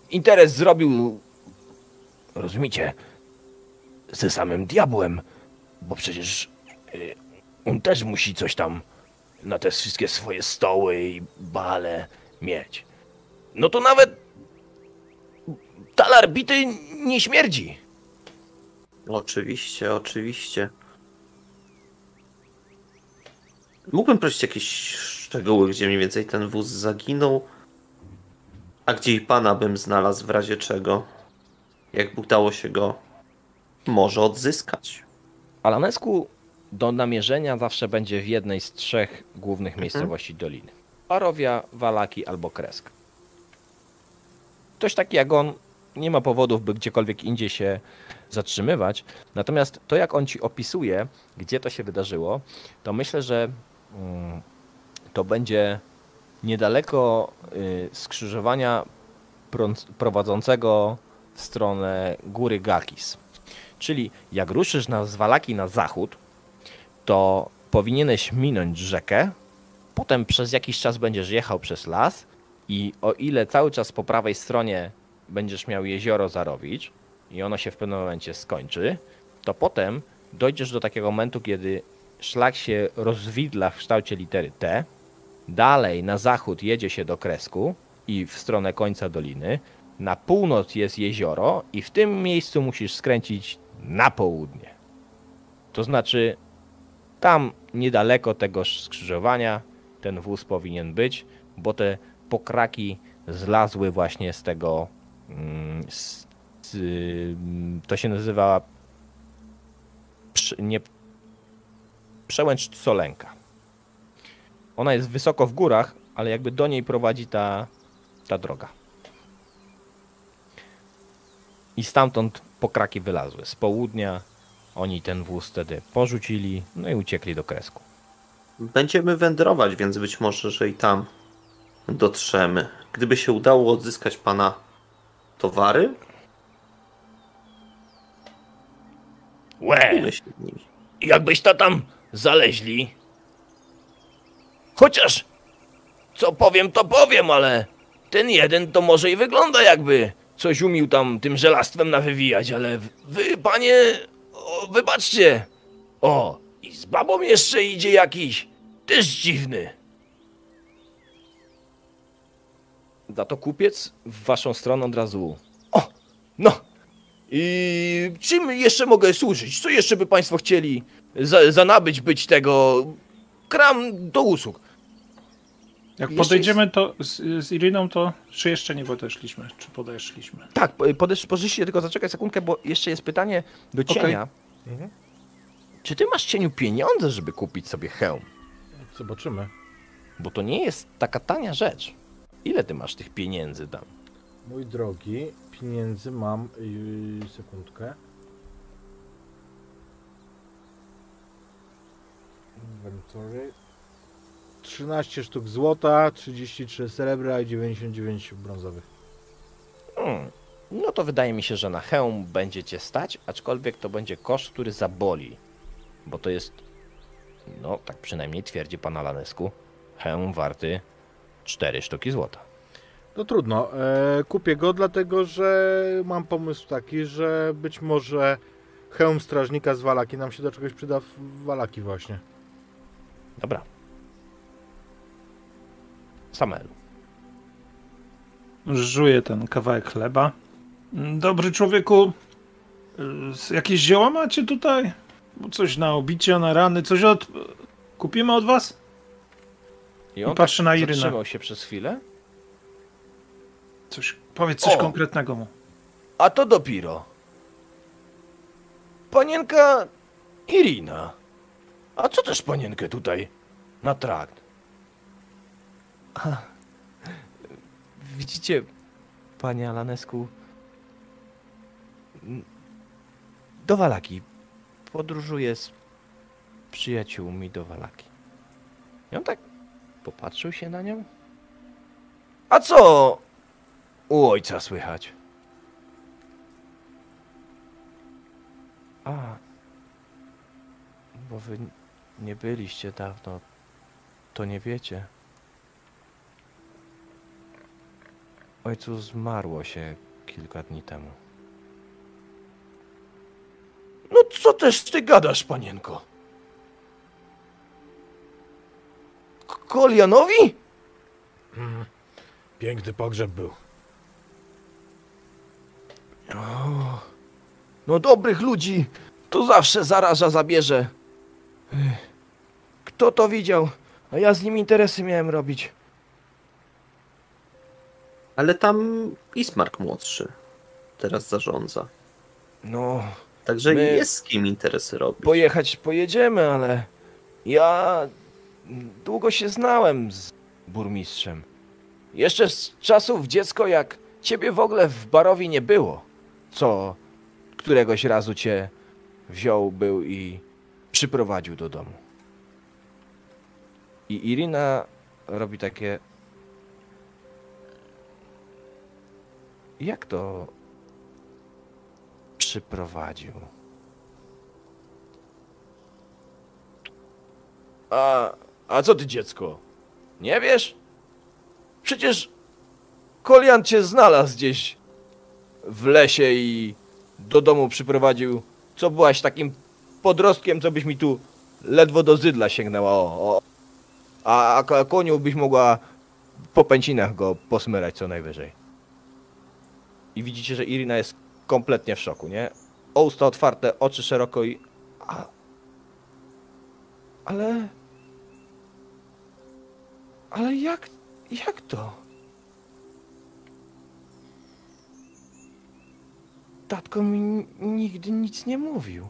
interes zrobił, rozumiecie, ze samym diabłem, bo przecież on też musi coś tam na te wszystkie swoje stoły i bale mieć. No to nawet talar bity nie śmierdzi. Oczywiście, oczywiście. Mógłbym prosić jakieś szczegóły, gdzie mniej więcej ten wóz zaginął, a gdzie i pana bym znalazł w razie czego, jakby udało się go może odzyskać. Alanesku do namierzenia zawsze będzie w jednej z trzech głównych miejscowości doliny. Barovia, Vallaki albo Kresk. Ktoś taki jak on nie ma powodów, by gdziekolwiek indziej się zatrzymywać. Natomiast to, jak on ci opisuje, gdzie to się wydarzyło, to myślę, że to będzie niedaleko skrzyżowania prowadzącego w stronę góry Gakis. Czyli jak ruszysz z Vallaki na zachód, to powinieneś minąć rzekę, potem przez jakiś czas będziesz jechał przez las i o ile cały czas po prawej stronie będziesz miał jezioro Zarovich i ono się w pewnym momencie skończy, to potem dojdziesz do takiego momentu, kiedy szlak się rozwidla w kształcie litery T, dalej na zachód jedzie się do Kresku i w stronę końca doliny, na północ jest jezioro i w tym miejscu musisz skręcić na południe. To znaczy tam niedaleko tego skrzyżowania ten wóz powinien być, bo te pokraki zlazły właśnie z tego, to się nazywa Przełęcz Solenka. Ona jest wysoko w górach, ale jakby do niej prowadzi ta droga. I stamtąd pokraki wylazły. Z południa oni ten wóz wtedy porzucili, no i uciekli do Kresku. Będziemy wędrować, więc być może, że i tam dotrzemy. Gdyby się udało odzyskać pana towary? Łe! Jakbyś to tam zaleźli. Chociaż, co powiem, to powiem, ale ten jeden to może i wygląda, jakby coś umił tam tym żelastwem nawywijać, ale wy, panie, wybaczcie. O, i z babą jeszcze idzie jakiś, też dziwny. Za to kupiec w waszą stronę od razu. O, no. I czym jeszcze mogę służyć? Co jeszcze by państwo chcieli za nabyć być tego? Kram do usług. Jak jeszcze podejdziemy to z Iriną, to czy jeszcze nie podeszliśmy? Czy podeszliśmy? Tak, podeszliście, tylko zaczekaj sekundkę, bo jeszcze jest pytanie do cienia. Okay. Mhm. Czy ty masz, cieniu, pieniądze, żeby kupić sobie hełm? Zobaczymy. Bo to nie jest taka tania rzecz. Ile ty masz tych pieniędzy tam? Mój drogi, pieniędzy mam... sekundkę. 13 sztuk złota, 33 srebra i 99 brązowych. No to wydaje mi się, że na hełm będzie cię stać, aczkolwiek to będzie koszt, który zaboli. Bo to jest... no tak przynajmniej twierdzi pan Alanesku. Hełm warty 4 sztuki złota. No trudno. Kupię go dlatego, że mam pomysł taki, że być może hełm strażnika z Vallaki nam się do czegoś przyda w Vallaki właśnie. Dobra. Samael. Żuję ten kawałek chleba. Dobry człowieku, jakieś zioła macie tutaj? Coś na obicie, na rany, coś kupimy od was? I on patrzy na Irynę. Zatrzymał się przez chwilę. Coś, powiedz coś konkretnego mu. A to dopiero. Panienka Irina. A co też panienkę tutaj na trakt? Widzicie, panie Alanesku, do Vallaki. Podróżuję z przyjaciółmi do Vallaki. I on tak popatrzył się na nią. A co u ojca słychać? A, bo wy nie byliście dawno, to nie wiecie. Ojcu zmarło się kilka dni temu. No co też ty gadasz, panienko? Kolianowi? Piękny pogrzeb był. O, no dobrych ludzi to zawsze zaraza zabierze. Kto to widział? A ja z nim interesy miałem robić. Ale tam Ismark młodszy teraz zarządza. No. Także jest z kim interesy robić. Pojedziemy, ale ja długo się znałem z burmistrzem. Jeszcze z czasów dziecko, jak ciebie w ogóle w Barovii nie było. Co któregoś razu cię wziął, był i przyprowadził do domu. I Irina robi takie... Jak to przyprowadził? A co ty, dziecko? Nie wiesz? Przecież Kolian cię znalazł gdzieś w lesie i do domu przyprowadził. Co byłaś takim podrostkiem, co byś mi tu ledwo do zydla sięgnęła. A koniu byś mogła po pęcinach go posmyrać co najwyżej. I widzicie, że Irina jest kompletnie w szoku, nie? Usta otwarte, oczy szeroko i... Ale jak to? Tatko mi nigdy nic nie mówił.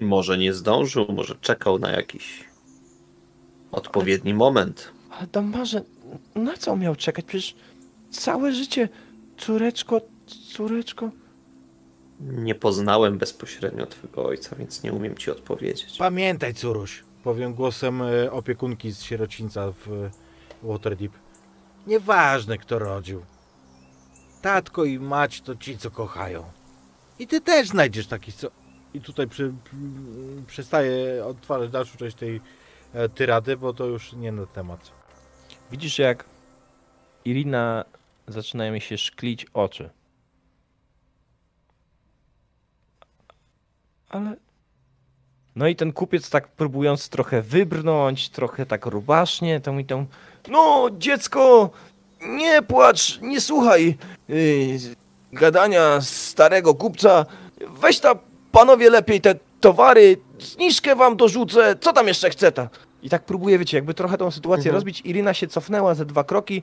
Może nie zdążył, może czekał na jakiś odpowiedni moment. Ale Dammarze, na co miał czekać? Przecież całe życie, córeczko... Nie poznałem bezpośrednio twojego ojca, więc nie umiem ci odpowiedzieć. Pamiętaj, córuś, powiem głosem opiekunki z sierocińca w Waterdeep. Nieważne, kto rodził. Tatko i mać to ci, co kochają. I ty też znajdziesz takich, co... I tutaj przestaję odtwarzać dalszą część tej tyrady, bo to już nie na temat. Widzisz, jak Irina zaczyna mi się szklić oczy. Ale... No i ten kupiec, tak próbując trochę wybrnąć, trochę tak rubasznie, to mi tam... No, dziecko, nie płacz, nie słuchaj gadania starego kupca. Weź ta, panowie, lepiej te towary, zniżkę wam dorzucę, co tam jeszcze chce ta? I tak próbuje, wiecie, jakby trochę tą sytuację rozbić. Irina się cofnęła ze 2 kroki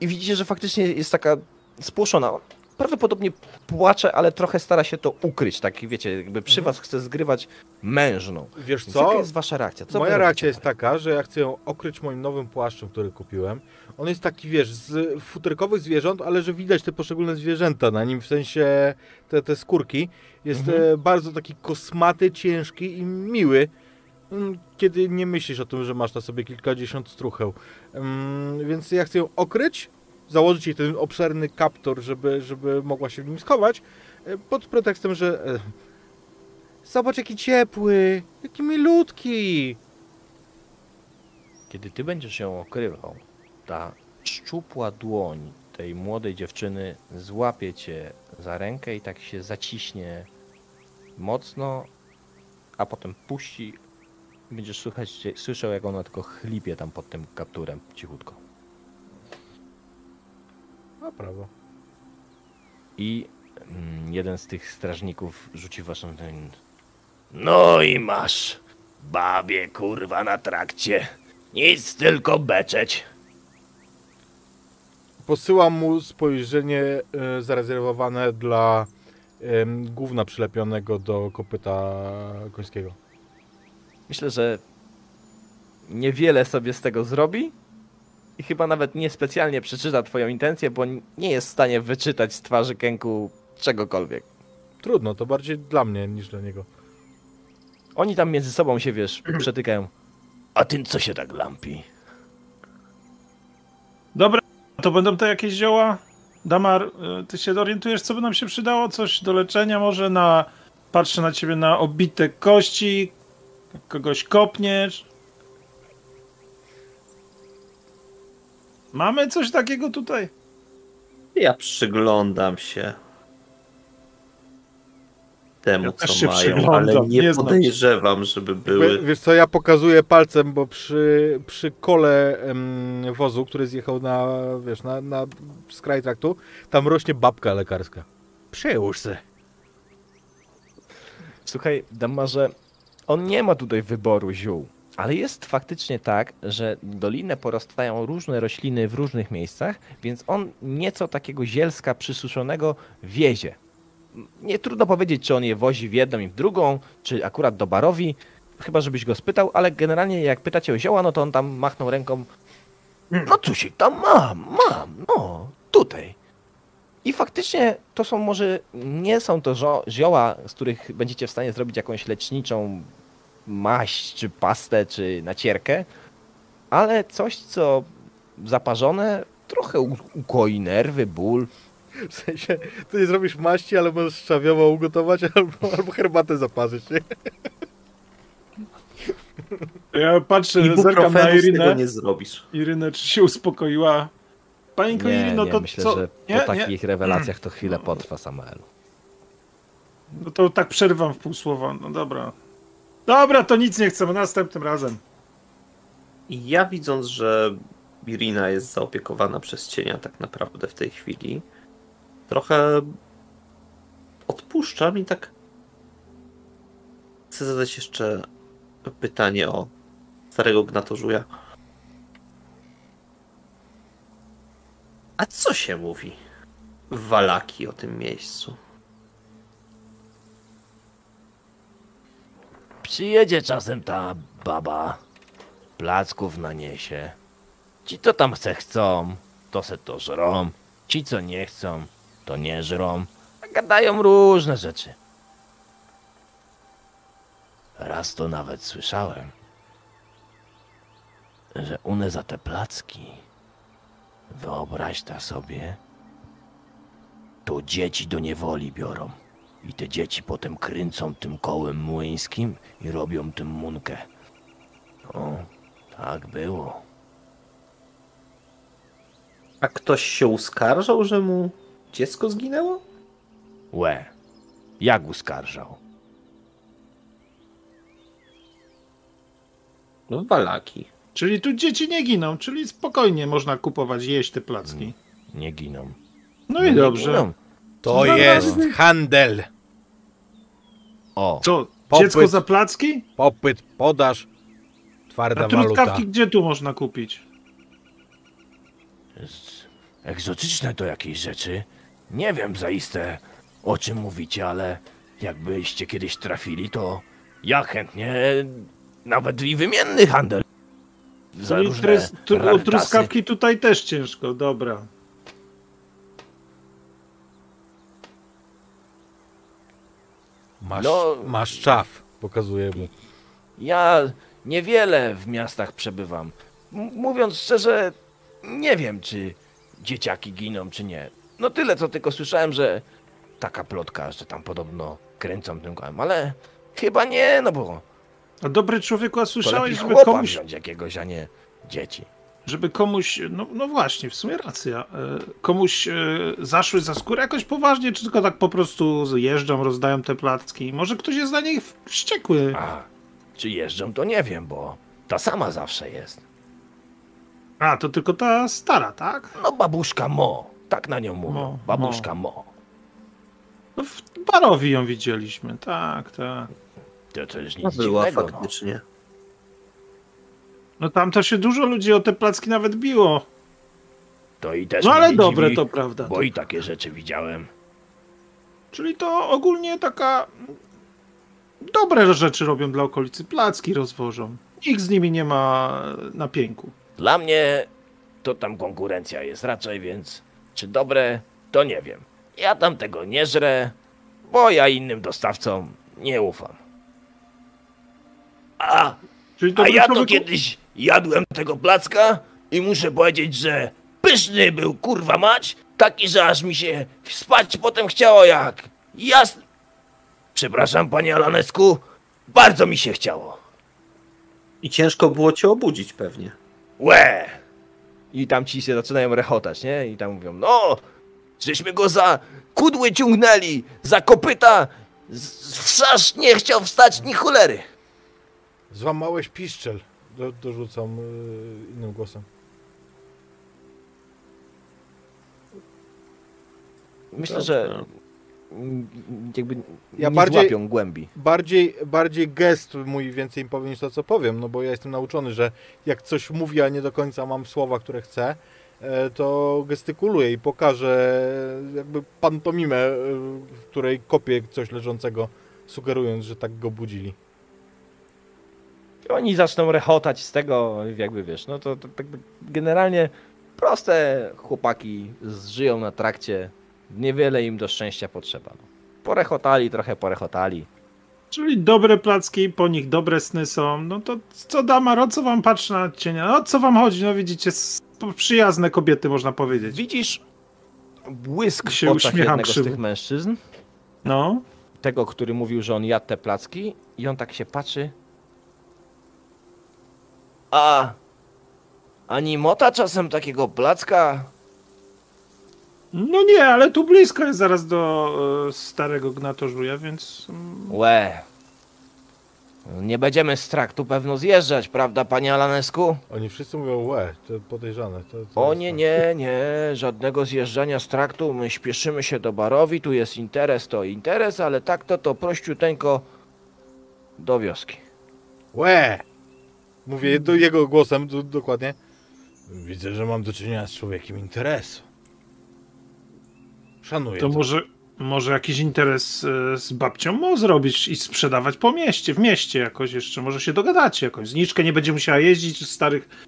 i widzicie, że faktycznie jest taka spłoszona. Prawdopodobnie płacze, ale trochę stara się to ukryć, tak, wiecie, jakby przy was chce zgrywać mężną. Wiesz co? Jaka jest wasza reakcja? Co moja reakcja jest taka, że ja chcę ją okryć moim nowym płaszczem, który kupiłem. On jest taki, wiesz, z futerkowych zwierząt, ale że widać te poszczególne zwierzęta na nim, w sensie te skórki. Jest bardzo taki kosmaty, ciężki i miły, kiedy nie myślisz o tym, że masz na sobie kilkadziesiąt strucheł. Więc ja chcę ją okryć. Założyć jej ten obszerny kaptur, żeby mogła się w nim schować, pod pretekstem, że... Zobacz, jaki ciepły, jaki milutki. Kiedy ty będziesz ją okrywał, ta szczupła dłoń tej młodej dziewczyny złapie cię za rękę i tak się zaciśnie mocno, a potem puści. Będziesz słyszał, jak ona tylko chlipie tam pod tym kapturem cichutko. Prawo. I jeden z tych strażników rzuci waszą... No i masz, babie kurwa na trakcie. Nic tylko beczeć. Posyłam mu spojrzenie zarezerwowane dla gówna przylepionego do kopyta końskiego. Myślę, że niewiele sobie z tego zrobi. I chyba nawet niespecjalnie przeczyta twoją intencję, bo nie jest w stanie wyczytać z twarzy Kenku czegokolwiek. Trudno, to bardziej dla mnie niż dla niego. Oni tam między sobą się, wiesz, przetykają. A ty co się tak lampi? Dobra, to będą te jakieś zioła? Dammar, ty się orientujesz, co by nam się przydało? Coś do leczenia może? Patrzę na ciebie, na obite kości, kogoś kopniesz. Mamy coś takiego tutaj? Ja przyglądam się temu, co mają, ale nie podejrzewam, żeby były... Wiesz co, ja pokazuję palcem, bo przy kole wozu, który zjechał na skraj traktu, tam rośnie babka lekarska. Przełóż se. Słuchaj, Dammarze, on nie ma tutaj wyboru ziół, ale jest faktycznie tak, że dolinę porastają różne rośliny w różnych miejscach, więc on nieco takiego zielska przysuszonego wiezie. Nie trudno powiedzieć, czy on je wozi w jedną i w drugą, czy akurat do Barovii, chyba żebyś go spytał, ale generalnie jak pytacie o zioła, no to on tam machnął ręką. No cóż, tam mam, no, tutaj. I faktycznie to są może, nie są to zioła, z których będziecie w stanie zrobić jakąś leczniczą maść, czy pastę, czy nacierkę, ale coś, co zaparzone, trochę ukoi nerwy, ból. W sensie, ty nie zrobisz maści, ale możesz szczawiową ugotować albo herbatę zaparzyć, nie? Ja patrzę, zerkam na Irinę. Nie zrobisz. Irynę, czy się uspokoiła? Pańko Irino, to myślę, co? Że po takich rewelacjach to chwilę potrwa, Samaelu. No to tak przerwam w pół słowa, no dobra. Dobra, to nic nie chcemy, następnym razem. I ja widząc, że Irina jest zaopiekowana przez cienia tak naprawdę w tej chwili, trochę odpuszczam i tak chcę zadać jeszcze pytanie o starego Gnatożuja. A co się mówi w Vallaki o tym miejscu? Przyjedzie czasem ta baba, placków naniesie. Ci, co tam chcą, to se to żrą. Ci, co nie chcą, to nie żrą. A gadają różne rzeczy. Raz to nawet słyszałem, że one za te placki, wyobraź ta sobie, to dzieci do niewoli biorą i te dzieci potem kręcą tym kołem młyńskim i robią tym munkę. O, tak było. A ktoś się uskarżał, że mu dziecko zginęło? Łe, jak uskarżał? No Vallaki. Czyli tu dzieci nie giną, czyli spokojnie można kupować, jeść te placki. Nie giną. No i dobrze. To jest handel. O. Co? Dziecko za placki? Popyt, podaż, twarda waluta. A truskawki gdzie tu można kupić? Egzotyczne to jakieś rzeczy. Nie wiem zaiste, o czym mówicie, ale jakbyście kiedyś trafili, to ja chętnie nawet i wymienny handel. Truskawki tutaj też ciężko, dobra. Masz czaf, pokazuję mu. Ja niewiele w miastach przebywam. Mówiąc szczerze, nie wiem, czy dzieciaki giną, czy nie. No tyle, co tylko słyszałem, że taka plotka, że tam podobno kręcą tym kołem, ale chyba nie, no bo... A dobry człowieku, a słyszałeś, żeby komuś... wziąć jakiegoś, a nie dzieci. Żeby komuś, no właśnie, w sumie racja, komuś zaszły za skórę jakoś poważnie, czy tylko tak po prostu jeżdżą, rozdają te placki? Może ktoś jest na nich wściekły. A, czy jeżdżą, to nie wiem, bo ta sama zawsze jest. A, to tylko ta stara, tak? No babuszka Mo, tak na nią mówią, babuszka Mo. No, w Barovii ją widzieliśmy, tak, tak. To już nic dziwnego, faktycznie. No tam to się dużo ludzi o te placki nawet biło. To i też. No ale dobre dziwi, to prawda. Bo to... i takie rzeczy widziałem. Czyli to ogólnie taka... Dobre rzeczy robią dla okolicy. Placki rozwożą. Nikt z nimi nie ma na pięku. Dla mnie to tam konkurencja jest raczej, więc czy dobre, to nie wiem. Ja tam tego nie żrę, bo ja innym dostawcom nie ufam. A ja to kiedyś jadłem tego placka i muszę powiedzieć, że pyszny był, kurwa mać, taki, że aż mi się spać potem chciało jak... Jasne... Przepraszam, panie Alanesku, bardzo mi się chciało. I ciężko było cię obudzić pewnie. Łe! I tam ci się zaczynają rechotać, nie? I tam mówią, no... Żeśmy go za kudły ciągnęli, za kopyta, aż nie chciał wstać, ni cholery. Złamałeś piszczel, dorzucam innym głosem. Myślę, że jakby ja nie bardziej, złapią głębi. Bardziej gest mój więcej im powiem niż to, co powiem, no bo ja jestem nauczony, że jak coś mówię, a nie do końca mam słowa, które chcę, to gestykuluję i pokażę jakby pantomimę, w której kopię coś leżącego, sugerując, że tak go budzili. Oni zaczną rechotać z tego, jakby wiesz, no to generalnie proste chłopaki żyją na trakcie, niewiele im do szczęścia potrzeba. Porechotali, trochę porechotali. Czyli dobre placki, po nich dobre sny są, no to co Dammar, o co wam patrzy na cienia, no, o co wam chodzi, no widzicie, przyjazne kobiety można powiedzieć. Widzisz błysk się w oczach jednego z tych mężczyzn, no. Tego, który mówił, że on jadł te placki i on tak się patrzy. Ani mota czasem takiego placka? No nie, ale tu blisko jest zaraz do starego Gnatożuja, więc... Łe. Nie będziemy z traktu pewno zjeżdżać, prawda, panie Alanesku? Oni wszyscy mówią łe, to podejrzane. O nie, nie, nie, żadnego zjeżdżania z traktu, my śpieszymy się do Barowi, tu jest interes, to interes, ale tak to prościuteńko do wioski. Łe! Mówię do jego głosem dokładnie. Widzę, że mam do czynienia z człowiekiem interesu. Szanuję to. Może jakiś interes z babcią mu zrobić i sprzedawać po mieście, w mieście jakoś jeszcze. Może się dogadacie jakąś zniżkę, nie będzie musiała jeździć, starych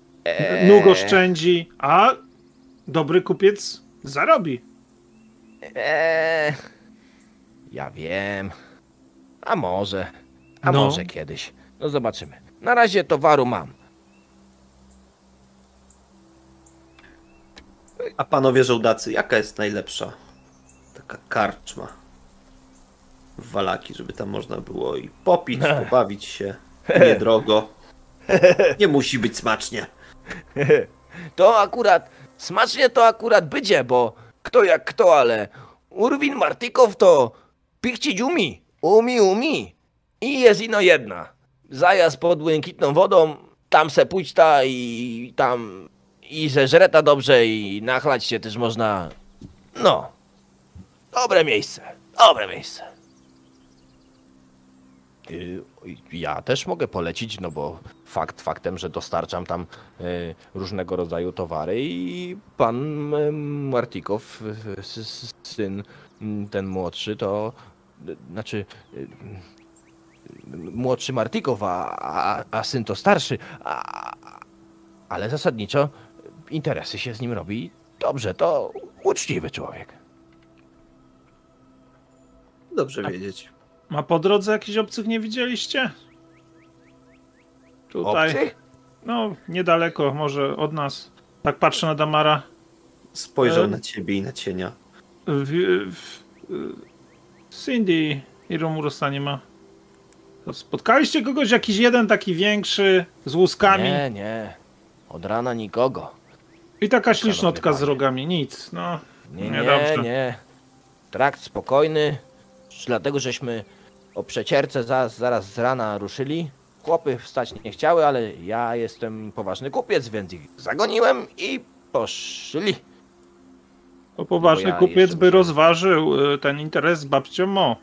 nóg oszczędzi, a dobry kupiec zarobi. Ja wiem. A może kiedyś. No zobaczymy. Na razie towaru mam. A panowie żołdacy, jaka jest najlepsza taka karczma w Wallaki, żeby tam można było i popić, pobawić się, niedrogo. Nie musi być smacznie. Smacznie to akurat będzie, bo kto jak kto, ale Urwin Martikov to pichcić umi i jest ino jedna. Zajazd pod Błękitną Wodą, tam se pójdźta i tam i se żreta dobrze i nachlać się też można. No. Dobre miejsce. Ja też mogę polecić, no bo faktem, że dostarczam tam różnego rodzaju towary i pan Martikov, syn ten młodszy, to znaczy... Młodszy Martikov, a syn to starszy, ale zasadniczo interesy się z nim robi dobrze, to uczciwy człowiek. Dobrze wiedzieć. A po drodze jakichś obcych nie widzieliście? Tutaj. Obcych? No, niedaleko może od nas. Tak patrzę na Dammara. Spojrzał na ciebie i na cienia. Sinndia i Romorusa nie ma. Spotkaliście kogoś, jakiś jeden taki większy, z łuskami? Nie. Od rana nikogo. I taka ślicznotka z rogami, nic, no. Nie. Trakt spokojny, dlatego żeśmy o przecierce zaraz z rana ruszyli. Chłopy wstać nie chciały, ale ja jestem poważny kupiec, więc ich zagoniłem i poszli. To poważny kupiec by rozważył ten interes z babcią Mo.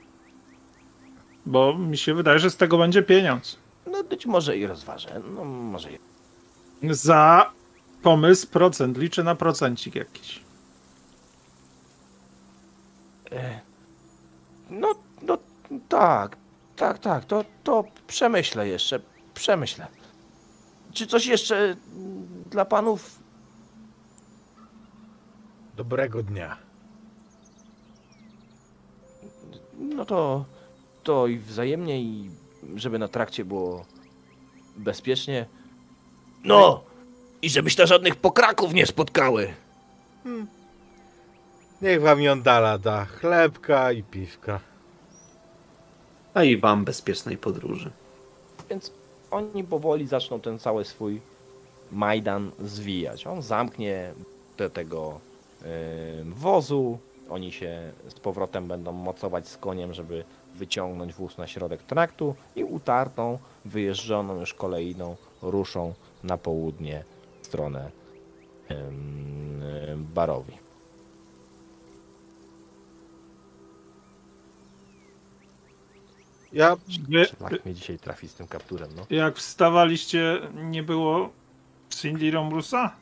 Bo mi się wydaje, że z tego będzie pieniądz. No być może i rozważę. No może i... Za pomysł procent. Liczę na procencik jakiś. No tak. Tak. To przemyślę jeszcze. Czy coś jeszcze dla panów? Dobrego dnia. No to i wzajemnie, i żeby na trakcie było bezpiecznie. No! I żebyś to żadnych pokraków nie spotkały. Niech wam jądala da chlebka i piwka. A i wam bezpiecznej podróży. Więc oni powoli zaczną ten cały swój Majdan zwijać. On zamknie do tego wozu. Oni się z powrotem będą mocować z koniem, żeby wyciągnąć wóz na środek traktu i utartą, wyjeżdżoną już kolejną ruszą na południe w stronę Barovii. Ja... Szlak mnie dzisiaj trafi z tym kapturem, no. Jak wstawaliście, nie było Sinndia Romorusa?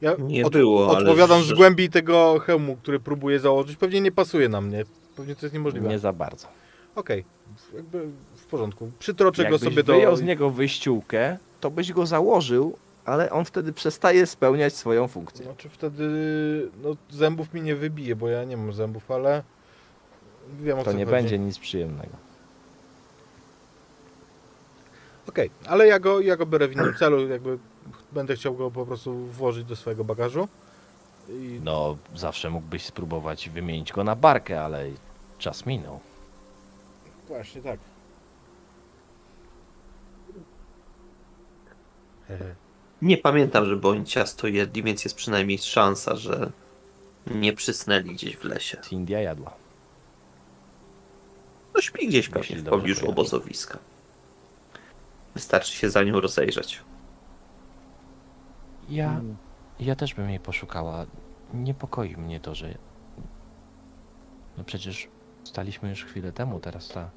Ja nie było, odpowiadam ale... z głębi tego hełmu, który próbuję założyć. Pewnie nie pasuje na mnie. Pewnie to jest niemożliwe. Nie za bardzo. Okej, okay. W porządku. Przytroczę go sobie do... Jakbyś wyjął z niego wyściółkę, to byś go założył, ale on wtedy przestaje spełniać swoją funkcję. Znaczy wtedy... No, zębów mi nie wybije, bo ja nie mam zębów, ale... Wiem, o to co nie chodzi. Będzie nic przyjemnego. Okej, okay. Ale ja go biorę w innym celu, jakby... Będę chciał go po prostu włożyć do swojego bagażu. I... No, zawsze mógłbyś spróbować wymienić go na barkę, ale czas minął. Właśnie tak. Nie pamiętam, żeby oni ciasto jedli, więc jest przynajmniej szansa, że nie przysnęli gdzieś w lesie. Sinndia jadła. No śpi gdzieś pewnie w pobliżu obozowiska. Wystarczy się za nią rozejrzeć. Ja też bym jej poszukała. Niepokoi mnie to, że... No przecież staliśmy już chwilę temu, teraz ta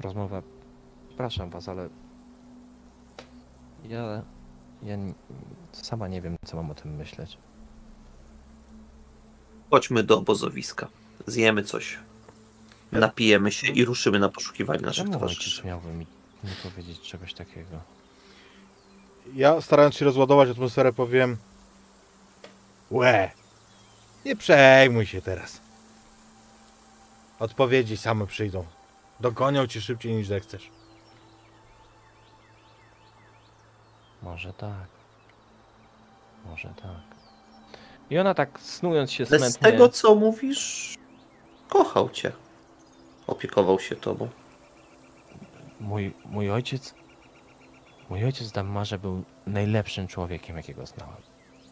rozmowa... Przepraszam was, ale... Ja sama nie wiem, co mam o tym myśleć. Chodźmy do obozowiska. Zjemy coś. Napijemy się i ruszymy na poszukiwanie naszych towarzyszy. Miałbym nie powiedzieć czegoś takiego. Ja, starając się rozładować atmosferę, powiem: łe, nie przejmuj się teraz. Odpowiedzi same przyjdą. Dogonią cię szybciej niż zechcesz. Może tak. Może tak. I ona tak, snując się smętnie... Z tego, co mówisz, kochał cię. Opiekował się tobą. Mój ojciec... Mój ojciec w Dammarze był najlepszym człowiekiem, jakiego znałem.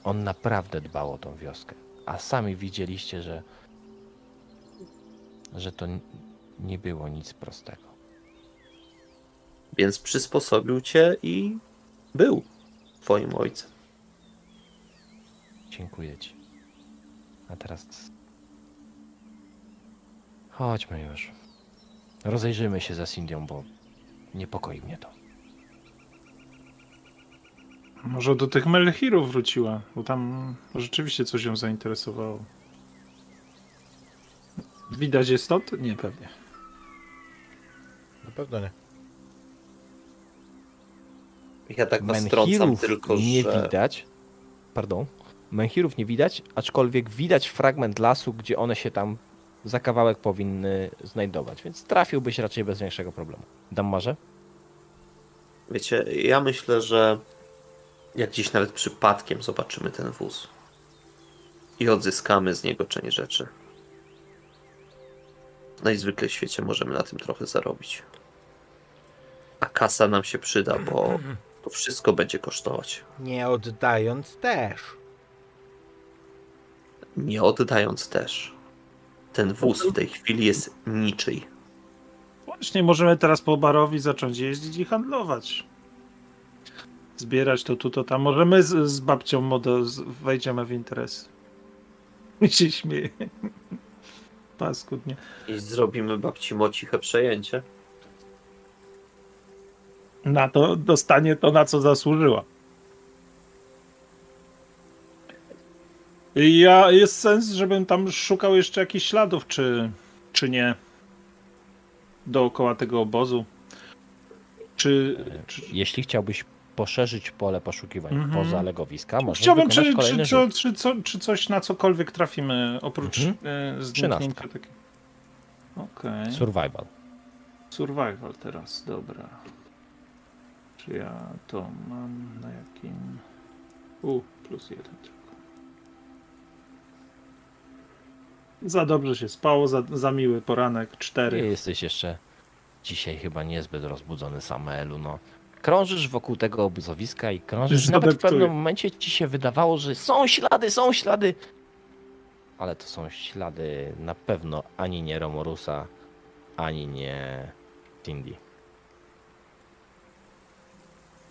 On naprawdę dbał o tą wioskę. A sami widzieliście, że to nie było nic prostego. Więc przysposobił cię i był twoim ojcem. Dziękuję ci. A teraz... Chodźmy już. Rozejrzymy się za Sinndią, bo niepokoi mnie to. Może do tych Melchirów wróciła, bo tam rzeczywiście coś ją zainteresowało. Widać je stąd? Nie, pewnie. Na pewno nie. Ja tak was trącam tylko, że... nie widać. Pardon. Melchirów nie widać, aczkolwiek widać fragment lasu, gdzie one się tam za kawałek powinny znajdować, więc trafiłbyś raczej bez większego problemu. Dammarze? Wiecie, ja myślę, że jak dziś nawet przypadkiem zobaczymy ten wóz i odzyskamy z niego część rzeczy. No i zwykle w świecie możemy na tym trochę zarobić. A kasa nam się przyda, bo to wszystko będzie kosztować. Nie oddając też. Nie oddając też. Ten wóz w tej chwili jest niczyj. Właśnie możemy teraz po Barovii zacząć jeździć i handlować. Zbierać to tu, to tam. Może my z babcią Modo wejdziemy w interes. I się śmieje. Paskudnie. I zrobimy babci Mo ciche przejęcie. Na to dostanie to, na co zasłużyła. Ja, jest sens, żebym tam szukał jeszcze jakichś śladów, czy nie. Dookoła tego obozu. Czy... Jeśli chciałbyś poszerzyć pole poszukiwań poza legowiska. Chciałbym, czy coś na cokolwiek trafimy oprócz zniknięcia takiego. Okay. Survival. Survival teraz, dobra. Czy ja to mam na jakim... plus 1 tylko. Za dobrze się spało, za miły poranek, 4. Ty jesteś jeszcze dzisiaj chyba niezbyt rozbudzony, Samaelu, no. Krążysz wokół tego obozowiska i krążysz. Nawet w pewnym momencie ci się wydawało, że są ślady, ale to są ślady na pewno ani nie Romorusa, ani nie Sinndia.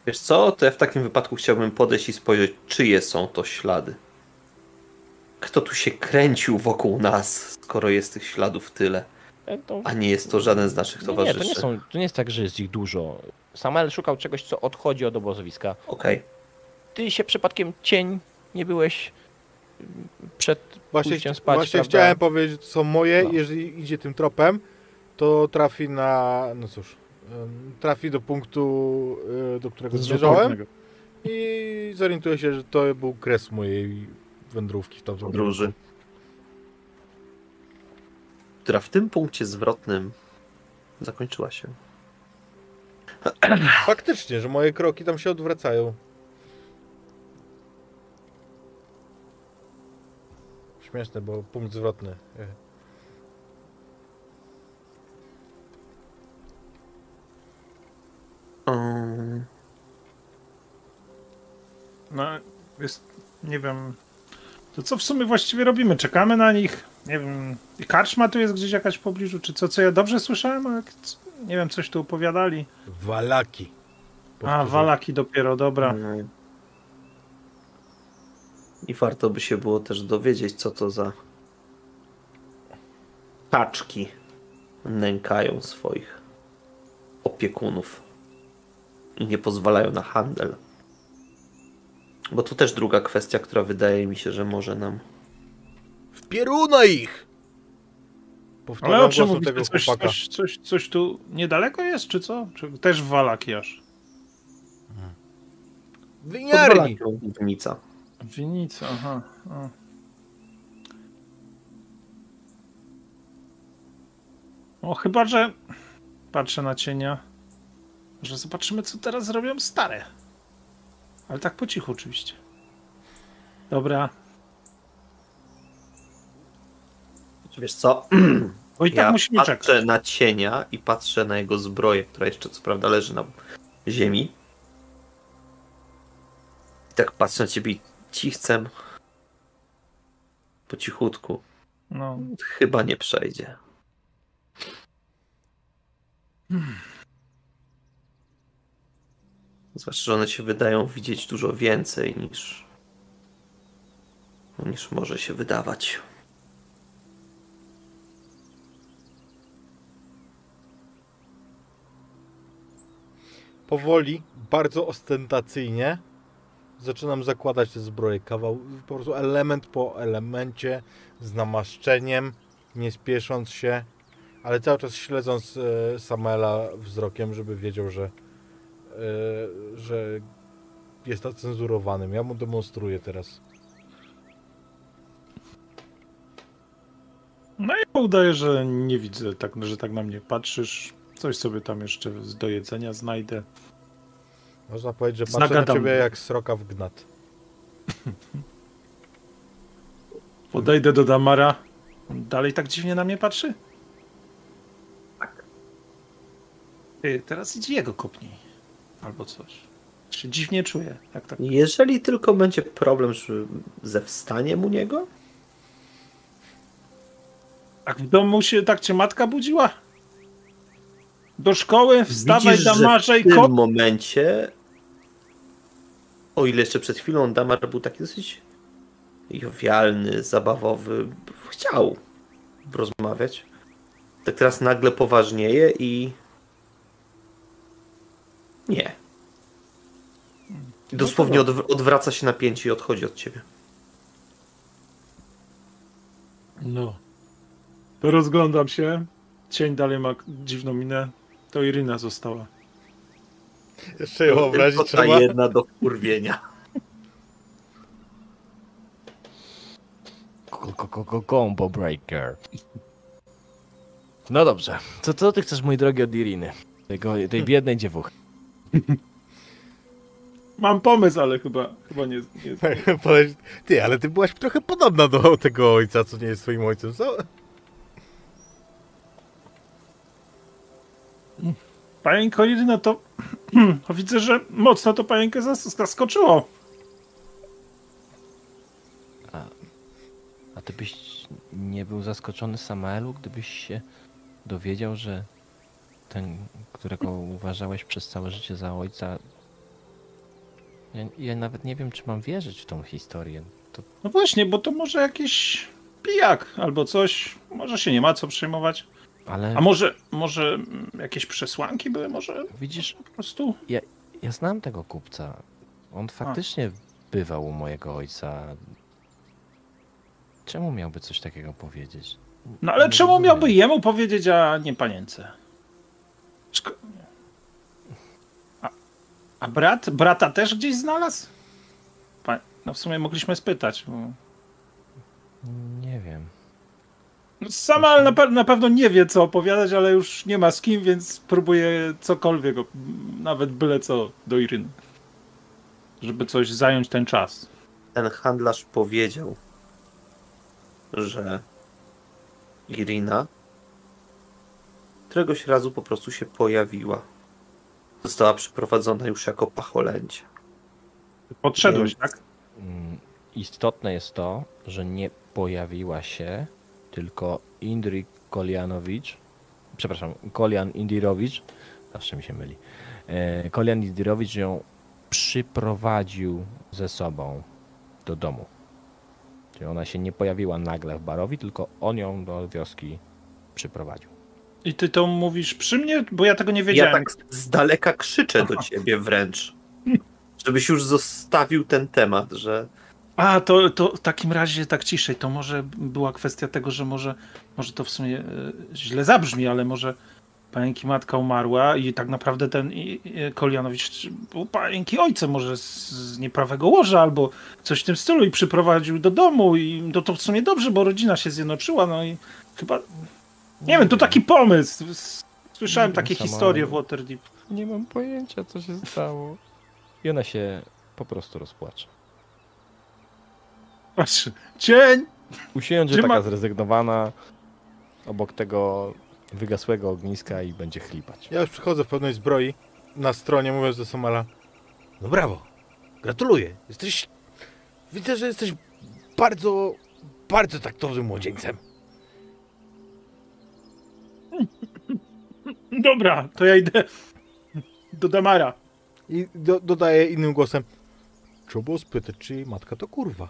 Wiesz co, to ja w takim wypadku chciałbym podejść i spojrzeć, czyje są to ślady. Kto tu się kręcił wokół nas, skoro jest tych śladów tyle? A nie jest to żaden z naszych towarzyszy. Nie, to nie jest tak, że jest ich dużo. Samael szukał czegoś, co odchodzi od obozowiska. Okej. Ty się przypadkiem cień nie byłeś przed pójściem spać, Właśnie prawda? Chciałem powiedzieć, co moje, no. Jeżeli idzie tym tropem, to trafi na... no cóż... trafi do punktu, do którego zmierzałem i zorientuję się, że to był kres mojej wędrówki w tamtym podróży. Która w tym punkcie zwrotnym zakończyła się. Faktycznie, że moje kroki tam się odwracają. Śmieszne, bo punkt zwrotny. No, jest, nie wiem, to co w sumie właściwie robimy? Czekamy na nich, nie wiem, i karczma tu jest gdzieś jakaś w pobliżu, czy co ja dobrze słyszałem, ale nie wiem, coś tu opowiadali. Vallaki. Powtórzę. A, Vallaki dopiero, dobra. I warto by się było też dowiedzieć, co to za kaczki nękają swoich opiekunów i nie pozwalają na handel. Bo tu też druga kwestia, która wydaje mi się, że może nam... Wpieruna ich! Ale o czym mówicie? Coś tu niedaleko jest, czy co? Czy też Vallaki aż? Winiarni! Winica, aha. O. Chyba, że... Patrzę na cienia. Może zobaczymy, co teraz robią stare. Ale tak po cichu oczywiście. Dobra. Wiesz co? Bo i tak musimy czekać. Patrzę na cienia i patrzę na jego zbroję, która jeszcze co prawda leży na ziemi. I tak patrzę na ciebie cichcem. Po cichutku. No. Chyba nie przejdzie. Zwłaszcza, że one się wydają widzieć dużo więcej niż może się wydawać. Powoli, bardzo ostentacyjnie zaczynam zakładać te zbroje. Kawał, po prostu element po elemencie, z namaszczeniem, nie spiesząc się, ale cały czas śledząc Samaela wzrokiem, żeby wiedział, że jest ocenzurowanym. Ja mu demonstruję teraz. No ja udaję, że nie widzę, że tak na mnie patrzysz. Coś sobie tam jeszcze do jedzenia znajdę. Można powiedzieć, że patrzę na ciebie jak sroka w gnat. Podejdę do Dammara. Dalej tak dziwnie na mnie patrzy? Tak. Teraz idź jego kopnij. Albo coś. Się dziwnie czuję. Tak. Jeżeli tylko będzie problem ze wstaniem u niego? Tak w domu się, tak cię matka budziła? Do szkoły? Wstawaj, Dammarze i kop! W tym momencie, o ile jeszcze przed chwilą Dammar był taki dosyć jowialny, zabawowy, chciał rozmawiać. Tak teraz nagle poważnieje i... Nie. Dosłownie odwraca się na pięć i odchodzi od ciebie. No. To rozglądam się. Cień dalej ma dziwną minę. To Irina została. Jeszcze ją obrazić trzeba. Ta jedna do kurwienia. Combo breaker. No dobrze. Co ty chcesz, mój drogi, od Iriny? Tej biednej dziewuchy. Mam pomysł, ale chyba nie. Ty, ale ty byłaś trochę podobna do tego ojca, co nie jest twoim ojcem, co? Panienko Irina, to widzę, że mocno to panienkę zaskoczyło. A ty byś nie był zaskoczony Samaelu, gdybyś się dowiedział, że ten, którego uważałeś przez całe życie za ojca... Ja nawet nie wiem, czy mam wierzyć w tą historię. To... No właśnie, bo to może jakiś pijak albo coś. Może się nie ma co przejmować. Ale... A może jakieś przesłanki były? Może widzisz, po prostu... Ja znam tego kupca. On faktycznie bywał u mojego ojca. Czemu miałby coś takiego powiedzieć? No ale nie czemu rozumiem. Miałby jemu powiedzieć, a nie panience? A brata też gdzieś znalazł? No w sumie mogliśmy spytać. Bo... Nie wiem. No sama na pewno nie wie, co opowiadać, ale już nie ma z kim, więc próbuje cokolwiek, nawet byle co do Iryny. Żeby coś zająć ten czas. Ten handlarz powiedział, że Irina któregoś razu po prostu się pojawiła. Została przeprowadzona już jako pacholęcie. Podszedłeś, więc... tak? Istotne jest to, że nie pojawiła się, tylko Indrik Kolianowicz, przepraszam, Kolian Indirowicz, zawsze mi się myli, Kolian Indirowicz ją przyprowadził ze sobą do domu. Czyli ona się nie pojawiła nagle w Barovii, tylko on ją do wioski przyprowadził. I ty to mówisz przy mnie? Bo ja tego nie wiedziałem. Ja tak z daleka krzyczę do ciebie wręcz. Żebyś już zostawił ten temat, że... A, to w takim razie tak ciszej. To może była kwestia tego, że może to w sumie źle zabrzmi, ale może panienki matka umarła i tak naprawdę ten Kolianowicz był panienki ojcem, może z nieprawego łoża albo coś w tym stylu i przyprowadził do domu i to w sumie dobrze, bo rodzina się zjednoczyła, no i chyba... Nie wiem, to taki pomysł. Słyszałem takie historie w Waterdeep. Nie mam pojęcia, co się stało. I ona się po prostu rozpłacze. Patrz, cień! Usiądzie taka zrezygnowana obok tego wygasłego ogniska i będzie chlipać. Ja już przychodzę w pewnej zbroi na stronie, mówiąc do Somala. No brawo, gratuluję. Widzę, że jesteś bardzo, bardzo taktownym młodzieńcem. Dobra, to ja idę do Dammara. I dodaję innym głosem. Trzeba było spytać, czy matka to kurwa.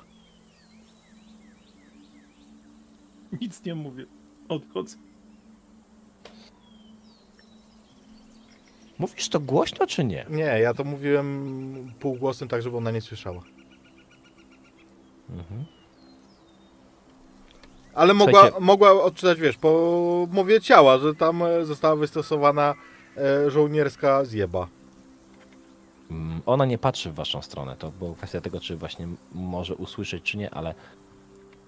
Nic nie mówię. Odchodzę. Mówisz to głośno, czy nie? Nie, ja to mówiłem półgłosem, tak żeby ona nie słyszała. Mhm. Ale mogła odczytać, wiesz, po mowie ciała, że tam została wystosowana żołnierska zjeba. Ona nie patrzy w waszą stronę, to była kwestia tego, czy właśnie może usłyszeć, czy nie, ale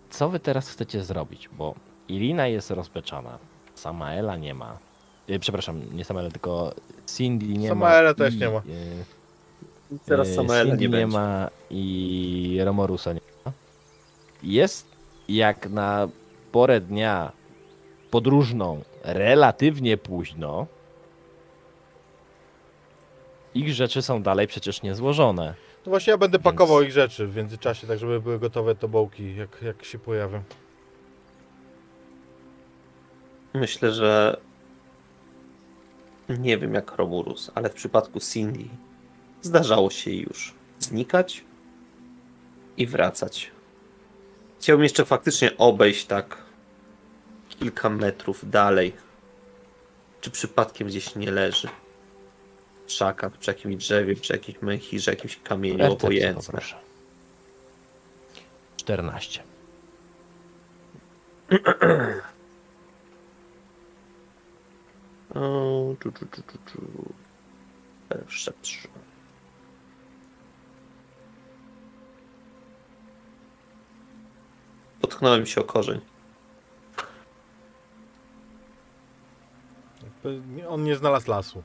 co wy teraz chcecie zrobić? Bo Irina jest rozbeczana, Samaela nie ma. Przepraszam, nie Samaela, tylko Sinndia nie ma. Samaela też nie ma. Teraz Samaela nie ma i Romorusa nie ma. Jest jak na porę dnia podróżną relatywnie późno, ich rzeczy są dalej przecież niezłożone. No właśnie ja będę pakował ich rzeczy w międzyczasie, tak żeby były gotowe tobołki, jak się pojawią. Myślę, że nie wiem jak Romorus, ale w przypadku Sindii zdarzało się już znikać i wracać. Chciałbym jeszcze faktycznie obejść tak kilka metrów dalej. Czy przypadkiem gdzieś nie leży? Krzaka, przy jakimś drzewie, przy jakiejś męchirze, jakimś kamieniu, obojętne. 14. O, tu. Jeszcze 3. Potknąłem się o korzeń. On nie znalazł lasu.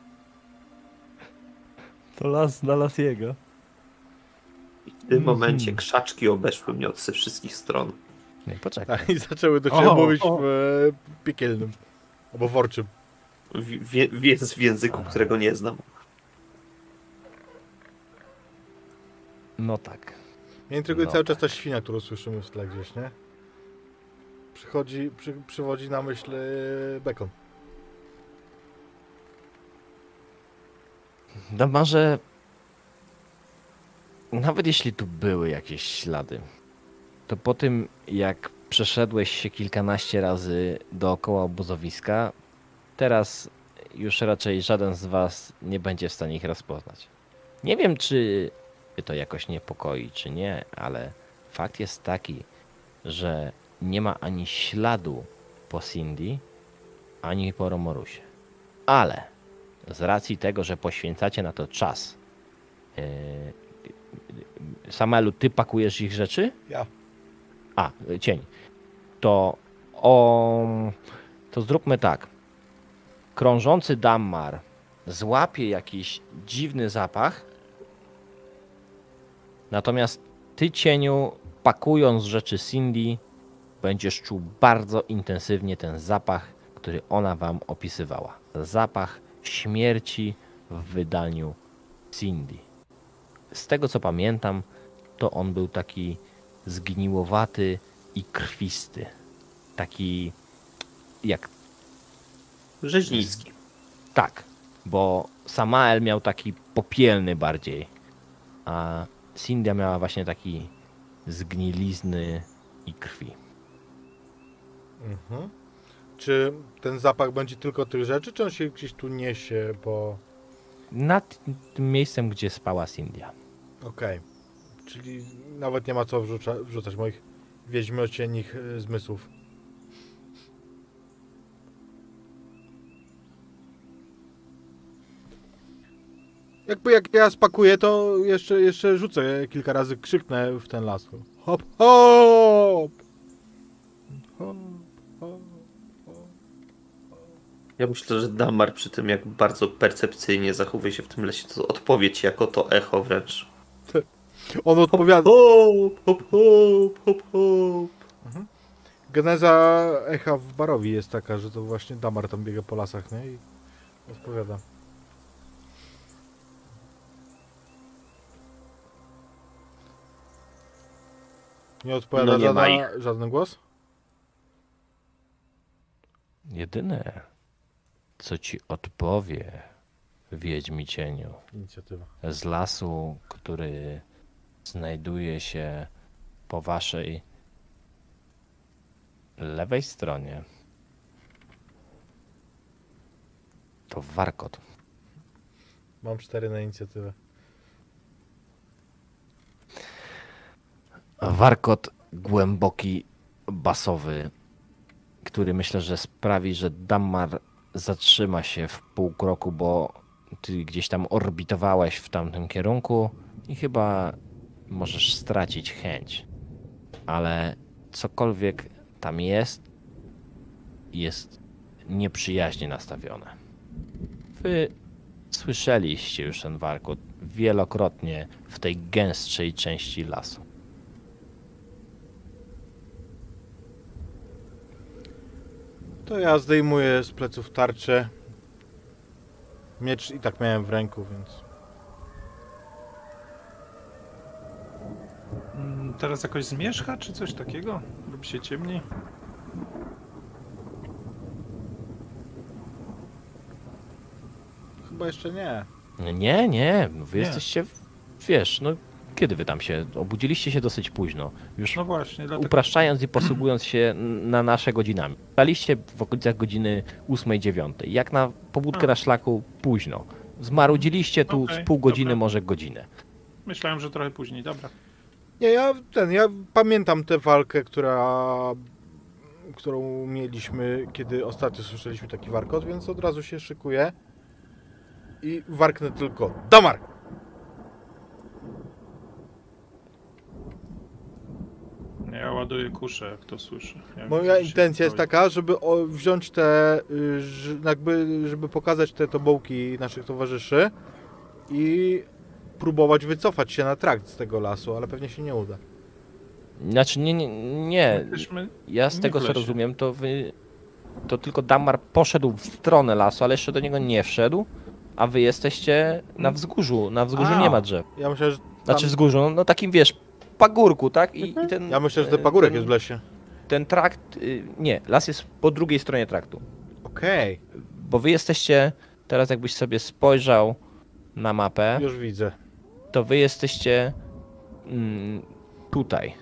To las znalazł jego. W tym momencie krzaczki obeszły mnie od wszystkich stron. Nie, poczekaj. I zaczęły do ciebie mówić w piekielnym. Albo worczym. W języku, którego nie znam. No tak. Mnie intryguje cały czas ta świnia, którą słyszymy w tle gdzieś, nie? Przywodzi na myśl Bekon. Dammarze, nawet jeśli tu były jakieś ślady, to po tym jak przeszedłeś się kilkanaście razy dookoła obozowiska, teraz już raczej żaden z was nie będzie w stanie ich rozpoznać. Nie wiem, czy to jakoś niepokoi, czy nie, ale fakt jest taki, że nie ma ani śladu po Sinndii, ani po Romorusie. Ale z racji tego, że poświęcacie na to czas, Samaelu, ty pakujesz ich rzeczy? Ja. A, cień. To zróbmy tak. Krążący Dammar złapie jakiś dziwny zapach, natomiast ty, cieniu, pakując rzeczy Sinndii, będziesz czuł bardzo intensywnie ten zapach, który ona wam opisywała. Zapach śmierci w wydaniu Sinndii. Z tego co pamiętam, to on był taki zgniłowaty i krwisty. Taki jak... rzeźnicki. Tak, bo Samael miał taki popielny bardziej, a Sinndia miała właśnie taki zgnilizny i krwi. Mhm. Czy ten zapach będzie tylko tych rzeczy, czy on się gdzieś tu niesie po... Nad tym miejscem, gdzie spała Sinndia. Okej, czyli nawet nie ma co wrzucać moich wiedźmiocienich zmysłów. Jakby jak ja spakuję, to jeszcze rzucę kilka razy, krzyknę w ten las. Hop, hop! Hop, hop. Ja myślę, że Dammar przy tym, jak bardzo percepcyjnie zachowuje się w tym lesie, to odpowiedź jako to echo wręcz. On odpowiada... Hop, hop, hop, hop, hop. Mhm. Geneza echa w Barovii jest taka, że to właśnie Dammar tam biega po lasach, nie? I odpowiada. Nie odpowiada żaden głos? Jedyne... co ci odpowie, Wiedźmi Cieniu, inicjatywa, z lasu, który znajduje się po waszej lewej stronie, to warkot. Mam 4 na inicjatywę. Warkot głęboki, basowy, który myślę, że sprawi, że Dammar zatrzyma się w pół kroku, bo ty gdzieś tam orbitowałeś w tamtym kierunku i chyba możesz stracić chęć. Ale cokolwiek tam jest, jest nieprzyjaźnie nastawione. Wy słyszeliście już ten warkot wielokrotnie w tej gęstszej części lasu. To ja zdejmuję z pleców tarczę. Miecz i tak miałem w ręku, więc... Teraz jakoś zmierzcha, czy coś takiego? Robi się ciemniej. Chyba jeszcze nie. Nie, nie. Wy jesteście... Wiesz, no... Kiedy wy tam się... Obudziliście się dosyć późno. Już no właśnie, dlatego... upraszczając i posługując się na nasze godzinami. Staliście w okolicach godziny 8-9. Jak na pobudkę na szlaku późno. Zmarudziliście tu z pół godziny, dobra, może godzinę. Myślałem, że trochę później, dobra. Nie, ja pamiętam tę walkę, którą mieliśmy, kiedy ostatnio słyszeliśmy taki warkot, więc od razu się szykuję i warknę tylko. Dammar! Ja ładuję kuszę, jak to słyszę. Moja intencja jest taka, żeby wziąć te, żeby pokazać te tobołki naszych towarzyszy i próbować wycofać się na trakt z tego lasu, ale pewnie się nie uda. Znaczy nie. Ja z tego co rozumiem, to wy... To tylko Dammar poszedł w stronę lasu, ale jeszcze do niego nie wszedł, a wy jesteście na wzgórzu. Na wzgórzu nie ma drzew. Ja myślę, że tam... Znaczy wzgórzu, no takim wiesz, pagórku, tak? I ten, ja myślę, że ten pagórek jest w lesie. Ten trakt... Nie, las jest po drugiej stronie traktu. Okej. Okay. Bo wy jesteście... Teraz jakbyś sobie spojrzał na mapę... Już widzę. To wy jesteście... tutaj.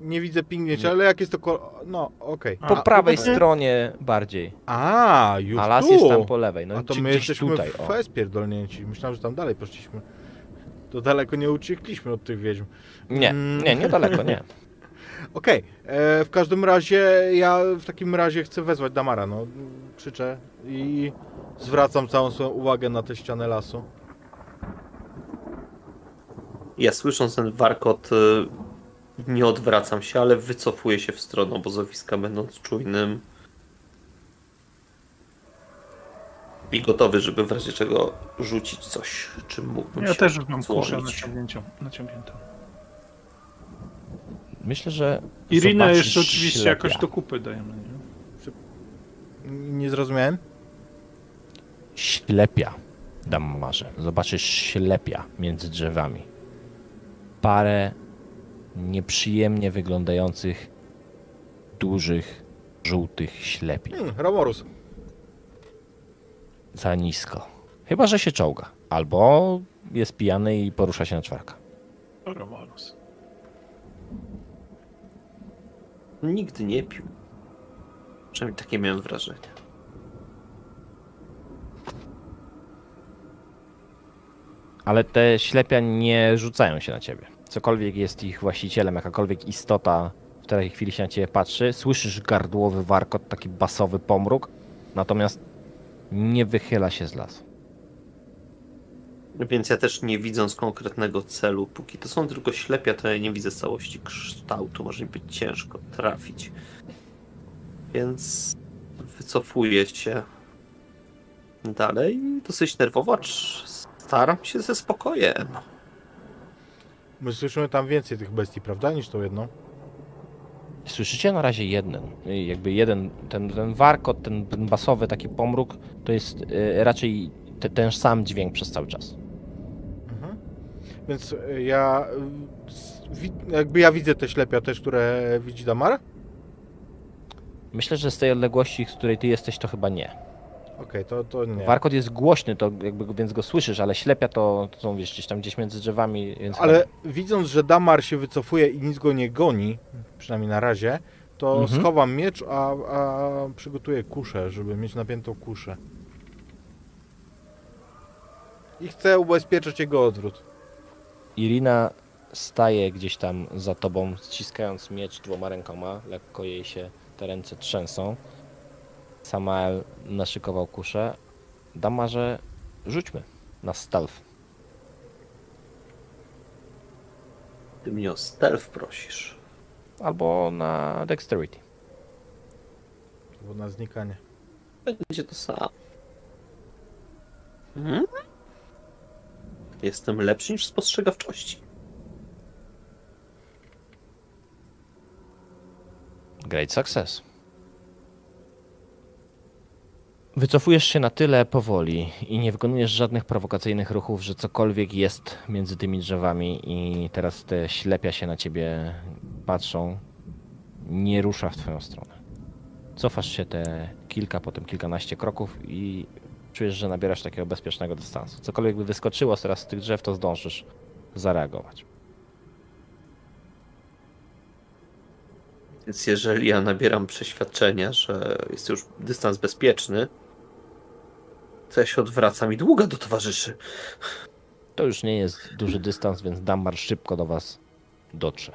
Nie widzę pingnięcia, ale jak jest to... No, okej. Okay. Po prawej stronie bardziej. A, już tu! A las jest tam po lewej. No, a to my jesteśmy tutaj, pierdolnięci. Myślałem, że tam dalej poszliśmy. To daleko nie uciekliśmy od tych wiedźm. Nie daleko, nie. Okej, w każdym razie ja w takim razie chcę wezwać Dammara, no. Krzyczę i zwracam całą swoją uwagę na tę ścianę lasu. Ja słysząc ten warkot nie odwracam się, ale wycofuję się w stronę obozowiska, będąc czujnym i gotowy, żeby w razie czego rzucić coś, czym mógłbym się też mam kuszę naciągniętą. Myślę, że Irina jeszcze oczywiście ślepia. Jakoś do kupy dajemy. Nie zrozumiałem? Ślepia, Dammarze. Zobaczysz ślepia między drzewami. Parę nieprzyjemnie wyglądających dużych, żółtych ślepi. Romorus. Za nisko. Chyba, że się czołga. Albo jest pijany i porusza się na czwarka. Romorus. Nigdy nie pił. Przynajmniej takie miałem wrażenie. Ale te ślepia nie rzucają się na ciebie. Cokolwiek jest ich właścicielem, jakakolwiek istota w tej chwili się na ciebie patrzy, słyszysz gardłowy warkot, taki basowy pomruk, natomiast nie wychyla się z lasu. Więc ja też nie widząc konkretnego celu, póki to są tylko ślepia, to ja nie widzę całości kształtu, może mi być ciężko trafić. Więc wycofuję się dalej, dosyć nerwowo, staram się ze spokojem. My słyszymy tam więcej tych bestii, prawda, niż tą jedną? Słyszycie na razie jeden, ten warkot, ten basowy taki pomruk, to jest raczej ten sam dźwięk przez cały czas. Mhm. Więc ja, widzę te ślepia też, które widzi Dammar? Myślę, że z tej odległości, z której ty jesteś, to chyba nie. Okej, to nie. Warkot jest głośny, to jakby, więc go słyszysz, ale ślepia to są wiesz, gdzieś między drzewami. Więc ale nie. Widząc, że Dammar się wycofuje i nic go nie goni, przynajmniej na razie, to schowam miecz, a przygotuję kuszę, żeby mieć napiętą kuszę. I chcę ubezpieczyć jego odwrót. Irina staje gdzieś tam za tobą, ściskając miecz dwoma rękoma, lekko jej się te ręce trzęsą. Samael naszykował kuszę. Dammarze, rzućmy na stealth. Ty mnie o stealth prosisz. Albo na dexterity. Albo na znikanie. Będzie to samo. Jestem lepszy niż spostrzegawczości. Great success. Wycofujesz się na tyle powoli i nie wykonujesz żadnych prowokacyjnych ruchów, że cokolwiek jest między tymi drzewami i teraz te ślepia się na ciebie patrzą, nie rusza w twoją stronę. Cofasz się te kilka, potem kilkanaście kroków i czujesz, że nabierasz takiego bezpiecznego dystansu. Cokolwiek by wyskoczyło teraz z tych drzew, to zdążysz zareagować. Więc jeżeli ja nabieram przeświadczenia, że jest już dystans bezpieczny, to ja się odwracam i długa do towarzyszy. To już nie jest duży dystans, więc Dammar szybko do was dotrze.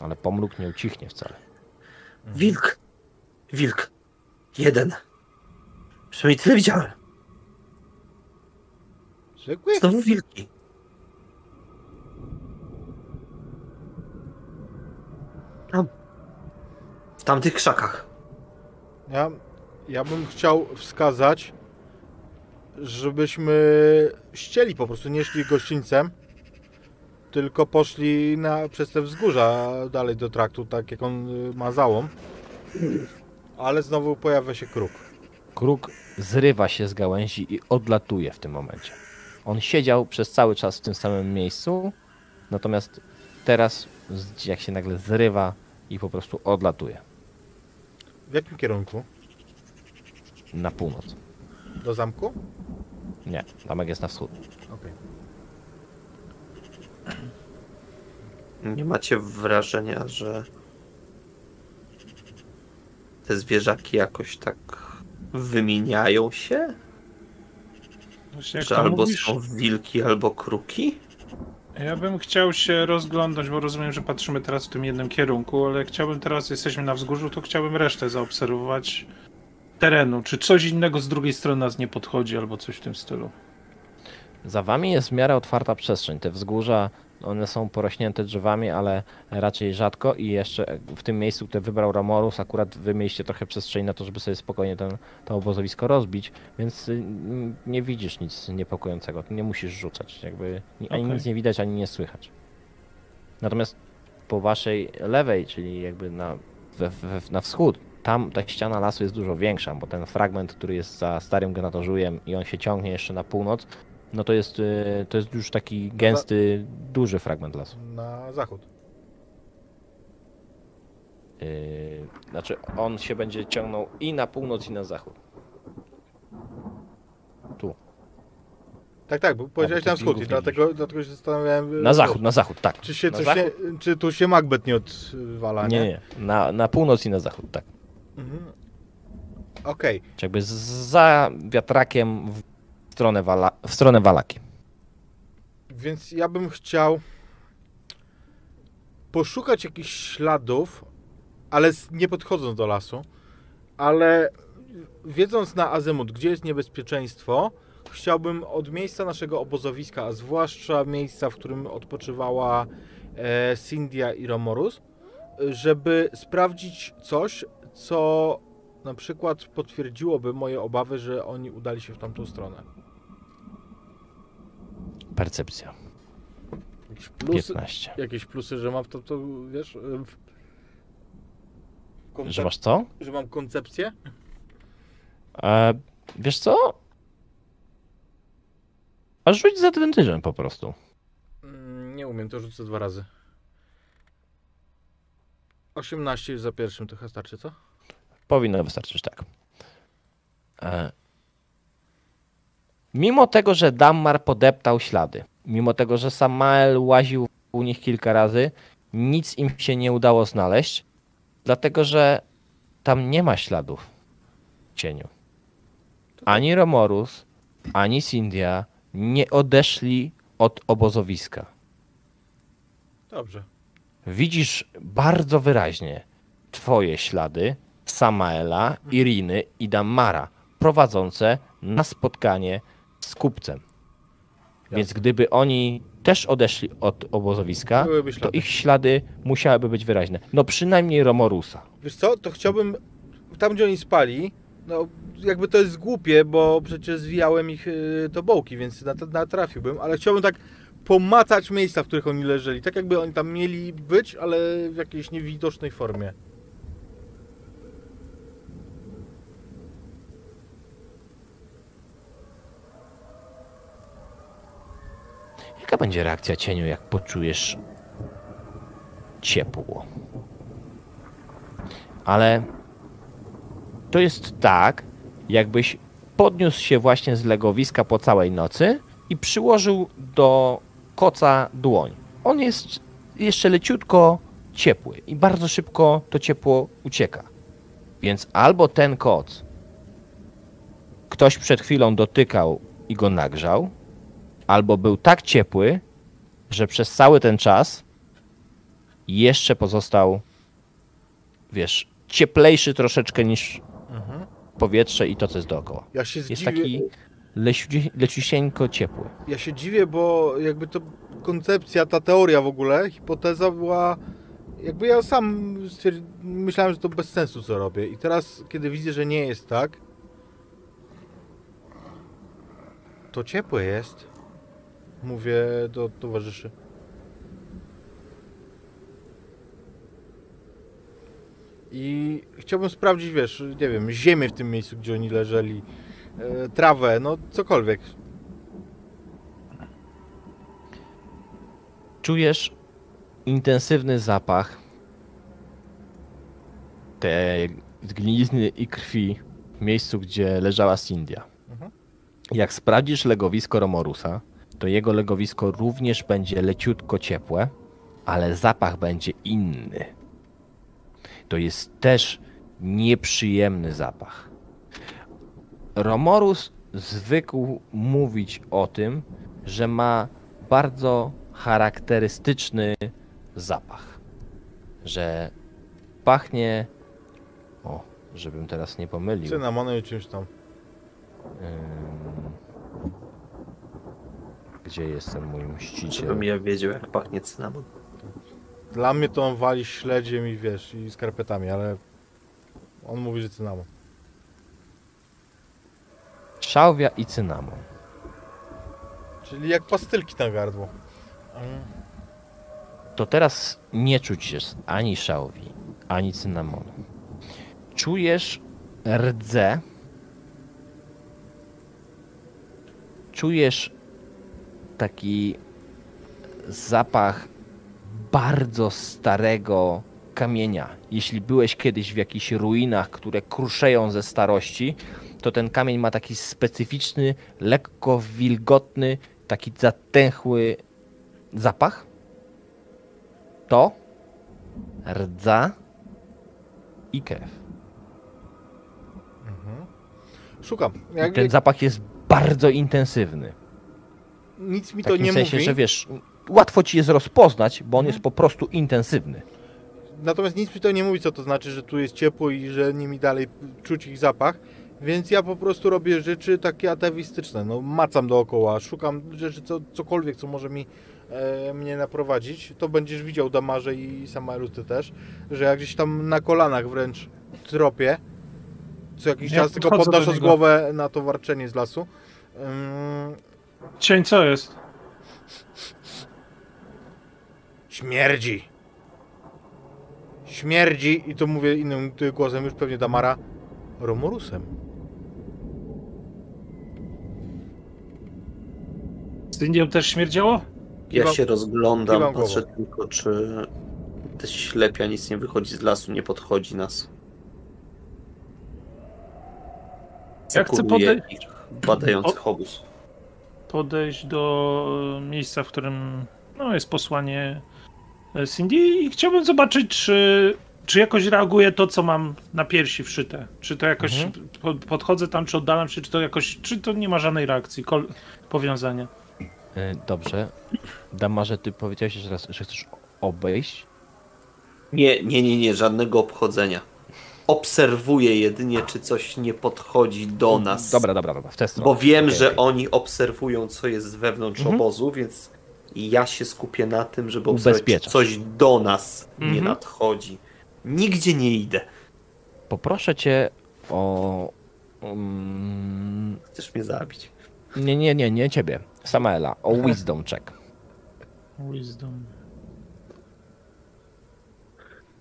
Ale pomruk nie ucichnie wcale. Wilk! Wilk! Jeden! Przynajmniej tyle widziałem. Znowu wilki. Tam. W tamtych krzakach. Ja bym chciał wskazać żebyśmy ścieli po prostu, nie szli gościńcem, tylko poszli przez te wzgórza dalej do traktu, tak jak on ma załom. Ale znowu pojawia się kruk. Kruk zrywa się z gałęzi i odlatuje w tym momencie. On siedział przez cały czas w tym samym miejscu, natomiast teraz jak się nagle zrywa i po prostu odlatuje. W jakim kierunku? Na północ. Do zamku? Nie, zamek jest na wschód. Okay. Nie macie wrażenia, że te zwierzaki jakoś tak wymieniają się? Właśnie, że albo mówisz? Są wilki, albo kruki? Ja bym chciał się rozglądać, bo rozumiem, że patrzymy teraz w tym jednym kierunku, ale chciałbym teraz, jesteśmy na wzgórzu, to chciałbym resztę zaobserwować terenu. Czy coś innego z drugiej strony nas nie podchodzi, albo coś w tym stylu? Za wami jest w miarę otwarta przestrzeń. Te wzgórza, one są porośnięte drzewami, ale raczej rzadko i jeszcze w tym miejscu, które wybrał Romorus, akurat wy mieliście trochę przestrzeni na to, żeby sobie spokojnie to obozowisko rozbić, więc nie widzisz nic niepokojącego, nie musisz rzucać, jakby ani nic nie widać, ani nie słychać. Natomiast po waszej lewej, czyli jakby na wschód, tam ta ściana lasu jest dużo większa, bo ten fragment, który jest za starym Gnatożujem i on się ciągnie jeszcze na północ, no to jest już taki gęsty, duży fragment lasu. Na zachód. Znaczy on się będzie ciągnął i na północ, i na zachód. Tu. Tak, tak, bo powiedziałeś na wschód, dlatego się zastanawiałem... Na zachód, tak. Czy tu się Macbeth nie odwala, nie? Nie, na północ i na zachód, tak. Mhm. Okej. Okay. Jakby za wiatrakiem w stronę Vallaki. Więc ja bym chciał poszukać jakichś śladów, ale nie podchodząc do lasu, ale wiedząc na azymut, gdzie jest niebezpieczeństwo, chciałbym od miejsca naszego obozowiska, a zwłaszcza miejsca, w którym odpoczywała Sinndia i Romorus, żeby sprawdzić coś, co na przykład potwierdziłoby moje obawy, że oni udali się w tamtą stronę. Percepcja. Jakieś plusy, 15. Jakieś plusy, że mam to wiesz... Że masz co? Że mam koncepcję? Wiesz co? A rzuć z adwentyżem po prostu. Nie umiem, to rzucę 2 razy. 18 za pierwszym, to chyba starczy, co? Powinno wystarczyć, tak. Mimo tego, że Dammar podeptał ślady, mimo tego, że Samael łaził u nich kilka razy, nic im się nie udało znaleźć, dlatego, że tam nie ma śladów w cieniu. Ani Romorus, ani Sinndia nie odeszli od obozowiska. Dobrze. Widzisz bardzo wyraźnie twoje ślady, Samaela, Iriny i Dammara, prowadzące na spotkanie z kupcem. Jasne. Więc gdyby oni też odeszli od obozowiska, to ich ślady musiałyby być wyraźne. No przynajmniej Romorusa. Wiesz co, to chciałbym, tam gdzie oni spali, no jakby to jest głupie, bo przecież zwijałem ich do bołki, więc natrafiłbym, ale chciałbym tak pomacać miejsca, w których oni leżeli. Tak jakby oni tam mieli być, ale w jakiejś niewidocznej formie. Jaka będzie reakcja cieniu, jak poczujesz ciepło? Ale to jest tak, jakbyś podniósł się właśnie z legowiska po całej nocy i przyłożył do koca dłoń. On jest jeszcze leciutko ciepły i bardzo szybko to ciepło ucieka. Więc albo ten koc ktoś przed chwilą dotykał i go nagrzał, albo był tak ciepły, że przez cały ten czas jeszcze pozostał, wiesz, cieplejszy troszeczkę niż powietrze i to, co jest dookoła. Ja się jest taki leciusieńko ciepły. Ja się dziwię, bo jakby to koncepcja, ta teoria w ogóle, hipoteza była... Jakby ja sam myślałem, że to bez sensu, co robię. I teraz, kiedy widzę, że nie jest tak... to ciepłe jest. Mówię do towarzyszy. I chciałbym sprawdzić, wiesz, nie wiem, ziemię w tym miejscu, gdzie oni leżeli, trawę, no cokolwiek. Czujesz intensywny zapach tej zgnilizny i krwi w miejscu, gdzie leżała Sinndia. Mhm. Jak sprawdzisz legowisko Romorusa, to jego legowisko również będzie leciutko ciepłe, ale zapach będzie inny. To jest też nieprzyjemny zapach. Romorus zwykł mówić o tym, że ma bardzo charakterystyczny zapach. Że pachnie... O, żebym teraz nie pomylił. Cynamonem i czymś tam. Gdzie jestem mój mściciel? Żebym ja wiedział, jak pachnie cynamon. Dla mnie to on wali śledziem i wiesz, i skarpetami, ale on mówi, że cynamon. Szałwia i cynamon. Czyli jak pastylki na gardło. To teraz nie czujesz ani szałwi, ani cynamonu. Czujesz rdzę. Czujesz taki zapach bardzo starego kamienia. Jeśli byłeś kiedyś w jakichś ruinach, które kruszeją ze starości, to ten kamień ma taki specyficzny, lekko wilgotny, taki zatęchły zapach. To rdza i krew. Mhm. Szukam. I ten zapach jest bardzo intensywny. Nic mi to nie mówi. W sensie, że wiesz, łatwo ci jest rozpoznać, bo on jest po prostu intensywny. Natomiast nic mi to nie mówi, co to znaczy, że tu jest ciepło i że nimi dalej czuć ich zapach. Więc ja po prostu robię rzeczy takie atawistyczne. No, macam dookoła, szukam rzeczy, cokolwiek, co może mi mnie naprowadzić. To będziesz widział, Dammarze i Samaelu, ty też, że jak gdzieś tam na kolanach wręcz tropię, co jakiś czas tylko podnosząc głowę na to warczenie z lasu. Cień, co jest? Śmierdzi. Śmierdzi, i to mówię innym głosem, już pewnie Dammara, Romorusem. Z Indią też śmierdziało? Ja się rozglądam, patrzę tylko, czy te ślepia nic nie wychodzi z lasu, nie podchodzi nas. Ja chcę badających obóz. Podejść do miejsca, w którym jest posłanie Sinndia, i chciałbym zobaczyć, czy jakoś reaguje to, co mam na piersi wszyte. Czy to jakoś podchodzę tam, czy oddalam się, czy to jakoś, czy to nie ma żadnej reakcji, powiązania. Dobrze. Dammarze, ty powiedziałeś jeszcze raz, że chcesz obejść? Nie, żadnego obchodzenia. Obserwuję jedynie, czy coś nie podchodzi do nas. Dobra, w tę stronę. Bo wiem, że oni obserwują, co jest wewnątrz obozu, więc ja się skupię na tym, żeby obserwować, czy coś do nas nie nadchodzi. Nigdzie nie idę. Poproszę cię o... Chcesz mnie zabić? Nie ciebie. Samaela, o wisdom check. Wisdom.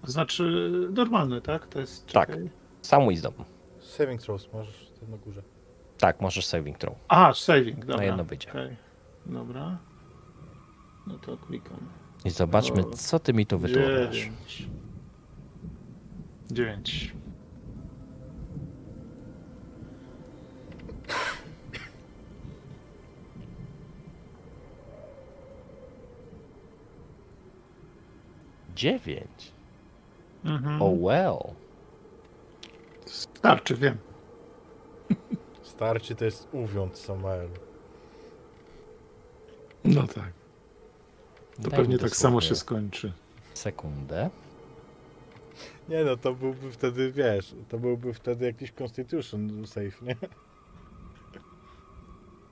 Znaczy normalny, tak? To jest... Czekaj. Tak, sam wisdom. Saving throws możesz na górze. Tak, możesz saving throw. A, saving, dobra. Na jedno wyjdzie. Okay. Dobra. No to klikam. I zobaczmy, co ty mi tu wytłumaczysz. 9. Oh well. Starczy, wiem. Starczy to jest uwiąc, Samael. No tak. To pewnie tak samo się skończy. Sekundę. Nie no, to byłby wtedy, wiesz, to byłby wtedy jakiś constitution safe, nie?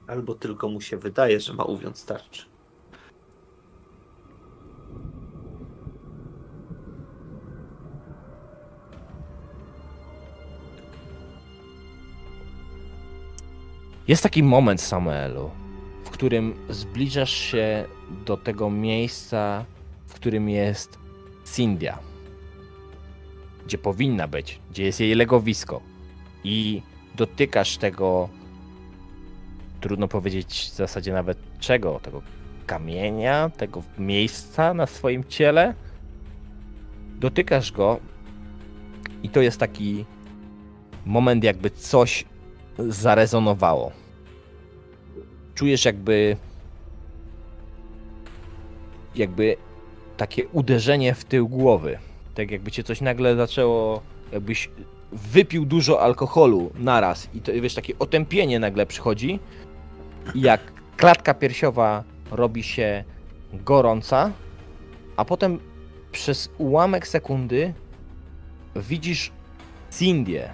Albo tylko mu się wydaje, że ma uwiąc tarczy. Jest taki moment, Samaelu, w którym zbliżasz się do tego miejsca, w którym jest Sinndia, gdzie powinna być, gdzie jest jej legowisko, i dotykasz tego, trudno powiedzieć w zasadzie nawet czego, tego kamienia, tego miejsca na swoim ciele. Dotykasz go i to jest taki moment, jakby coś zarezonowało. Czujesz jakby takie uderzenie w tył głowy. Tak jakby cię coś nagle zaczęło, jakbyś wypił dużo alkoholu naraz i to, wiesz, takie otępienie nagle przychodzi, jak klatka piersiowa robi się gorąca, a potem przez ułamek sekundy widzisz Sinndię,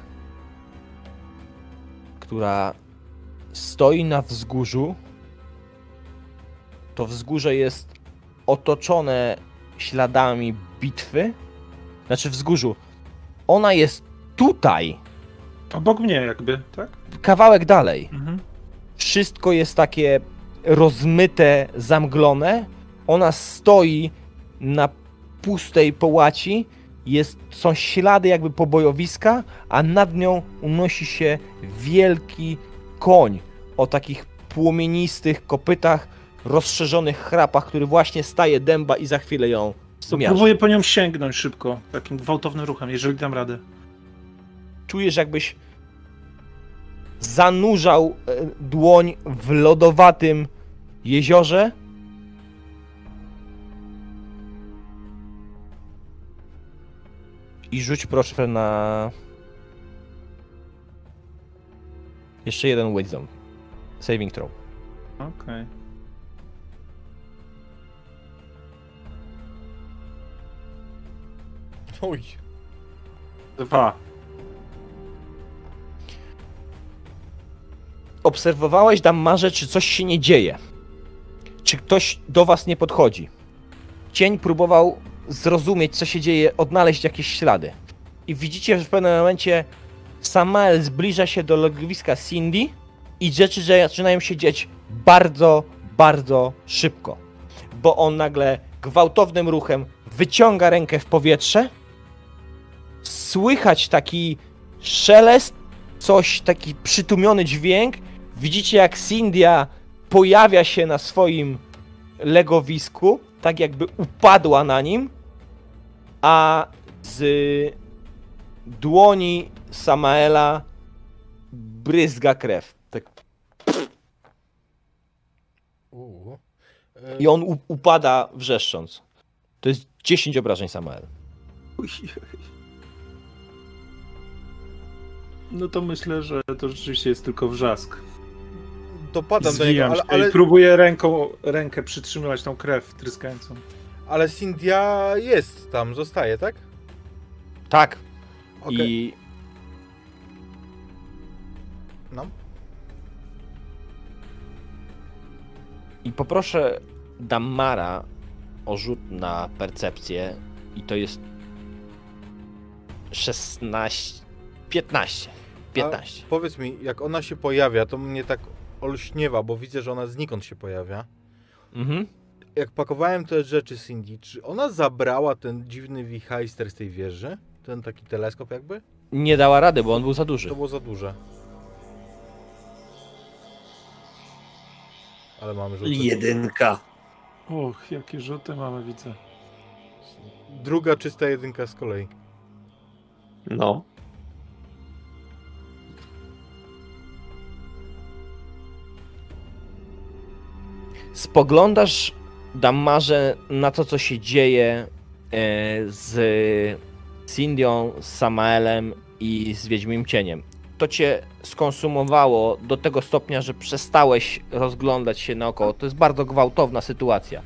która stoi na wzgórzu. To wzgórze jest otoczone śladami bitwy. Znaczy wzgórzu. Ona jest tutaj. Obok mnie jakby, tak? Kawałek dalej. Mhm. Wszystko jest takie rozmyte, zamglone. Ona stoi na pustej połaci. Są ślady jakby pobojowiska, a nad nią unosi się wielki koń o takich płomienistych kopytach, rozszerzonych chrapach, który właśnie staje dęba i za chwilę ją zmiażdży. Próbuję po nią sięgnąć szybko, takim gwałtownym ruchem, jeżeli dam radę. Czujesz, jakbyś zanurzał dłoń w lodowatym jeziorze. I rzuć proszę na... Jeszcze jeden wisdom. Saving throw. Okej. Okay. Oj. 2. Obserwowałeś, Dammarze, czy coś się nie dzieje. Czy ktoś do was nie podchodzi. Cień próbował zrozumieć, co się dzieje, odnaleźć jakieś ślady. I widzicie, że w pewnym momencie Samael zbliża się do legowiska Sinndy i rzeczy zaczynają się dziać bardzo, bardzo szybko. Bo on nagle gwałtownym ruchem wyciąga rękę w powietrze. Słychać taki szelest, coś, taki przytłumiony dźwięk. Widzicie, jak Sinndia pojawia się na swoim legowisku, tak jakby upadła na nim. A z dłoni Samaela bryzga krew. Tak. I on upada wrzeszcząc. To jest 10 obrażeń, Samael. No to myślę, że to rzeczywiście jest tylko wrzask. Dopadam do niego, ale... I próbuję rękę przytrzymywać tą krew tryskającą. Ale Sinndia jest tam, zostaje, tak? Tak. Okay. I... No. I poproszę Dammara o rzut na percepcję i to jest 15. A powiedz mi, jak ona się pojawia, to mnie tak olśniewa, bo widzę, że ona znikąd się pojawia. Mhm. Jak pakowałem te rzeczy Sinndy, czy ona zabrała ten dziwny wichajster z tej wieży? Ten taki teleskop jakby? Nie dała rady, bo on był za duży. To było za duże. Ale mamy rzuty. 1. Och, jakie rzuty mamy, widzę. 2 czysta 1 z kolei. No. Spoglądasz, Dammarze, na to, co się dzieje z Sinndią, z Samaelem i z Wiedźmim Cieniem. To cię skonsumowało do tego stopnia, że przestałeś rozglądać się naokoło. To jest bardzo gwałtowna sytuacja.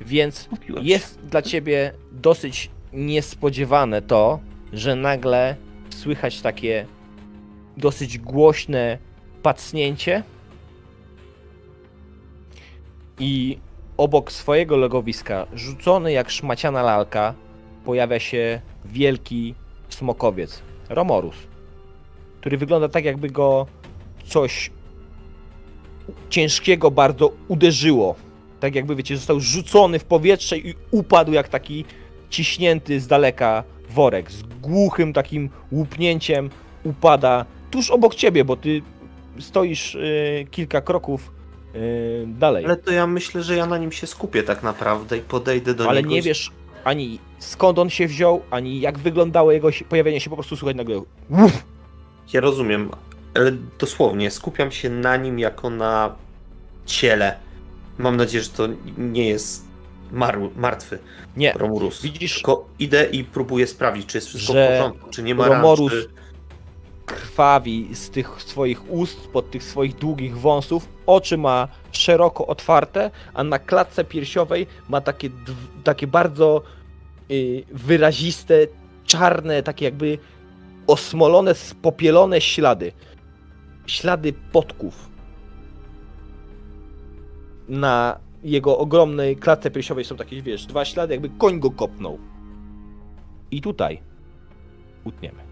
Więc jest dla ciebie dosyć niespodziewane to, że nagle słychać takie dosyć głośne pacnięcie. I obok swojego legowiska, rzucony jak szmaciana lalka, pojawia się wielki smokowiec, Romorus, który wygląda tak, jakby go coś ciężkiego bardzo uderzyło. Tak jakby, wiecie, został rzucony w powietrze i upadł jak taki ciśnięty z daleka worek. Z głuchym takim łupnięciem upada tuż obok ciebie, bo ty stoisz kilka kroków dalej. Ale to ja myślę, że ja na nim się skupię tak naprawdę i podejdę do niego. Ale nie wiesz ani skąd on się wziął, ani jak wyglądało jego pojawienie się, po prostu słuchaj nagle. Ja rozumiem, ale dosłownie skupiam się na nim jako na ciele. Mam nadzieję, że to nie jest martwy nie. Romorus. Widzisz, tylko idę i próbuję sprawdzić, czy jest wszystko w porządku, czy nie ma Romorus ran, czy... krwawi z tych swoich ust, pod tych swoich długich wąsów, oczy ma szeroko otwarte, a na klatce piersiowej ma takie bardzo wyraziste, czarne, takie jakby osmolone, spopielone ślady. Ślady potków. Na jego ogromnej klatce piersiowej są takie, wiesz, dwa ślady, jakby koń go kopnął. I tutaj utniemy.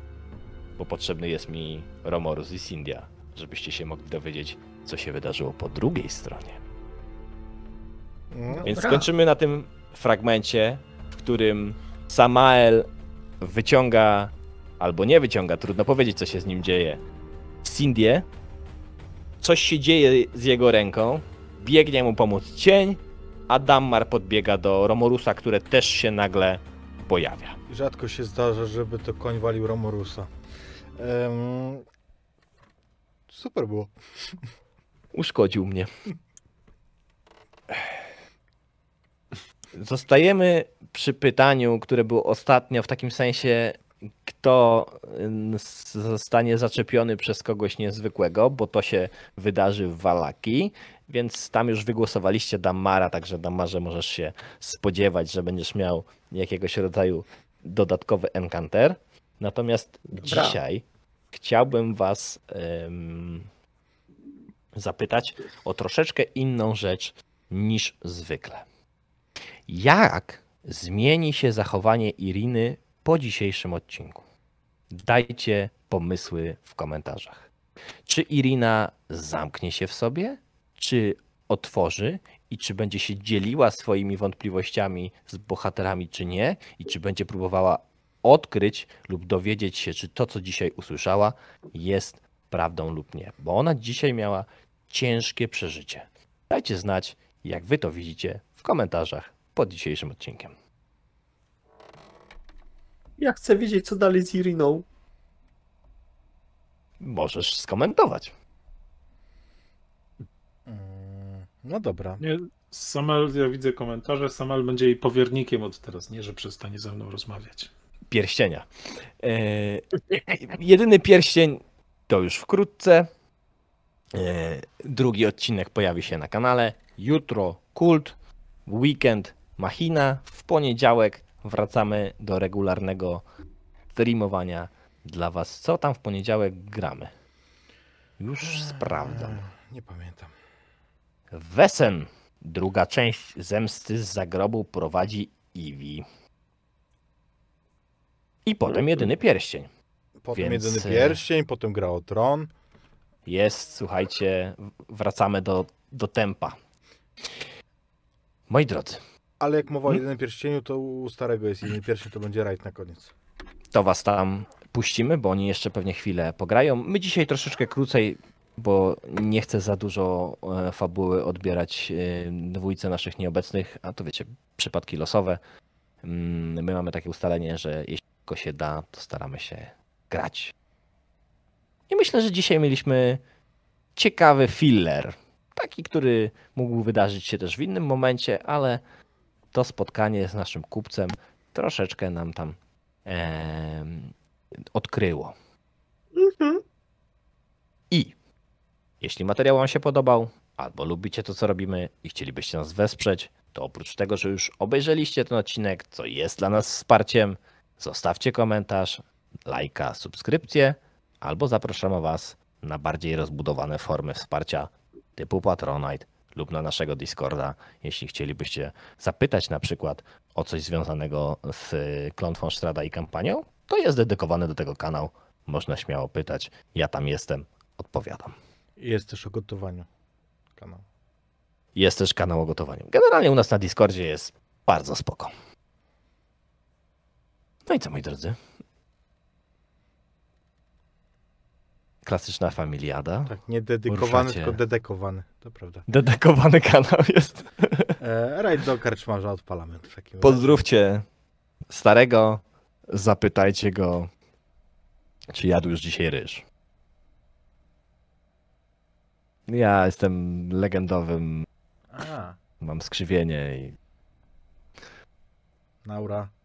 Bo potrzebny jest mi Romorus i Sinndia, żebyście się mogli dowiedzieć, co się wydarzyło po drugiej stronie. No, więc skończymy na tym fragmencie, w którym Samael wyciąga, albo nie wyciąga, trudno powiedzieć, co się z nim dzieje, Sinndię. Coś się dzieje z jego ręką, biegnie mu pomóc cień, a Dammar podbiega do Romorusa, które też się nagle pojawia. Rzadko się zdarza, żeby to koń walił Romorusa. Super było. Uszkodził mnie. Zostajemy przy pytaniu, które było ostatnio, w takim sensie, kto zostanie zaczepiony przez kogoś niezwykłego, bo to się wydarzy w Vallaki, więc tam już wygłosowaliście Dammara, także Dammarze możesz się spodziewać, że będziesz miał jakiegoś rodzaju dodatkowy encounter. Natomiast dzisiaj chciałbym was zapytać o troszeczkę inną rzecz niż zwykle. Jak zmieni się zachowanie Iriny po dzisiejszym odcinku? Dajcie pomysły w komentarzach. Czy Irina zamknie się w sobie, czy otworzy i czy będzie się dzieliła swoimi wątpliwościami z bohaterami, czy nie, i czy będzie próbowała odkryć lub dowiedzieć się, czy to, co dzisiaj usłyszała, jest prawdą lub nie. Bo ona dzisiaj miała ciężkie przeżycie. Dajcie znać, jak wy to widzicie w komentarzach pod dzisiejszym odcinkiem. Ja chcę wiedzieć, co dalej z Iriną. Możesz skomentować. No dobra. Nie, Samael, ja widzę komentarze, Samael będzie jej powiernikiem od teraz, nie, że przestanie ze mną rozmawiać. Pierścienia. Jedyny pierścień to już wkrótce. Drugi odcinek pojawi się na kanale. Jutro Kult, weekend Machina. W poniedziałek wracamy do regularnego streamowania dla was. Co tam w poniedziałek gramy? Już sprawdzam. Nie pamiętam. Wesen. Druga część zemsty z zagrobu prowadzi Iwi. I potem jedyny pierścień. Potem więc... jedyny pierścień, potem gra o tron. Jest, słuchajcie, wracamy do tempa. Moi drodzy. Ale jak mowa o jedynym pierścieniu, to u starego jest jedyny pierścień, to będzie rajd na koniec. To was tam puścimy, bo oni jeszcze pewnie chwilę pograją. My dzisiaj troszeczkę krócej, bo nie chcę za dużo fabuły odbierać dwójce naszych nieobecnych, a to wiecie, przypadki losowe. My mamy takie ustalenie, że jeśli tylko się da, to staramy się grać. I myślę, że dzisiaj mieliśmy ciekawy filler. Taki, który mógł wydarzyć się też w innym momencie, ale to spotkanie z naszym kupcem troszeczkę nam tam odkryło. I jeśli materiał wam się podobał, albo lubicie to, co robimy i chcielibyście nas wesprzeć, to oprócz tego, że już obejrzeliście ten odcinek, co jest dla nas wsparciem, zostawcie komentarz, lajka, subskrypcję, albo zapraszamy was na bardziej rozbudowane formy wsparcia typu Patronite lub na naszego Discorda, jeśli chcielibyście zapytać na przykład o coś związanego z Klątwą Strahda i kampanią, to jest dedykowany do tego kanał, można śmiało pytać, ja tam jestem, odpowiadam. Jest też o gotowaniu. kanał. Jest też kanał o gotowaniu. Generalnie u nas na Discordzie jest bardzo spoko. No i co, moi drodzy? Klasyczna familiada. Tak, nie dedykowany, ruszacie. Tylko dedekowany. To prawda. Dedekowany kanał jest. Rajd do karczmarza od parlamentu. Pozdrówcie starego, zapytajcie go, czy jadł już dzisiaj ryż. Ja jestem legendowym. Mam skrzywienie i... Naura.